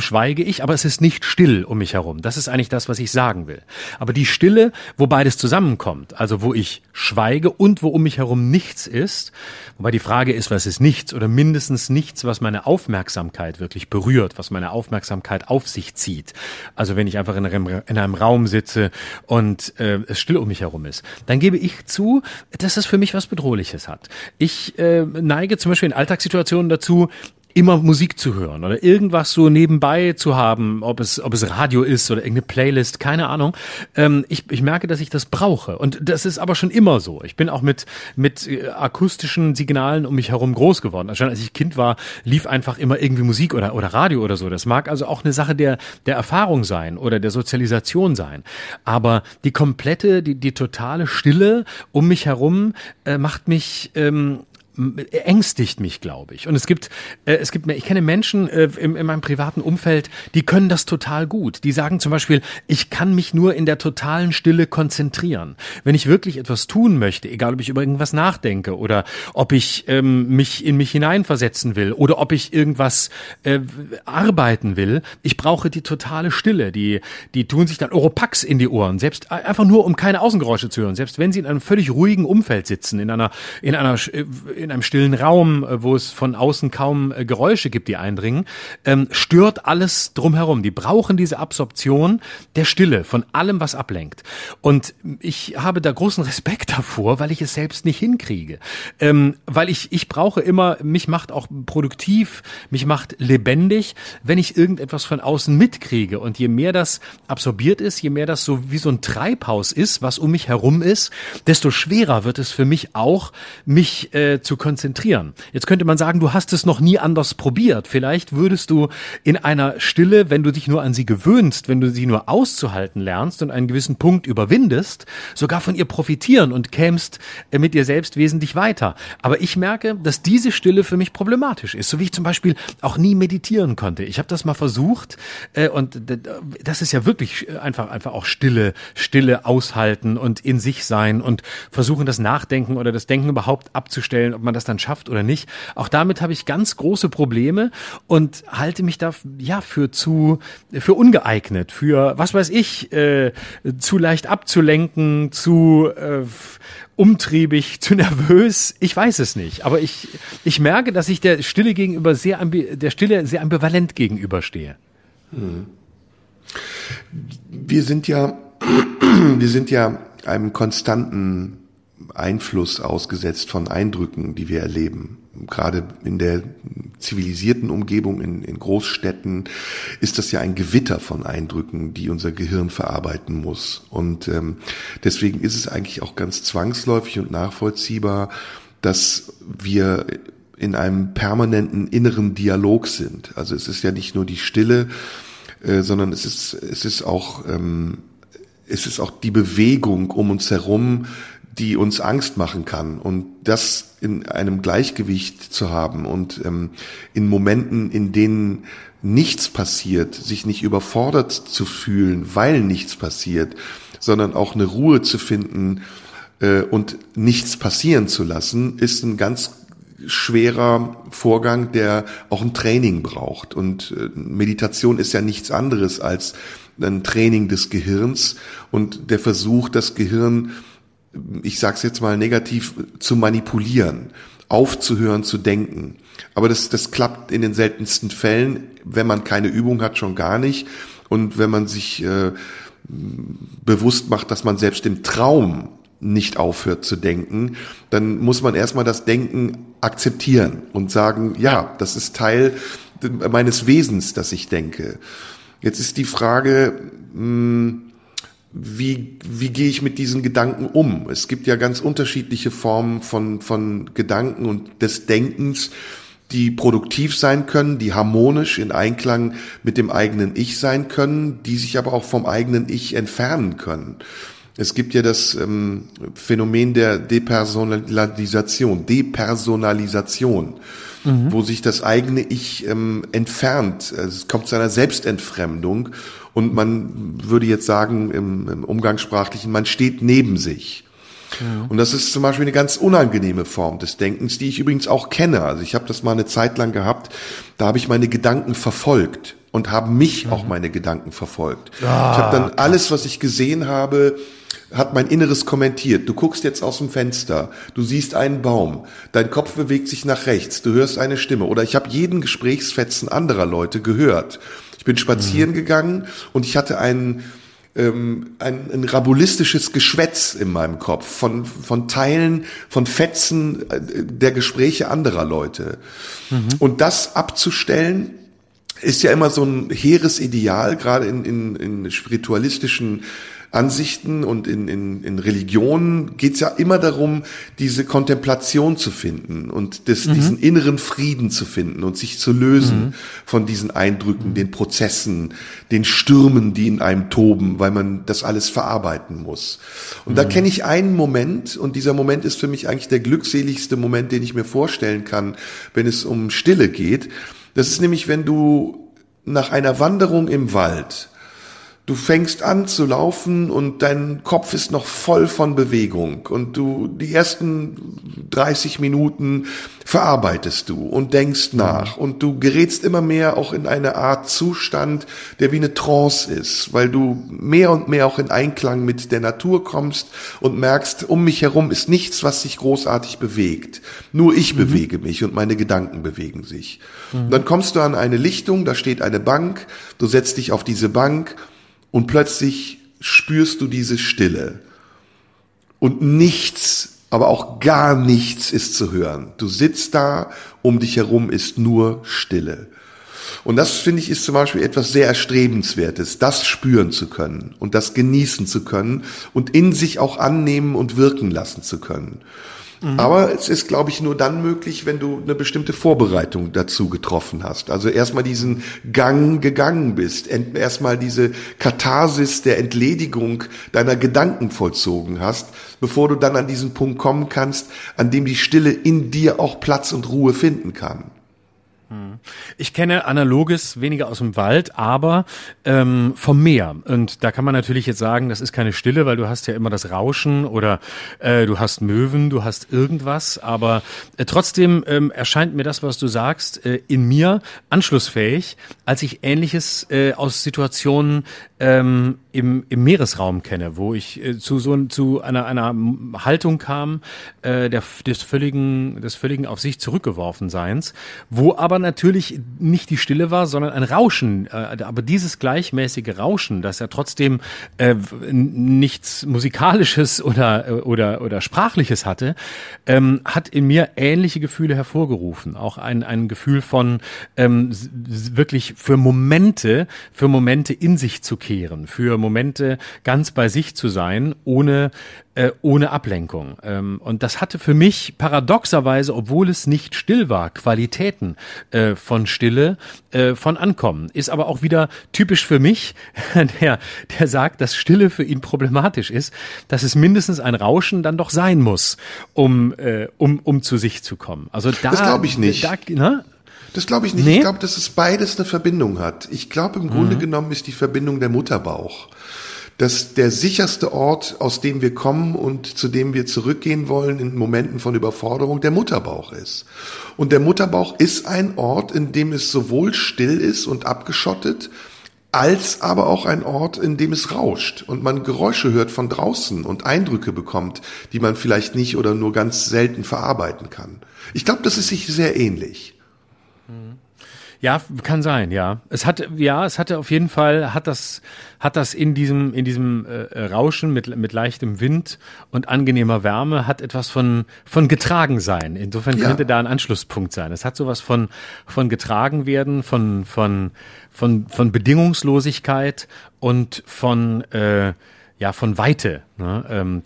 schweige ich, aber es ist nicht still um mich herum. Das ist eigentlich das, was ich sagen will. Aber die Stille, wo beides zusammenkommt, also wo ich schweige und wo um mich herum nichts ist, wobei die Frage ist, was ist nichts, oder mindestens nichts, was meine Aufmerksamkeit wirklich berührt, was meine Aufmerksamkeit auf sich zieht. Also wenn ich einfach in einem Raum sitze und es still um mich herum ist, dann gebe ich zu, dass das für mich was Bedrohliches hat. Ich neige zum Beispiel in Alltagssituationen dazu, immer Musik zu hören oder irgendwas so nebenbei zu haben, ob es Radio ist oder irgendeine Playlist, keine Ahnung. Ich merke, dass ich das brauche, und das ist aber schon immer so. Ich bin auch mit akustischen Signalen um mich herum groß geworden. Also schon als ich Kind war, lief einfach immer irgendwie Musik oder Radio oder so. Das mag also auch eine Sache der Erfahrung sein oder der Sozialisation sein. Aber die komplette, die totale Stille um mich herum macht mich ängstigt mich, glaube ich. Und es gibt mehr, ich kenne Menschen in meinem privaten Umfeld, die können das total gut. Die sagen zum Beispiel, ich kann mich nur in der totalen Stille konzentrieren. Wenn ich wirklich etwas tun möchte, egal ob ich über irgendwas nachdenke oder ob ich mich in mich hineinversetzen will oder ob ich irgendwas arbeiten will, ich brauche die totale Stille. Die tun sich dann Oropax in die Ohren, selbst einfach nur, um keine Außengeräusche zu hören, selbst wenn sie in einem völlig ruhigen Umfeld sitzen, in einem stillen Raum, wo es von außen kaum Geräusche gibt, die eindringen, stört alles drumherum. Die brauchen diese Absorption der Stille von allem, was ablenkt. Und ich habe da großen Respekt davor, weil ich es selbst nicht hinkriege. Weil ich brauche immer, mich macht auch produktiv, mich macht lebendig, wenn ich irgendetwas von außen mitkriege. Und je mehr das absorbiert ist, je mehr das so wie so ein Treibhaus ist, was um mich herum ist, desto schwerer wird es für mich auch, mich zu konzentrieren. Jetzt könnte man sagen, du hast es noch nie anders probiert. Vielleicht würdest du in einer Stille, wenn du dich nur an sie gewöhnst, wenn du sie nur auszuhalten lernst und einen gewissen Punkt überwindest, sogar von ihr profitieren und kämst mit dir selbst wesentlich weiter. Aber ich merke, dass diese Stille für mich problematisch ist, so wie ich zum Beispiel auch nie meditieren konnte. Ich habe das mal versucht und das ist ja wirklich einfach auch Stille aushalten und in sich sein und versuchen, das Nachdenken oder das Denken überhaupt abzustellen, ob man das dann schafft oder nicht. Auch damit habe ich ganz große Probleme und halte mich da ja für ungeeignet, für was weiß ich, zu leicht abzulenken, zu umtriebig, zu nervös, ich weiß es nicht. Aber ich merke, dass ich der Stille sehr ambivalent gegenüberstehe. Hm. Wir sind ja einem konstanten Einfluss ausgesetzt von Eindrücken, die wir erleben. Gerade in der zivilisierten Umgebung, in Großstädten, ist das ja ein Gewitter von Eindrücken, die unser Gehirn verarbeiten muss. Und deswegen ist es eigentlich auch ganz zwangsläufig und nachvollziehbar, dass wir in einem permanenten inneren Dialog sind. Also es ist ja nicht nur die Stille, sondern es ist auch die Bewegung um uns herum, die uns Angst machen kann. Und das in einem Gleichgewicht zu haben und in Momenten, in denen nichts passiert, sich nicht überfordert zu fühlen, weil nichts passiert, sondern auch eine Ruhe zu finden und nichts passieren zu lassen, ist ein ganz schwerer Vorgang, der auch ein Training braucht. Und Meditation ist ja nichts anderes als ein Training des Gehirns und der Versuch, das Gehirn, ich sag's jetzt mal negativ, zu manipulieren, aufzuhören zu denken. Aber das klappt in den seltensten Fällen, wenn man keine Übung hat, schon gar nicht. Und wenn man sich bewusst macht, dass man selbst im Traum nicht aufhört zu denken, dann muss man erstmal das Denken akzeptieren und sagen, ja, das ist Teil meines Wesens, dass ich denke. Jetzt ist die Frage, wie gehe ich mit diesen Gedanken um? Es gibt ja ganz unterschiedliche Formen von Gedanken und des Denkens, die produktiv sein können, die harmonisch in Einklang mit dem eigenen Ich sein können, die sich aber auch vom eigenen Ich entfernen können. Es gibt ja das Phänomen der Depersonalisation, mhm, wo sich das eigene Ich entfernt. Also es kommt zu einer Selbstentfremdung. Und man würde jetzt sagen, im Umgangssprachlichen, man steht neben sich. Ja. Und das ist zum Beispiel eine ganz unangenehme Form des Denkens, die ich übrigens auch kenne. Also ich habe das mal eine Zeit lang gehabt, da habe ich meine Gedanken verfolgt und habe mich auch meine Gedanken verfolgt. Ja. Ich habe dann alles, was ich gesehen habe, hat mein Inneres kommentiert. Du guckst jetzt aus dem Fenster, du siehst einen Baum, dein Kopf bewegt sich nach rechts, du hörst eine Stimme. Oder ich habe jeden Gesprächsfetzen anderer Leute gehört. Ich bin spazieren gegangen und ich hatte ein rabulistisches Geschwätz in meinem Kopf von Teilen, von Fetzen der Gespräche anderer Leute. Mhm. Und das abzustellen ist ja immer so ein hehres Ideal, gerade in spiritualistischen Ansichten und in Religionen geht's ja immer darum, diese Kontemplation zu finden und diesen inneren Frieden zu finden und sich zu lösen von diesen Eindrücken, den Prozessen, den Stürmen, die in einem toben, weil man das alles verarbeiten muss. Und da kenne ich einen Moment, und dieser Moment ist für mich eigentlich der glückseligste Moment, den ich mir vorstellen kann, wenn es um Stille geht. Das ist nämlich, wenn du nach einer Wanderung im Wald, du fängst an zu laufen und dein Kopf ist noch voll von Bewegung und du die ersten 30 Minuten verarbeitest du und denkst nach und du gerätst immer mehr auch in eine Art Zustand, der wie eine Trance ist, weil du mehr und mehr auch in Einklang mit der Natur kommst und merkst, um mich herum ist nichts, was sich großartig bewegt. Nur ich bewege mich und meine Gedanken bewegen sich. Mhm. Dann kommst du an eine Lichtung, da steht eine Bank, du setzt dich auf diese Bank und plötzlich spürst du diese Stille. Und nichts, aber auch gar nichts ist zu hören. Du sitzt da, um dich herum ist nur Stille. Und das, finde ich, ist zum Beispiel etwas sehr Erstrebenswertes, das spüren zu können und das genießen zu können und in sich auch annehmen und wirken lassen zu können. Aber es ist, glaube ich, nur dann möglich, wenn du eine bestimmte Vorbereitung dazu getroffen hast. Also erstmal diesen Gang gegangen bist, erstmal diese Katharsis der Entledigung deiner Gedanken vollzogen hast, bevor du dann an diesen Punkt kommen kannst, an dem die Stille in dir auch Platz und Ruhe finden kann. Ich kenne Analoges weniger aus dem Wald, aber vom Meer. Und da kann man natürlich jetzt sagen, das ist keine Stille, weil du hast ja immer das Rauschen oder du hast Möwen, du hast irgendwas. Aber trotzdem erscheint mir das, was du sagst, in mir anschlussfähig, als ich Ähnliches aus Situationen im Meeresraum kenne, wo ich zu einer Haltung kam, des völligen auf sich zurückgeworfen Seins, wo aber natürlich nicht die Stille war, sondern ein Rauschen, aber dieses gleichmäßige Rauschen, das ja trotzdem nichts Musikalisches oder Sprachliches hatte, hat in mir ähnliche Gefühle hervorgerufen. Auch ein Gefühl von wirklich für Momente in sich zu kehren, für Momente ganz bei sich zu sein, ohne Ablenkung. Und das hatte für mich paradoxerweise, obwohl es nicht still war, Qualitäten von Stille, von Ankommen. Ist aber auch wieder typisch für mich, der sagt, dass Stille für ihn problematisch ist, dass es mindestens ein Rauschen dann doch sein muss, um zu sich zu kommen. Also das glaube ich nicht. Das glaube ich nicht. Nee? Ich glaube, dass es beides eine Verbindung hat. Ich glaube, im Grunde genommen ist die Verbindung der Mutterbauch. Dass der sicherste Ort, aus dem wir kommen und zu dem wir zurückgehen wollen in Momenten von Überforderung, der Mutterbauch ist. Und der Mutterbauch ist ein Ort, in dem es sowohl still ist und abgeschottet, als aber auch ein Ort, in dem es rauscht und man Geräusche hört von draußen und Eindrücke bekommt, die man vielleicht nicht oder nur ganz selten verarbeiten kann. Ich glaube, das ist sich sehr ähnlich. Ja, kann sein, ja. Es hatte auf jeden Fall, hat das in diesem Rauschen mit leichtem Wind und angenehmer Wärme, hat etwas von getragen sein. Insofern könnte da ein Anschlusspunkt sein. Es hat sowas von getragen werden, von Bedingungslosigkeit und von Weite, ne?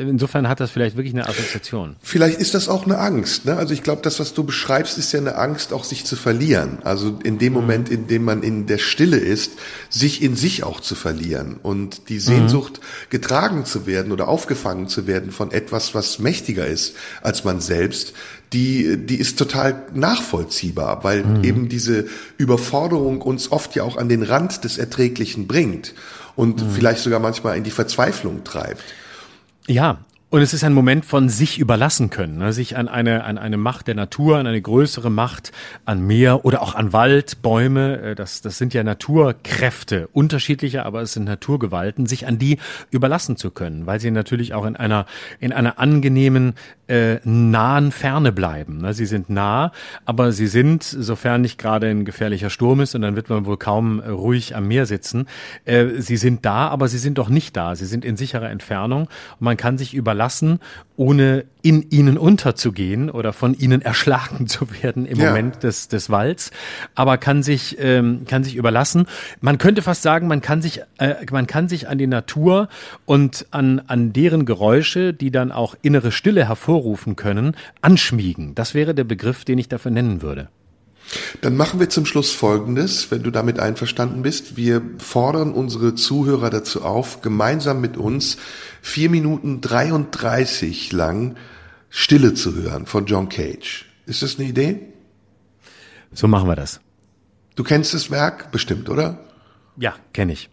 Insofern hat das vielleicht wirklich eine Assoziation. Vielleicht ist das auch eine Angst, ne? Also ich glaube, das, was du beschreibst, ist ja eine Angst, auch sich zu verlieren. Also in dem Moment, in dem man in der Stille ist, sich in sich auch zu verlieren und die Sehnsucht, getragen zu werden oder aufgefangen zu werden von etwas, was mächtiger ist als man selbst, die ist total nachvollziehbar, weil eben diese Überforderung uns oft ja auch an den Rand des Erträglichen bringt und vielleicht sogar manchmal in die Verzweiflung treibt. Ja. Und es ist ein Moment von sich überlassen können, ne? Sich an eine Macht der Natur, an eine größere Macht, an Meer oder auch an Wald, Bäume, das sind ja Naturkräfte, unterschiedliche, aber es sind Naturgewalten, sich an die überlassen zu können, weil sie natürlich auch in einer angenehmen, nahen Ferne bleiben, ne? Sie sind nah, aber sie sind, sofern nicht gerade ein gefährlicher Sturm ist, und dann wird man wohl kaum ruhig am Meer sitzen, sie sind da, aber sie sind doch nicht da, sie sind in sicherer Entfernung und man kann sich überlassen, ohne in ihnen unterzugehen oder von ihnen erschlagen zu werden im Moment des Walds, aber kann sich überlassen. Man könnte fast sagen, man kann sich an die Natur und an deren Geräusche, die dann auch innere Stille hervorrufen können, anschmiegen. Das wäre der Begriff, den ich dafür nennen würde. Dann machen wir zum Schluss Folgendes, wenn du damit einverstanden bist. Wir fordern unsere Zuhörer dazu auf, gemeinsam mit uns 4 Minuten 33 lang Stille zu hören von John Cage. Ist das eine Idee? So machen wir das. Du kennst das Werk bestimmt, oder? Ja, kenne ich.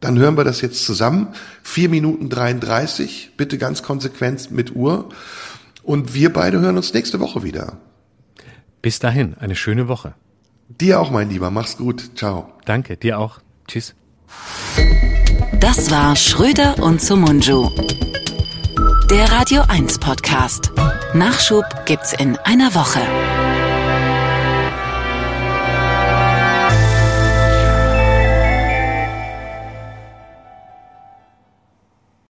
Dann hören wir das jetzt zusammen. 4 Minuten 33, bitte ganz konsequent mit Uhr. Und wir beide hören uns nächste Woche wieder. Bis dahin, eine schöne Woche. Dir auch, mein Lieber. Mach's gut. Ciao. Danke, dir auch. Tschüss. Das war Schröder und Somuncu, der Radio 1 Podcast. Nachschub gibt's in einer Woche.